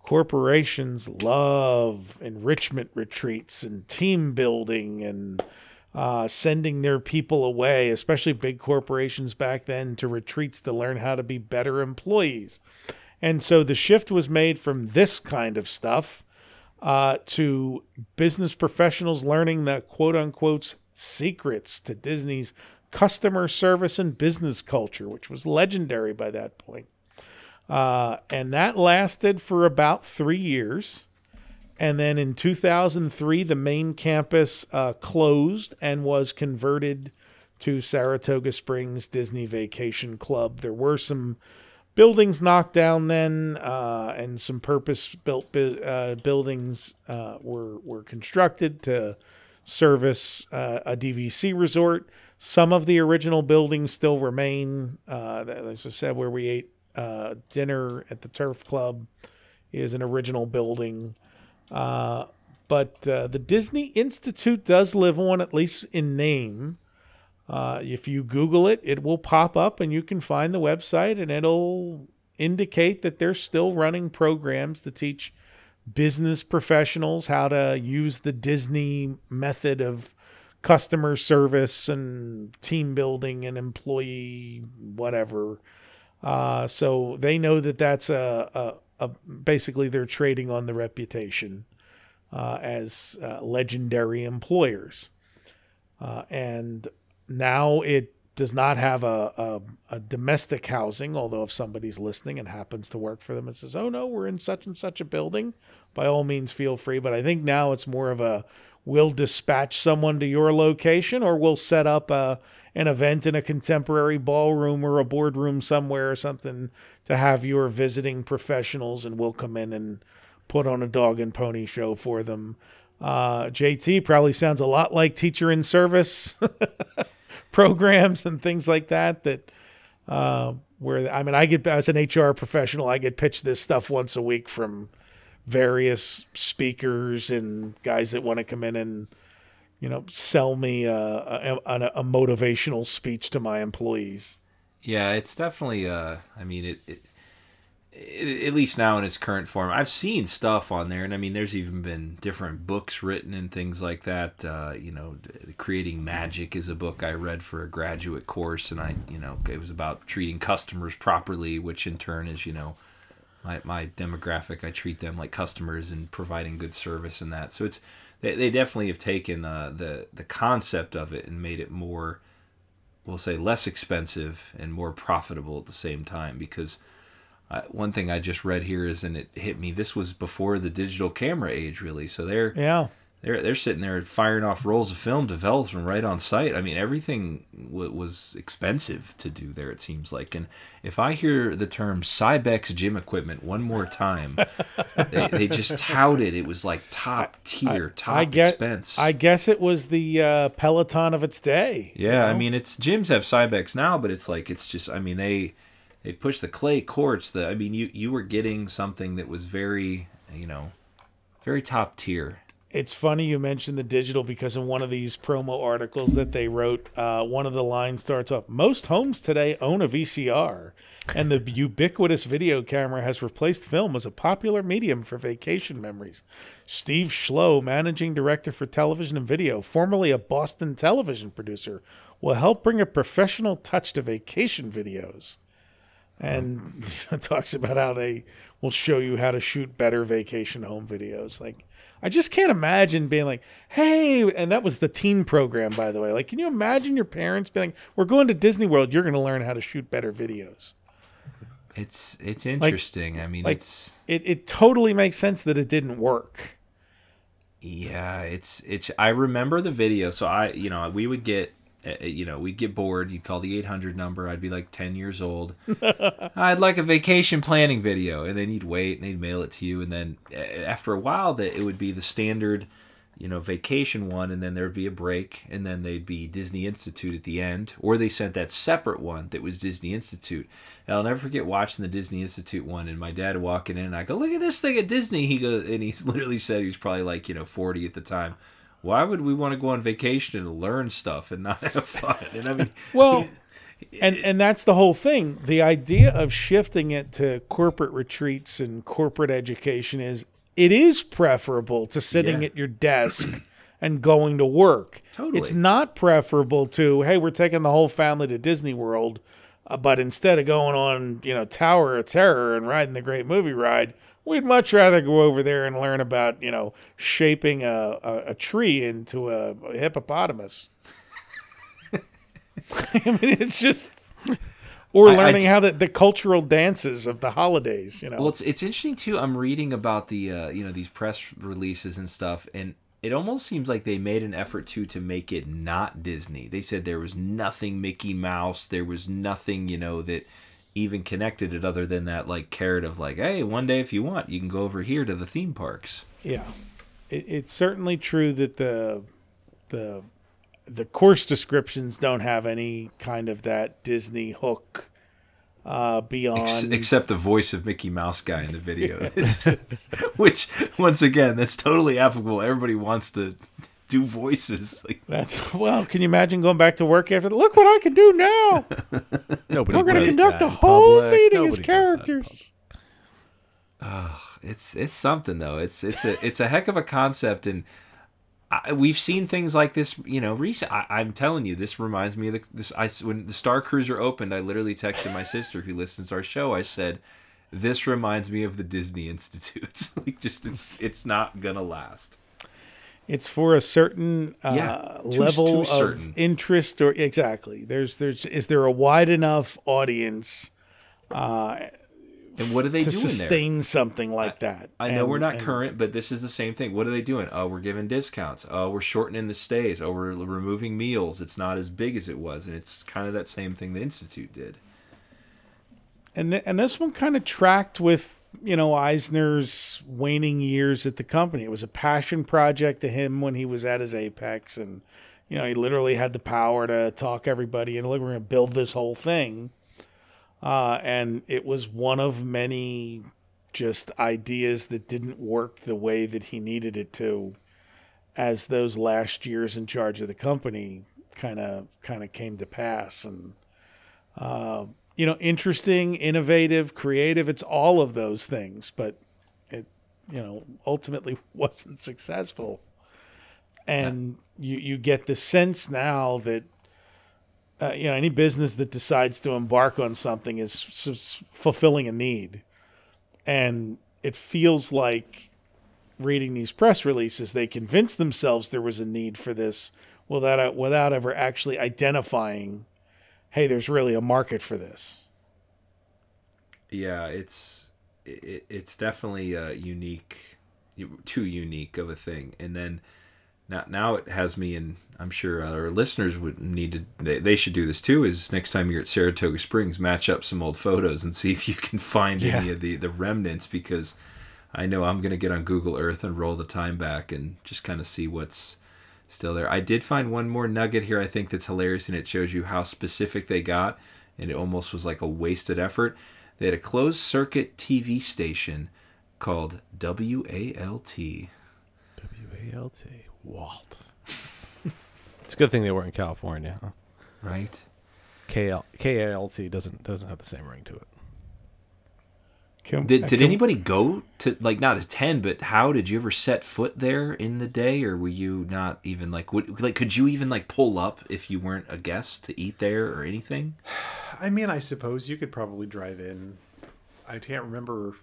corporations love enrichment retreats and team building and uh, sending their people away, especially big corporations back then, to retreats to learn how to be better employees. And so the shift was made from this kind of stuff uh, to business professionals learning the quote-unquote secrets to Disney's customer service and business culture, which was legendary by that point. Uh, and that lasted for about three years. And then in two thousand three, the main campus uh, closed and was converted to Saratoga Springs Disney Vacation Club. There were some buildings knocked down then, uh, and some purpose-built bu- uh, buildings uh, were, were constructed to service uh, a D V C resort. Some of the original buildings still remain. Uh, as I said, where we ate uh, dinner at the Turf Club is an original building. Uh, but uh, the Disney Institute does live on, at least in name. Uh, if you Google it, it will pop up and you can find the website, and it'll indicate that they're still running programs to teach business professionals how to use the Disney method of customer service and team building and employee whatever. Uh, so they know that that's a, a, a basically they're trading on the reputation uh, as uh, legendary employers. Uh, and now it does not have a, a, a domestic housing, although if somebody's listening and happens to work for them and says, oh, no, we're in such and such a building, by all means, feel free. But I think now it's more of a, we'll dispatch someone to your location, or we'll set up a, an event in a contemporary ballroom or a boardroom somewhere or something to have your visiting professionals, and we'll come in and put on a dog and pony show for them. Uh, J T probably sounds a lot like teacher in service programs and things like that, that uh, where, I mean, I get, as an H R professional, I get pitched this stuff once a week from various speakers and guys that want to come in and, you know, sell me a, a, a motivational speech to my employees. Yeah, it's definitely. Uh, I mean, it, it, it at least now in its current form, I've seen stuff on there, and I mean, there's even been different books written and things like that. Uh, you know, Creating Magic is a book I read for a graduate course, and I, you know, it was about treating customers properly, which in turn is, you know, My, my demographic, I treat them like customers and providing good service and that. So it's they, they definitely have taken uh, the the concept of it and made it more, we'll say, less expensive and more profitable at the same time. Because uh, one thing I just read here is, and it hit me, this was before the digital camera age, really. So they're yeah they're they're sitting there firing off rolls of film developed from right on site. I mean, everything w- was expensive to do there, it seems like. And if I hear the term Cybex gym equipment one more time, they, they just touted it was like top tier, I, top I get, expense. I guess it was the uh, Peloton of its day. Yeah, you know? I mean, it's gyms have Cybex now, but it's like it's just. I mean, they they push the clay courts. The I mean, you you were getting something that was very, you know, very top tier. It's funny you mentioned the digital, because in one of these promo articles that they wrote, uh, one of the lines starts off, most homes today own a V C R, and the ubiquitous video camera has replaced film as a popular medium for vacation memories. Steve Schlow, managing director for television and video, formerly a Boston television producer, will help bring a professional touch to vacation videos. And you know, talks about how they will show you how to shoot better vacation home videos. Like, I just can't imagine being like, hey, and that was the teen program, by the way. Like, can you imagine your parents being like, we're going to Disney World, you're going to learn how to shoot better videos? It's it's interesting. Like, I mean, like it's it, it totally makes sense that it didn't work. Yeah, it's it's I remember the video. So I, you know, we would get you know, we'd get bored. You'd call the eight hundred number. I'd be like ten years old. I'd like a vacation planning video. And then you'd wait, and they'd mail it to you. And then after a while, that it would be the standard, you know, vacation one. And then there'd be a break. And then they'd be Disney Institute at the end. Or they sent that separate one that was Disney Institute. And I'll never forget watching the Disney Institute one. And my dad walking in, and I go, look at this thing at Disney. He goes, and he literally said he was probably like, you know, forty at the time. Why would we want to go on vacation and learn stuff and not have fun? And I mean, well, and, and that's the whole thing. The idea of shifting it to corporate retreats and corporate education is it is preferable to sitting yeah. at your desk and going to work. Totally. It's not preferable to, hey, we're taking the whole family to Disney World, uh, but instead of going on, you know, Tower of Terror and riding the great movie ride, we'd much rather go over there and learn about, you know, shaping a, a, a tree into a, a hippopotamus. I mean, it's just, or learning I, I d- how the, the cultural dances of the holidays, you know. Well, it's it's interesting too. I'm reading about the, uh, you know, these press releases and stuff, and it almost seems like they made an effort to to make it not Disney. They said there was nothing Mickey Mouse, there was nothing, you know, that even connected it other than that like carrot of like, hey, one day if you want, you can go over here to the theme parks. Yeah, it, it's certainly true that the the the course descriptions don't have any kind of that Disney hook uh, beyond. Ex- except the voice of Mickey Mouse guy in the video, yeah, it's, it's... which once again, that's totally applicable. Everybody wants to do voices like that's well. Can you imagine going back to work after? Look what I can do now. Nobody. We're going to conduct a whole public. meeting Nobody as characters. Oh, it's it's something though. It's it's a it's a heck of a concept, and I, we've seen things like this. You know, recent. I, I'm telling you, this reminds me of the, this. I when the Star Cruiser opened, I literally texted my sister who listens to our show. I said, "This reminds me of the Disney Institute." like, just it's it's not gonna last. It's for a certain uh, yeah, too, level too of certain. interest, or exactly. There's, there's, is there a wide enough audience? Uh, and what are they to doing sustain there? something like I, that? I and, know we're not and, current, but this is the same thing. What are they doing? Oh, we're giving discounts. Oh, we're shortening the stays. Oh, we're removing meals. It's not as big as it was, and it's kind of that same thing the Institute did. And th- and this one kind of tracked with, you know, Eisner's waning years at the company. It was a passion project to him when he was at his apex, and you know, he literally had the power to talk everybody and look, we're going to build this whole thing. Uh, and it was one of many just ideas that didn't work the way that he needed it to, as those last years in charge of the company kind of kind of came to pass. And uh, you know, interesting, innovative, creative, it's all of those things, but it, you know, ultimately wasn't successful. And yeah. you, you get the sense now that, uh, you know, any business that decides to embark on something is s- s- fulfilling a need. And it feels like, reading these press releases, they convinced themselves there was a need for this without, without ever actually identifying, hey, there's really a market for this. Yeah, it's it, it's definitely uh, unique, too unique of a thing. And then now, now it has me, and I'm sure our listeners would need to, they, they should do this too, is next time you're at Saratoga Springs, match up some old photos and see if you can find yeah. any of the, the remnants, because I know I'm going to get on Google Earth and roll the time back and just kind of see what's still there. I did find one more nugget here I think that's hilarious, and it shows you how specific they got, and it almost was like a wasted effort. They had a closed circuit T V station called W A L T. L T. Walt. It's a good thing they were in California. Huh? Right. K L, K A L T doesn't doesn't have the same ring to it. Can, did did can, anybody go to, like, not attend, but how did you ever set foot there in the day, or were you not even, like, would, like, could you even, like, pull up if you weren't a guest to eat there or anything? I mean, I suppose you could probably drive in. I can't remember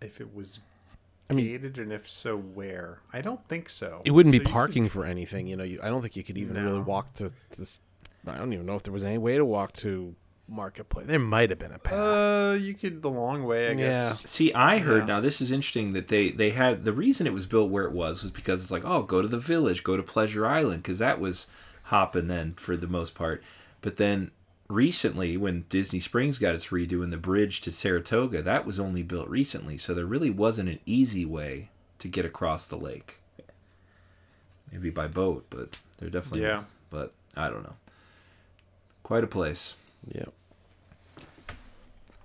if it was I mean, gated, and if so, where. I don't think so. It wouldn't so be parking could, for anything, you know. You, I don't think you could even no. really walk to this. I don't even know if there was any way to walk to Marketplace. There might have been a path. Uh, you could the long way, I guess. Yeah. See, I heard, yeah. now this is interesting, that they, they had, the reason it was built where it was was because it's like, oh, go to the village, go to Pleasure Island, because that was hopping then for the most part. But then recently, when Disney Springs got its redo and the bridge to Saratoga, that was only built recently, so there really wasn't an easy way to get across the lake. Maybe by boat, but they're definitely, yeah. but I don't know. Quite a place. Yeah.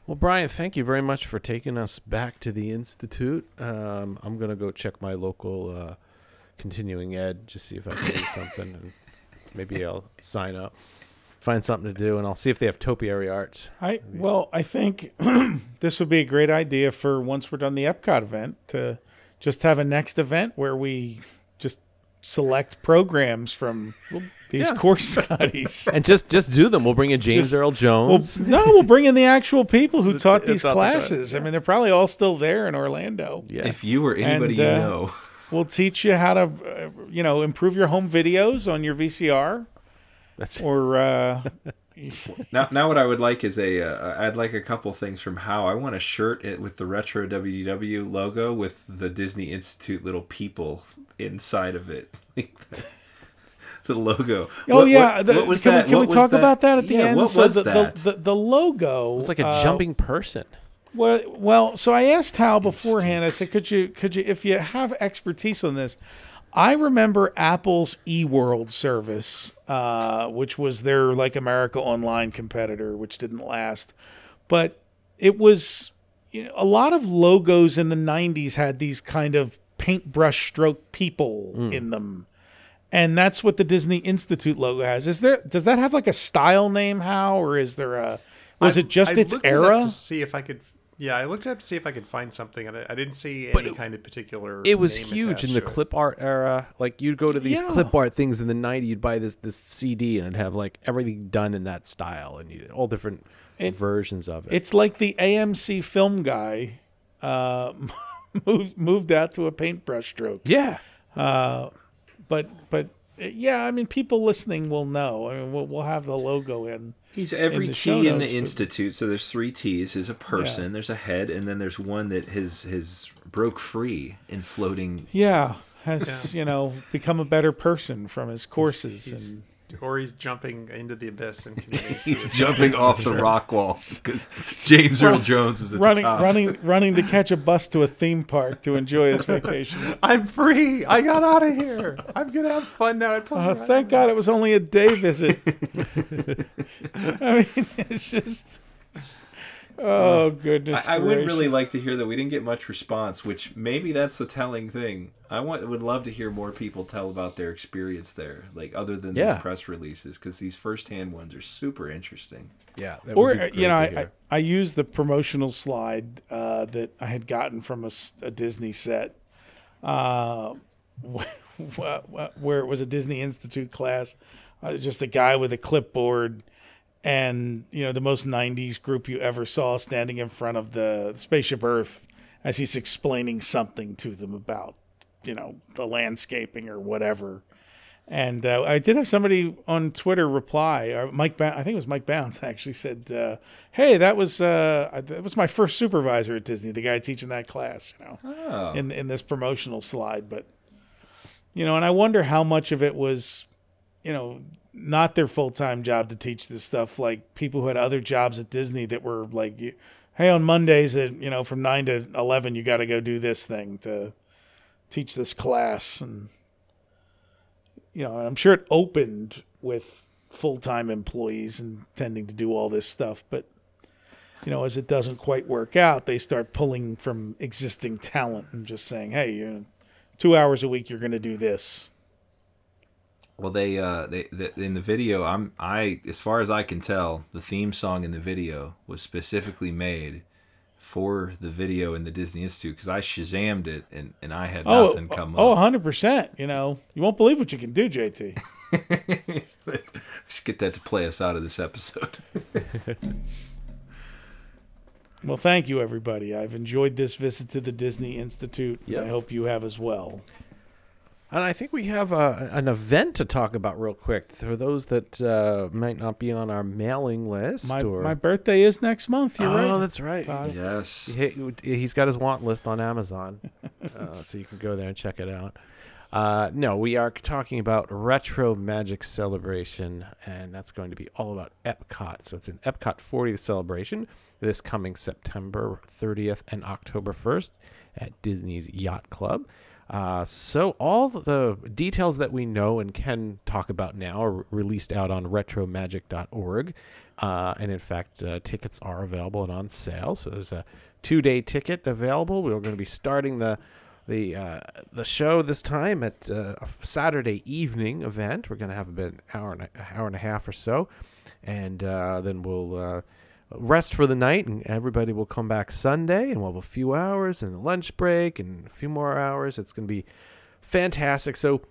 Well, Brian, thank you very much for taking us back to the Institute. Um, I'm going to go check my local uh, continuing ed, just see if I can do something. And maybe I'll sign up, find something to do, and I'll see if they have topiary arts. I Well, I think this would be a great idea for once we're done the Epcot event to just have a next event where we just select programs from these yeah. course studies and just just do them. We'll bring in James just, Earl Jones. We'll, no, we'll bring in the actual people who taught these classes. The yeah. I mean, they're probably all still there in Orlando. Yeah. If you or anybody and, uh, you know, we'll teach you how to, uh, you know, improve your home videos on your V C R. That's or uh, now. Now, what I would like is a. Uh, I'd like a couple things from How. I want a shirt with the retro W D W logo with the Disney Institute little people inside of it, the logo. Oh what, yeah, the, what was can that? We, can what we talk that? About that at the yeah, end? What so was the, that? The, the, the logo. It's like a uh, jumping person. Well, well. So I asked Hal beforehand. Instinct. I said, could you, could you, if you have expertise on this? I remember Apple's eWorld service, uh, which was their like America Online competitor, which didn't last, but it was, you know, a lot of logos in the nineties had these kind of paintbrush stroke people mm. in them, and that's what the Disney Institute logo has. Is there? Does that have like a style name, How, or is there a? Was I, it just I its era? It to see if I could. Yeah, I looked it up to see if I could find something, and I, I didn't see any it, kind of particular. It was name huge in the clip art era. Like you'd go to these yeah. clip art things in the nineties, you'd buy this this C D, and it'd have like everything done in that style, and you all different it, versions of it. It's like the A M C film guy uh, moved moved out to a paintbrush stroke. Yeah, uh, but but yeah, I mean, people listening will know. I mean, we'll we'll have the logo in. He's every T in the Institute, so there's three T's. There's a person, yeah. there's a head, and then there's one that has, has broke free and floating. Yeah, has, yeah. you know, become a better person from his courses. He's, and he's, or he's jumping into the abyss. And he's jumping off the rock walls because James Earl Jones was at running, the top. Running, running to catch a bus to a theme park to enjoy his vacation. I'm free. I got out of here. I'm going to have fun now. At uh, thank God it was only a day visit. I mean, it's just, oh, goodness I, I would really like to hear that we didn't get much response, which maybe that's the telling thing. I want would love to hear more people tell about their experience there, like other than yeah. these press releases, because these firsthand ones are super interesting. Yeah. Or, you know, I, I used the promotional slide uh, that I had gotten from a, a Disney set uh, where it was a Disney Institute class, uh, just a guy with a clipboard. And, you know, the most nineties group you ever saw standing in front of the Spaceship Earth as he's explaining something to them about, you know, the landscaping or whatever. And uh, I did have somebody on Twitter reply, or Mike, ba- I think it was Mike Bounds, actually said, uh, hey, that was uh, that was my first supervisor at Disney, the guy teaching that class, you know, oh. in in this promotional slide. But, you know, and I wonder how much of it was, you know, not their full-time job to teach this stuff, like people who had other jobs at Disney that were like, hey, on Mondays at, you know, from nine to eleven, you got to go do this thing to teach this class. And, you know, I'm sure it opened with full-time employees intending to do all this stuff, but, you know, as it doesn't quite work out, they start pulling from existing talent and just saying, hey, you know, two hours a week, you're going to do this. Well, they, uh, they, the, in the video, I'm, I, as far as I can tell, the theme song in the video was specifically made for the video in the Disney Institute, because I Shazammed it and, and I had oh, nothing come oh, up. Oh, one hundred percent. You know, you won't believe what you can do, J T. We should get that to play us out of this episode. Well, thank you, everybody. I've enjoyed this visit to the Disney Institute. Yep. And I hope you have as well. And I think we have a, an event to talk about real quick for those that uh, might not be on our mailing list. My, or... my birthday is next month. You're oh, right. Oh, that's right. Todd. Yes. He, he's got his want list on Amazon, uh, so you can go there and check it out. Uh, no, we are talking about Retro Magic Celebration, and that's going to be all about Epcot. So it's an Epcot fortieth celebration this coming September thirtieth and October first at Disney's Yacht Club. Uh, so all the details that we know and can talk about now are released out on retro magic dot org. Uh, and in fact, uh, tickets are available and on sale. So there's a two-day ticket available. We're going to be starting the the uh, the show this time at uh, a Saturday evening event. We're going to have about an hour and a, hour and a half or so. And uh, then we'll... Uh, rest for the night, and everybody will come back Sunday, and we'll have a few hours and a lunch break and a few more hours. It's going to be fantastic. So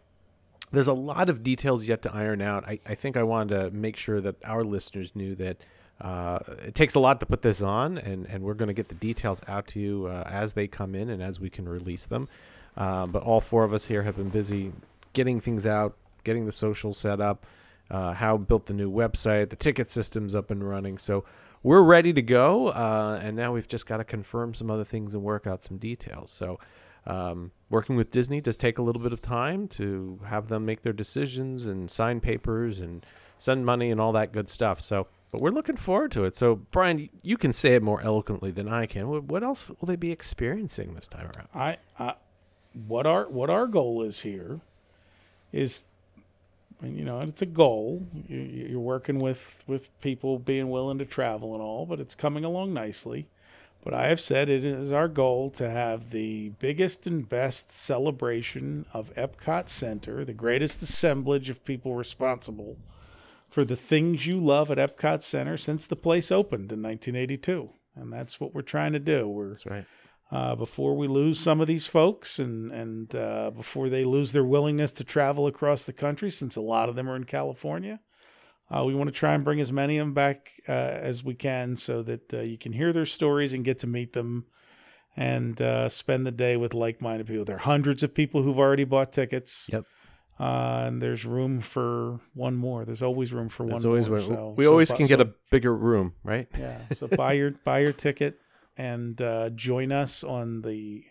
there's a lot of details yet to iron out. I, I think I wanted to make sure that our listeners knew that uh, it takes a lot to put this on, and, and we're going to get the details out to you uh, as they come in and as we can release them. Um, but all four of us here have been busy getting things out, getting the social set up, uh, how built the new website, the ticket system's up and running. So we're ready to go, uh, and now we've just got to confirm some other things and work out some details. So um, working with Disney does take a little bit of time to have them make their decisions and sign papers and send money and all that good stuff. So, but we're looking forward to it. So, Brian, you can say it more eloquently than I can. What else will they be experiencing this time around? I, I what our what our goal is here is. And, you know, it's a goal. You're working with, with people being willing to travel and all, but it's coming along nicely. But I have said it is our goal to have the biggest and best celebration of Epcot Center, the greatest assemblage of people responsible for the things you love at Epcot Center since the place opened in nineteen eighty-two. And that's what we're trying to do. We're, that's right. Uh, before we lose some of these folks and, and uh, before they lose their willingness to travel across the country, since a lot of them are in California, uh, we want to try and bring as many of them back uh, as we can so that uh, you can hear their stories and get to meet them and uh, spend the day with like-minded people. There are hundreds of people who've already bought tickets. Yep. Uh, and there's room for one more. There's always room for there's one always more. So, we so always bu- can get so, a bigger room, right? Yeah. So buy your buy your ticket. And uh, join us on the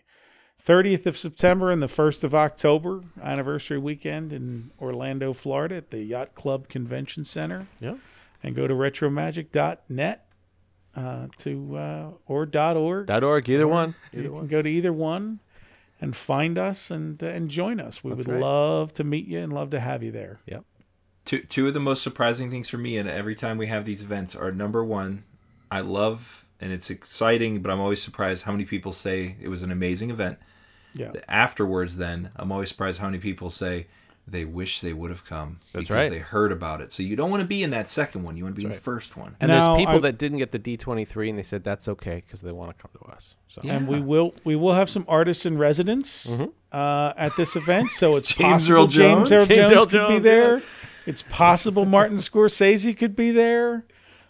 thirtieth of September and the first of October, anniversary weekend in Orlando, Florida at the Yacht Club Convention Center. Yeah. And go to retro magic dot net uh, to, uh, or .org. .org, either or, one. Either you one. Can go to either one and find us and, uh, and join us. We That's would right. love to meet you and love to have you there. Yep. Two, two of the most surprising things for me, and every time we have these events, are number one, I love... and it's exciting, but I'm always surprised how many people say it was an amazing event. Yeah. Afterwards, then, I'm always surprised how many people say they wish they would have come. That's because right. they heard about it. So you don't want to be in that second one. You want to be right. in the first one. And now, there's people I... that didn't get the D twenty-three, and they said that's okay because they want to come to us. So. Yeah. And we will we will have some artists in residence mm-hmm. uh, at this event. So it's James possible Earl Jones. James Earl Jones, James Earl Jones could Jones, be there. Yes. It's possible Martin Scorsese could be there.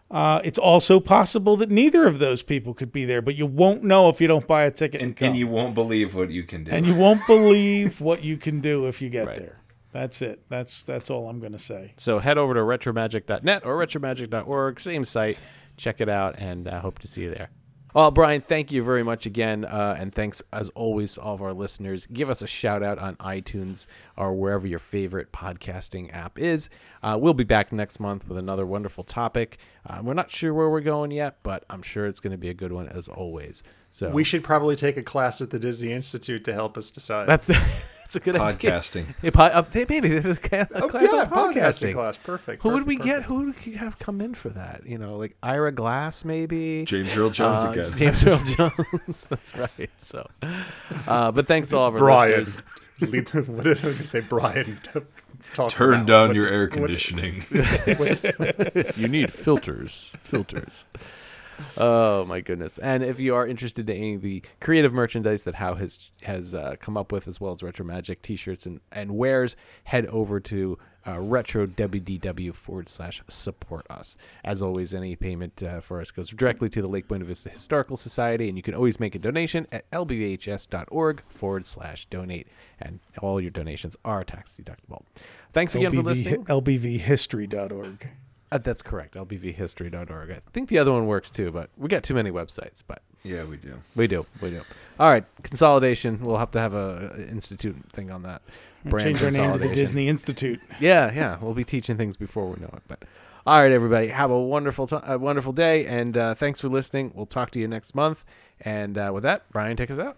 Uh, it's also possible that neither of those people could be there, but you won't know if you don't buy a ticket. And, and, and you won't believe what you can do. And you won't believe what you can do if you get right. there. That's it. That's that's all I'm going to say. So head over to retro magic dot net or retro magic dot org, same site. Check it out, and I uh, hope to see you there. Well, Brian, thank you very much again, uh, and thanks, as always, to all of our listeners. Give us a shout-out on iTunes or wherever your favorite podcasting app is. Uh, we'll be back next month with another wonderful topic. Uh, we're not sure where we're going yet, but I'm sure it's going to be a good one, as always. So we should probably take a class at the Disney Institute to help us decide. That's, the, that's a good podcasting. idea. Podcasting. Maybe a class oh, yeah, on podcasting. podcasting class. Perfect. Who perfect, would we perfect. get? Who would we have come in for that? You know, like Ira Glass, maybe? James Earl Jones uh, again. James Earl Jones. That's right. So, uh, but thanks all of our Brian. listeners. lead the, what did I say, Brian? Talk Turn about. down what's, your air conditioning. You need filters. Filters. Oh, my goodness. And if you are interested in any of the creative merchandise that How has has uh, come up with, as well as Retro Magic t-shirts and, and wares, head over to uh, retro W D W forward slash support us. As always, any payment uh, for us goes directly to the Lake Buena Vista Historical Society, and you can always make a donation at lbhs.org forward slash donate, and all your donations are tax deductible. Thanks again L B V, for listening. L B V history dot org. Uh, that's correct. L B V history dot org. I think the other one works too, but we got too many websites. But yeah, we do. We do. We do. All right, consolidation. We'll have to have a institute thing on that. Brand change our name to the Disney Institute. Yeah, yeah. We'll be teaching things before we know it. But all right, everybody, have a wonderful, to- a wonderful day, and uh, thanks for listening. We'll talk to you next month. And uh, with that, Brian, take us out.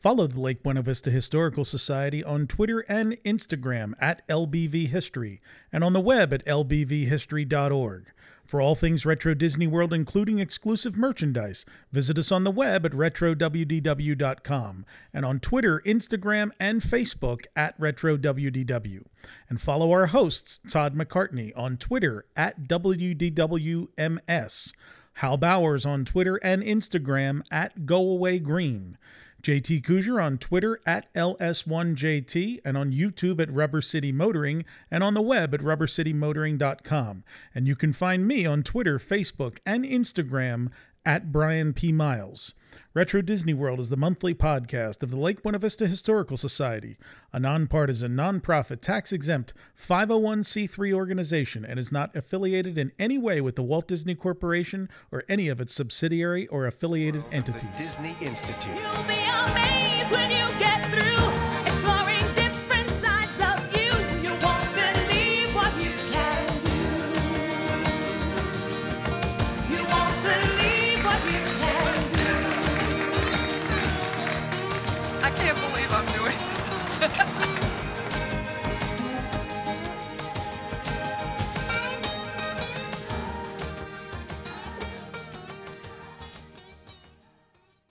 Follow the Lake Buena Vista Historical Society on Twitter and Instagram at L B V History and on the web at L B V history dot org. For all things Retro Disney World, including exclusive merchandise, visit us on the web at retro W D W dot com and on Twitter, Instagram, and Facebook at Retro W D W. And follow our hosts, Todd McCartney, on Twitter at W D W M S, Hal Bowers on Twitter and Instagram at GoAwayGreen, J T Cousier on Twitter at L S one J T and on YouTube at Rubber City Motoring and on the web at rubber city motoring dot com. And you can find me on Twitter, Facebook, and Instagram at Brian P. Miles. Retro Disney World is the monthly podcast of the Lake Buena Vista Historical Society, a nonpartisan, nonprofit, tax-exempt five oh one c three organization, and is not affiliated in any way with the Walt Disney Corporation or any of its subsidiary or affiliated entities. Disney Institute. You'll be amazed when you-